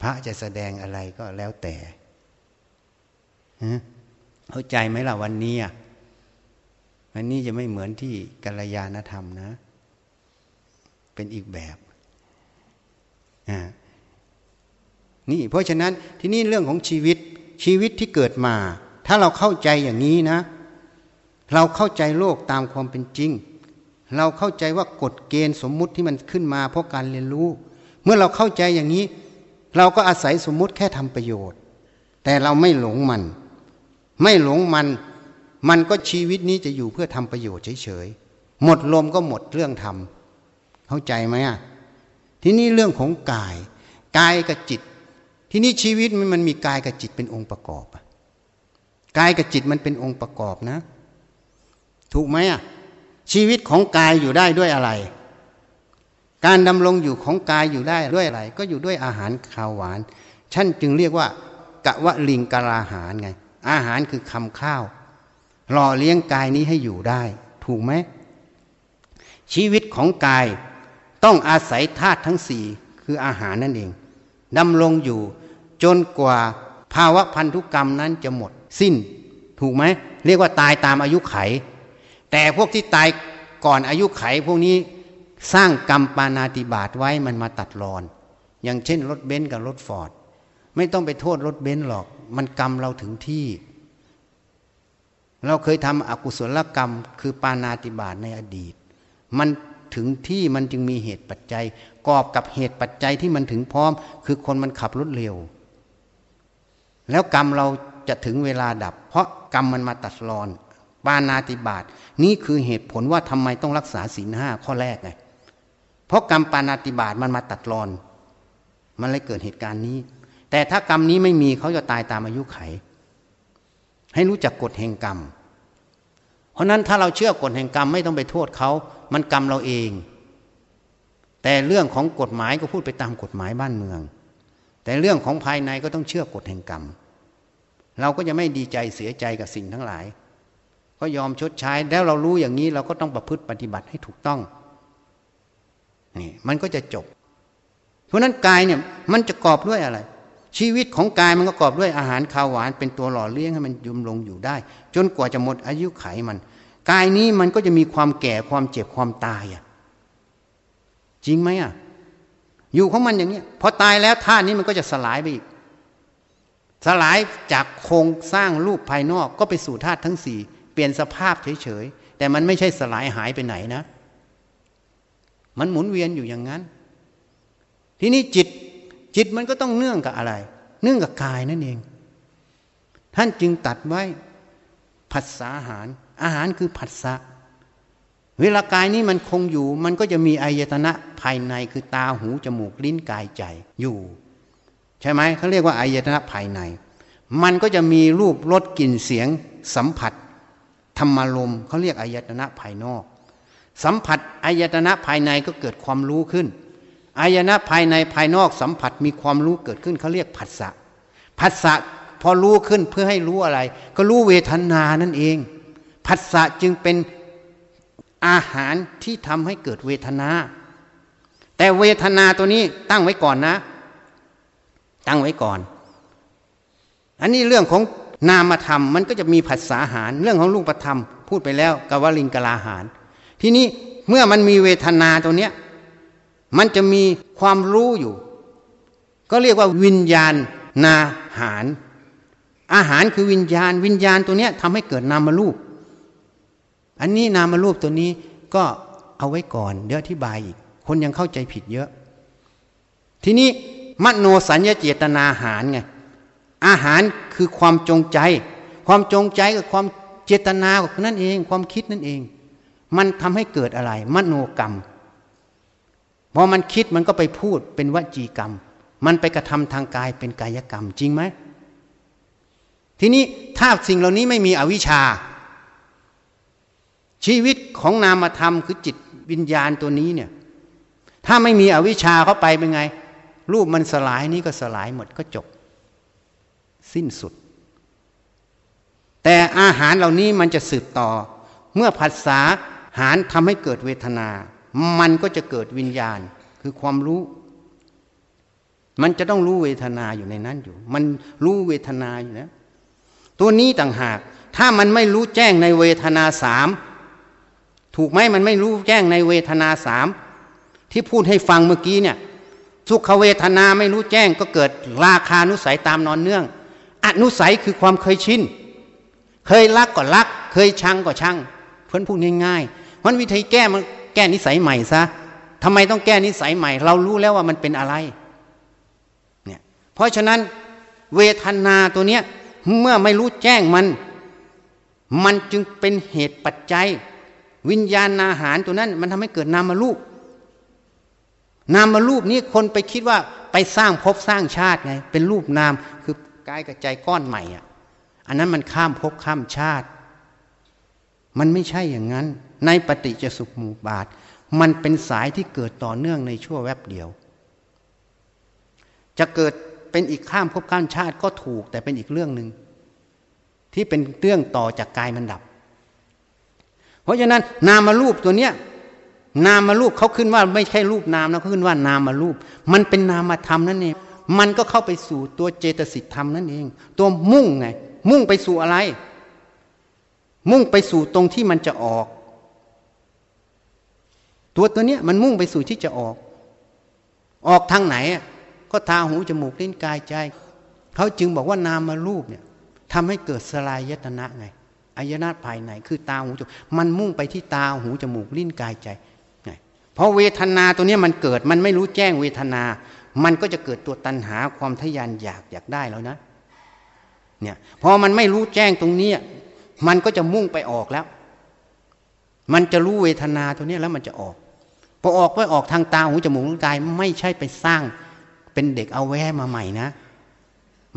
พระจะแสดงอะไรก็แล้วแต่เข้าใจไหมล่ะวันนี้จะไม่เหมือนที่กัลยาณธรรมนะเป็นอีกแบบนี่เพราะฉะนั้นที่นี่เรื่องของชีวิตที่เกิดมาถ้าเราเข้าใจอย่างนี้นะเราเข้าใจโลกตามความเป็นจริงเราเข้าใจว่ากฎเกณฑ์สมมุติที่มันขึ้นมาเพราะการเรียนรู้เมื่อเราเข้าใจอย่างนี้เราก็อาศัยสมมุติแค่ทำประโยชน์แต่เราไม่หลงมันมันก็ชีวิตนี้จะอยู่เพื่อทำประโยชน์เฉยๆหมดลมก็หมดเรื่องทำเข้าใจไหมอ่ะที่นี่เรื่องของกายกับจิตที่นี่ชีวิตมันมีกายกับจิตเป็นองค์ประกอบกายกับจิตมันเป็นองค์ประกอบนะถูกไหมอ่ะชีวิตของกายอยู่ได้ด้วยอะไรการดำรงอยู่ของกายอยู่ได้ด้วยอะไรก็อยู่ด้วยอาหารข้าวหวานฉันจึงเรียกว่ากะวะลิงกะลาหารไงอาหารคือคำข้าวหล่อเลี้ยงกายนี้ให้อยู่ได้ถูกไหมชีวิตของกายต้องอาศัยธาตุทั้ง4คืออาหารนั่นเองดำรงอยู่จนกว่าภาวะพันธุกรรมนั้นจะหมดสิ้นถูกไหมเรียกว่าตายตามอายุไขแต่พวกที่ตายก่อนอายุไขพวกนี้สร้างกรรมปาณาติบาตไว้มันมาตัดรอนอย่างเช่นรถเบนซ์กับรถฟอร์ด ไม่ต้องไปโทษรถเบนซ์หรอกมันกรรมเราถึงที่เราเคยทำอกุศลกรรมคือปาณาติบาตในอดีตมันถึงที่มันจึงมีเหตุปัจจัยกอบกับเหตุปัจจัยที่มันถึงพร้อมคือคนมันขับรถเร็วแล้วกรรมเราจะถึงเวลาดับเพราะกรรมมันมาตัดรอนปาณาติบาตนี่คือเหตุผลว่าทำไมต้องรักษาศีลห้าข้อแรกไงเพราะกรรมปาณาติบาตมันมาตัดรอนมันเลยเกิดเหตุการณ์นี้แต่ถ้ากรรมนี้ไม่มีเขาจะตายตามอายุไขให้รู้จักกฎแห่งกรรมเพราะนั้นถ้าเราเชื่อกฎแห่งกรรมไม่ต้องไปโทษเขามันกรรมเราเองแต่เรื่องของกฎหมายก็พูดไปตามกฎหมายบ้านเมืองแต่เรื่องของภายในก็ต้องเชื่อกฎแห่งกรรมเราก็จะไม่ดีใจเสียใจกับสิ่งทั้งหลายก็ยอมชดใช้แล้วเรารู้อย่างนี้เราก็ต้องประพฤติปฏิบัติให้ถูกต้องนี่มันก็จะจบเพราะนั้นกายเนี่ยมันจะกอบด้วยอะไรชีวิตของกายมันก็กอบด้วยอาหารข้าวหวานเป็นตัวหล่อเลี้ยงให้มันยุบลงอยู่ได้จนกว่าจะหมดอายุไขมันกายนี้มันก็จะมีความแก่ความเจ็บความตายอ่ะจริงไหมอ่ะอยู่ของมันอย่างเนี้ยพอตายแล้วธาตุนี้มันก็จะสลายไปอีกสลายจากโครงสร้างรูปภายนอกก็ไปสู่ธาตุทั้งสี่เปลี่ยนสภาพเฉยๆแต่มันไม่ใช่สลายหายไปไหนนะมันหมุนเวียนอยู่อย่างนั้นทีนี้จิตมันก็ต้องเนื่องกับอะไรเนื่องกับกายนั่นเองท่านจึงตัดไว้ผัสสะอาหารอาหารคือผัสสะเวลากายนี้มันคงอยู่มันก็จะมีอายตนะภายในคือตาหูจมูกลิ้นกายใจอยู่ใช่ไหมเขาเรียกว่าอายตนะภายในมันก็จะมีรูปรสกลิ่นเสียงสัมผัสธรรมารมณ์เขาเรียกอายตนะภายนอกสัมผัสอายตนะภายในก็เกิดความรู้ขึ้นอายตนะภายในภายนอกสัมผัสมีความรู้เกิดขึ้นเขาเรียกผัสสะผัสสะพอรู้ขึ้นเพื่อให้รู้อะไรก็รู้เวทนานั่นเองผัสสะจึงเป็นอาหารที่ทำให้เกิดเวทนาแต่เวทนาตัวนี้ตั้งไว้ก่อนนะตั้งไว้ก่อนอันนี้เรื่องของนามธรรมมันก็จะมีผัสสะอาหารเรื่องของรูปธรรมพูดไปแล้วกวลิงกลาหารทีนี้เมื่อมันมีเวทนาตัวเนี้ยมันจะมีความรู้อยู่ก็เรียกว่าวิญญาณนาหารอาหารคือวิญญาณตัวเนี้ยทำให้เกิดนามรูปอันนี้นามรูปตัวนี้ก็เอาไว้ก่อนเดี๋ยวอธิบายอีกคนยังเข้าใจผิดเยอะทีนี้มโนสัญญาเจตนาอาหารไงอาหารคือความจงใจความจงใจกับความเจตนานั่นเองความคิดนั่นเองมันทำให้เกิดอะไรมโนกรรมพอมันคิดมันก็ไปพูดเป็นวจีกรรมมันไปกระทำทางกายเป็นกายกรรมจริงไหมทีนี้ถ้าสิ่งเหล่านี้ไม่มีอวิชชาชีวิตของนามธรรมคือจิตวิญญาณตัวนี้เนี่ยถ้าไม่มีอวิชชาเข้าไปเป็นไงรูปมันสลายนี้ก็สลายหมดก็จบสิ้นสุดแต่อาหารเหล่านี้มันจะสืบต่อเมื่อผัสสะอาหารทำให้เกิดเวทนามันก็จะเกิดวิญญาณคือความรู้มันจะต้องรู้เวทนาอยู่ในนั้นอยู่มันรู้เวทนาอยู่นะตัวนี้ต่างหากถ้ามันไม่รู้แจ้งในเวทนาสามถูกไหมมันไม่รู้แจ้งในเวทนาสามที่พูดให้ฟังเมื่อกี้เนี่ยสุขเวทนาไม่รู้แจ้งก็เกิดราคานุสัยตามนอนเนื่องอนุสัยคือความเคยชินเคยรักก็รักเคยชังก็ชังเพื่อนพูดง่ายๆวันวิธีแก้มันแก้นิสัยใหม่ซะทำไมต้องแก้นิสัยใหม่เรารู้แล้วว่ามันเป็นอะไรเนี่ยเพราะฉะนั้นเวทนาตัวเนี้ยเมื่อไม่รู้แจ้งมันจึงเป็นเหตุปัจจัยวิญญาณอาหารตัวนั้นมันทำให้เกิดนามรูปนี้คนไปคิดว่าไปสร้างภพสร้างชาติไงเป็นรูปนามคือกายกับใจก้อนใหม่อ่ะอันนั้นมันข้ามภพข้ามชาติมันไม่ใช่อย่างนั้นในปฏิจจสมุปบาทมันเป็นสายที่เกิดต่อเนื่องในชั่วแวบเดียวจะเกิดเป็นอีกข้ามภพข้ามชาติก็ถูกแต่เป็นอีกเรื่องนึงที่เป็นเรื่องต่อจากกายมันดับเพราะฉะนั้นนามรูปตัวเนี้ยนามรูปเขาขึ้นว่าไม่ใช่รูปนามนะเขาขึ้นว่านามรูปมันเป็นนามธรรมนั่นเองมันก็เข้าไปสู่ตัวเจตสิกธรรมนั่นเองตัวมุ่งไงมุ่งไปสู่อะไรมุ่งไปสู่ตรงที่มันจะออกตัวเนี้ยมันมุ่งไปสู่ที่จะออกทางไหนก็ตาหูจมูกลิ้นกายใจ เขาจึงบอกว่านามรูปเนี่ยทำให้เกิดสลายยตนะไงอายตนะภายในคือตาหูจมูกมันมุ่งไปที่ตาหูจมูกลิ้นกายใจไงเพราะเวทนาตัวนี้มันเกิดมันไม่รู้แจ้งเวทนามันก็จะเกิดตัวตัณหาความทะยานอยากได้แล้วนะเนี่ยพอมันไม่รู้แจ้งตรงนี้มันก็จะมุ่งไปออกแล้วมันจะรู้เวทนาตัวนี้แล้วมันจะออกพอออกไปออกทางตาหูจมูกลิ้นกายไม่ใช่ไปสร้างเป็นเด็กเอาแว่มาใหม่นะ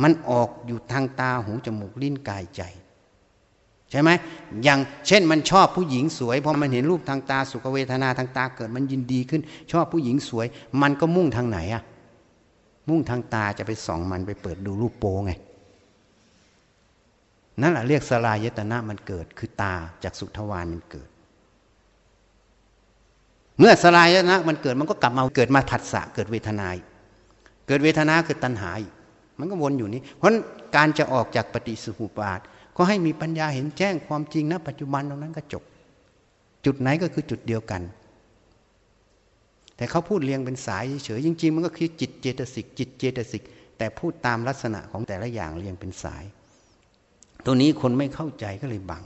มันออกอยู่ทางตาหูจมูกลิ้นกายใจใช่ไหมอย่างเช่นมันชอบผู้หญิงสวยพอมันเห็นรูปทางตาสุขเวทนาทางตาเกิดมันยินดีขึ้นชอบผู้หญิงสวยมันก็มุ่งทางไหนอะมุ่งทางตาจะไปส่องมันไปเปิดดูรูปโป้ไงนั่นแหละเรียกสลายตนะมันเกิดคือตาจากสุทวารมันเกิดเมื่อสลายตนะมันเกิดมันก็กลับมาเกิดมาผัสสะเกิดเวทนาเกิดเวทนาคือตัณหามันก็วนอยู่นี้เพราะการจะออกจากปฏิสหุปาทก็ให้มีปัญญาเห็นแจ้งความจริงณปัจจุบันตรงนั้นก็จบจุดไหนก็คือจุดเดียวกันแต่เขาพูดเรียงเป็นสายเฉยจริงๆมันก็คือจิตเจตสิกจิตเจตสิกแต่พูดตามลักษณะของแต่ละอย่างเรียงเป็นสายตัวนี้คนไม่เข้าใจก็เลยบัง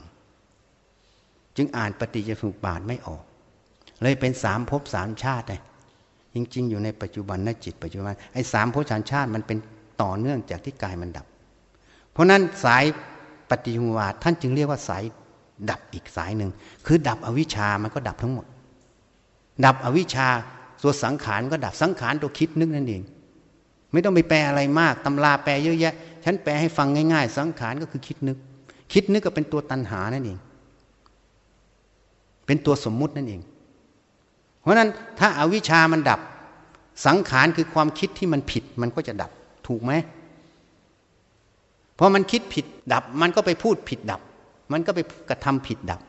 จึงอ่านปฏิจจสมุปบาทไม่ออกเลยเป็นสามภพสามชาติไงจริงๆอยู่ในปัจจุบันณจิตปัจจุบันไอ้สามภพสามชาติมันเป็นต่อเนื่องจากที่กายมันดับเพราะนั้นสายปฏิจจสมุปบาทท่านจึงเรียกว่าสายดับอีกสายหนึ่งคือดับอวิชชามันก็ดับทั้งหมดดับอวิชชาตัวสังขารก็ดับสังขารตัวคิดนึกนั่นเองไม่ต้องไปแปลอะไรมากตำราแปลเยอะแยะฉันแปลให้ฟังง่ายๆสังขารก็คือคิดนึกคิดนึกก็เป็นตัวตัณหานั่นเองเป็นตัวสมมุตินั่นเองเพราะนั้นถ้าอวิชชามันดับสังขารคือความคิดที่มันผิดมันก็จะดับถูกไหมพอมันคิดผิดดับมันก็ไปพูดผิดดับมันก็ไปกระทำผิดดับ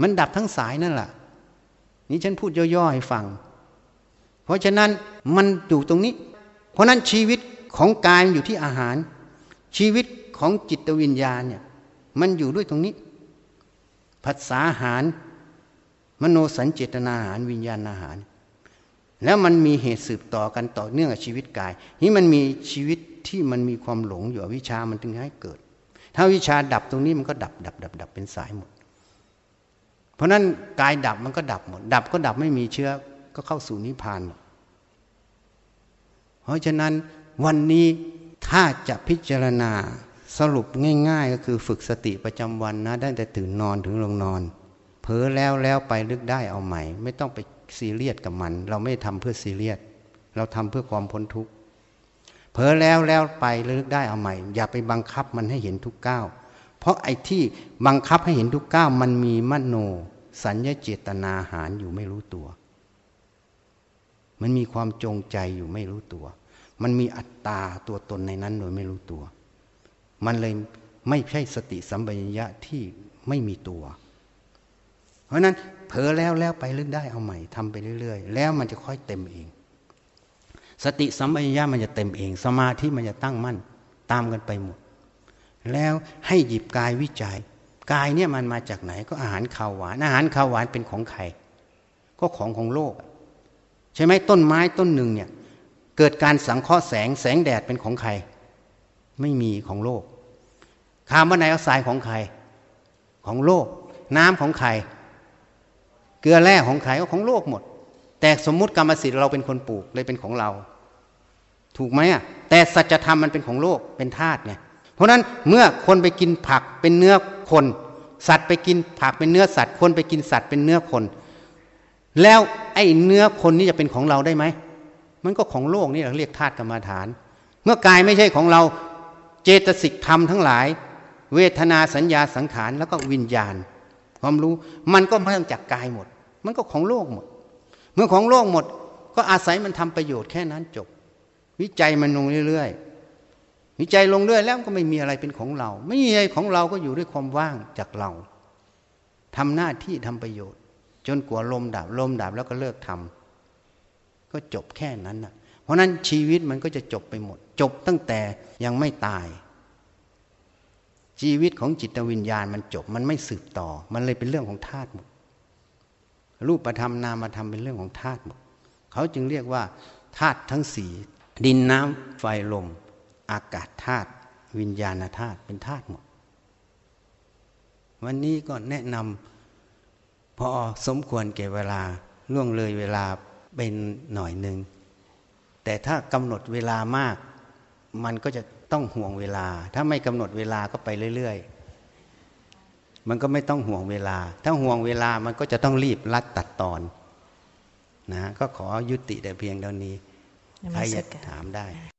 มันดับทั้งสายนั่นแหละนี่ฉันพูดย่อๆให้ฟังเพราะฉะนั้นมันอยู่ตรงนี้เพราะนั้นชีวิตของกายอยู่ที่อาหารชีวิตของจิตวิญญาณเนี่ยมันอยู่ด้วยตรงนี้ผัสสะอาหารมโนสัญเจตนาอาหารวิญญาณอาหารแล้วมันมีเหตุสืบต่อกันต่อเนื่องกับชีวิตกายนี่มันมีชีวิตที่มันมีความหลงอยู่อวิชชามันถึงให้เกิดถ้าวิชาดับตรงนี้มันก็ดับเป็นสายหมดเพราะนั้นกายดับมันก็ดับหมดดับก็ดับไม่มีเชื้อก็เข้าสู่นิพพานหมดเพราะฉะนั้นวันนี้ถ้าจะพิจารณาสรุปง่ายๆก็คือฝึกสติประจำวันนะตั้งแต่ตื่นนอนถึงลงนอนเผลอแล้วไปลึกได้เอาใหม่ไม่ต้องไปซีเรียสกับมันเราไม่ทำเพื่อซีเรียสเราทำเพื่อความพ้นทุกข์เผลอแล้วไปลึกได้เอาใหม่อย่าไปบังคับมันให้เห็นทุกก้าวเพราะไอ้ที่บังคับให้เห็นทุกก้าวมันมีมโนสัญญาเจตนาหารอยู่ไม่รู้ตัวมันมีความจงใจอยู่ไม่รู้ตัวมันมีอัตตาตัวตนในนั้นโดยไม่รู้ตัวมันเลยไม่ใช่สติสัมปชัญญะที่ไม่มีตัวเพราะนั้นเผลอแล้วไปลึกได้เอาใหม่ทำไปเรื่อยๆแล้วมันจะค่อยเต็มเองสติสัมปชัญญะมันจะเต็มเองสมาธิมันจะตั้งมั่นตามกันไปหมดแล้วให้หยิบกายวิจัยกายเนี่ยมันมาจากไหนก็อาหารข้าวหวานอาหารข้าวหวานเป็นของใครก็ของโลกใช่ไหมต้นไม้ต้นหนึ่งเนี่ยเกิดการสังเคราะห์แสงแดดเป็นของใครไม่มีของโลกคาร์บอนไดออกไซด์ของใครของโลกน้ำของใครเกลือแร่ของใครก็ของโลกหมดแต่สมมุติกรรมสิทธิ์เราเป็นคนปลูกเลยเป็นของเราถูกไหมอ่ะแต่สัจธรรมมันเป็นของโลกเป็นธาตุไงเพราะนั้นเมื่อคนไปกินผักเป็นเนื้อคนสัตว์ไปกินผักเป็นเนื้อสัตว์คนไปกินสัตว์เป็นเนื้อคนแล้วไอ้เนื้อคนนี่จะเป็นของเราได้ไหมมันก็ของโลกนี่เราเรียกธาตุกรรมฐานเมื่อกายไม่ใช่ของเราเจตสิกธรรมทั้งหลายเวทนาสัญญาสังขารแล้วก็วิญญาณความรู้มันก็มาจากกายหมดมันก็ของโลกหมดเมื่อของโลกหมดก็อาศัยมันทำประโยชน์แค่นั้นจบวิจัยมันลงเรื่อยๆวิจัยลงเรื่อยแล้วก็ไม่มีอะไรเป็นของเราไม่มีอะไรของเราก็อยู่ด้วยความว่างจากเราทำหน้าที่ทำประโยชน์จนกว่าลมดับแล้วก็เลิกทำก็จบแค่นั้นนะเพราะนั้นชีวิตมันก็จะจบไปหมดจบตั้งแต่ยังไม่ตายชีวิตของจิตวิญญาณมันจบมันไม่สืบต่อมันเลยเป็นเรื่องของธาตุหมดรูปธรรมนามธรรมเป็นเรื่องของธาตุหมดเขาจึงเรียกว่าธาตุทั้งสี่ดินน้ำไฟลม อากาศธาตุวิญญาณธาตุเป็นธาตุหมดวันนี้ก็แนะนำพอสมควรแก่เวลาล่วงเลยเวลาเป็นหน่อยนึงแต่ถ้ากำหนดเวลามากมันก็จะต้องห่วงเวลาถ้าไม่กำหนดเวลาก็ไปเรื่อยๆมันก็ไม่ต้องห่วงเวลาถ้าห่วงเวลามันก็จะต้องรีบรัดตัดตอนนะก็ขอยุติแต่เพียงเท่านี้ใครอยากถามได้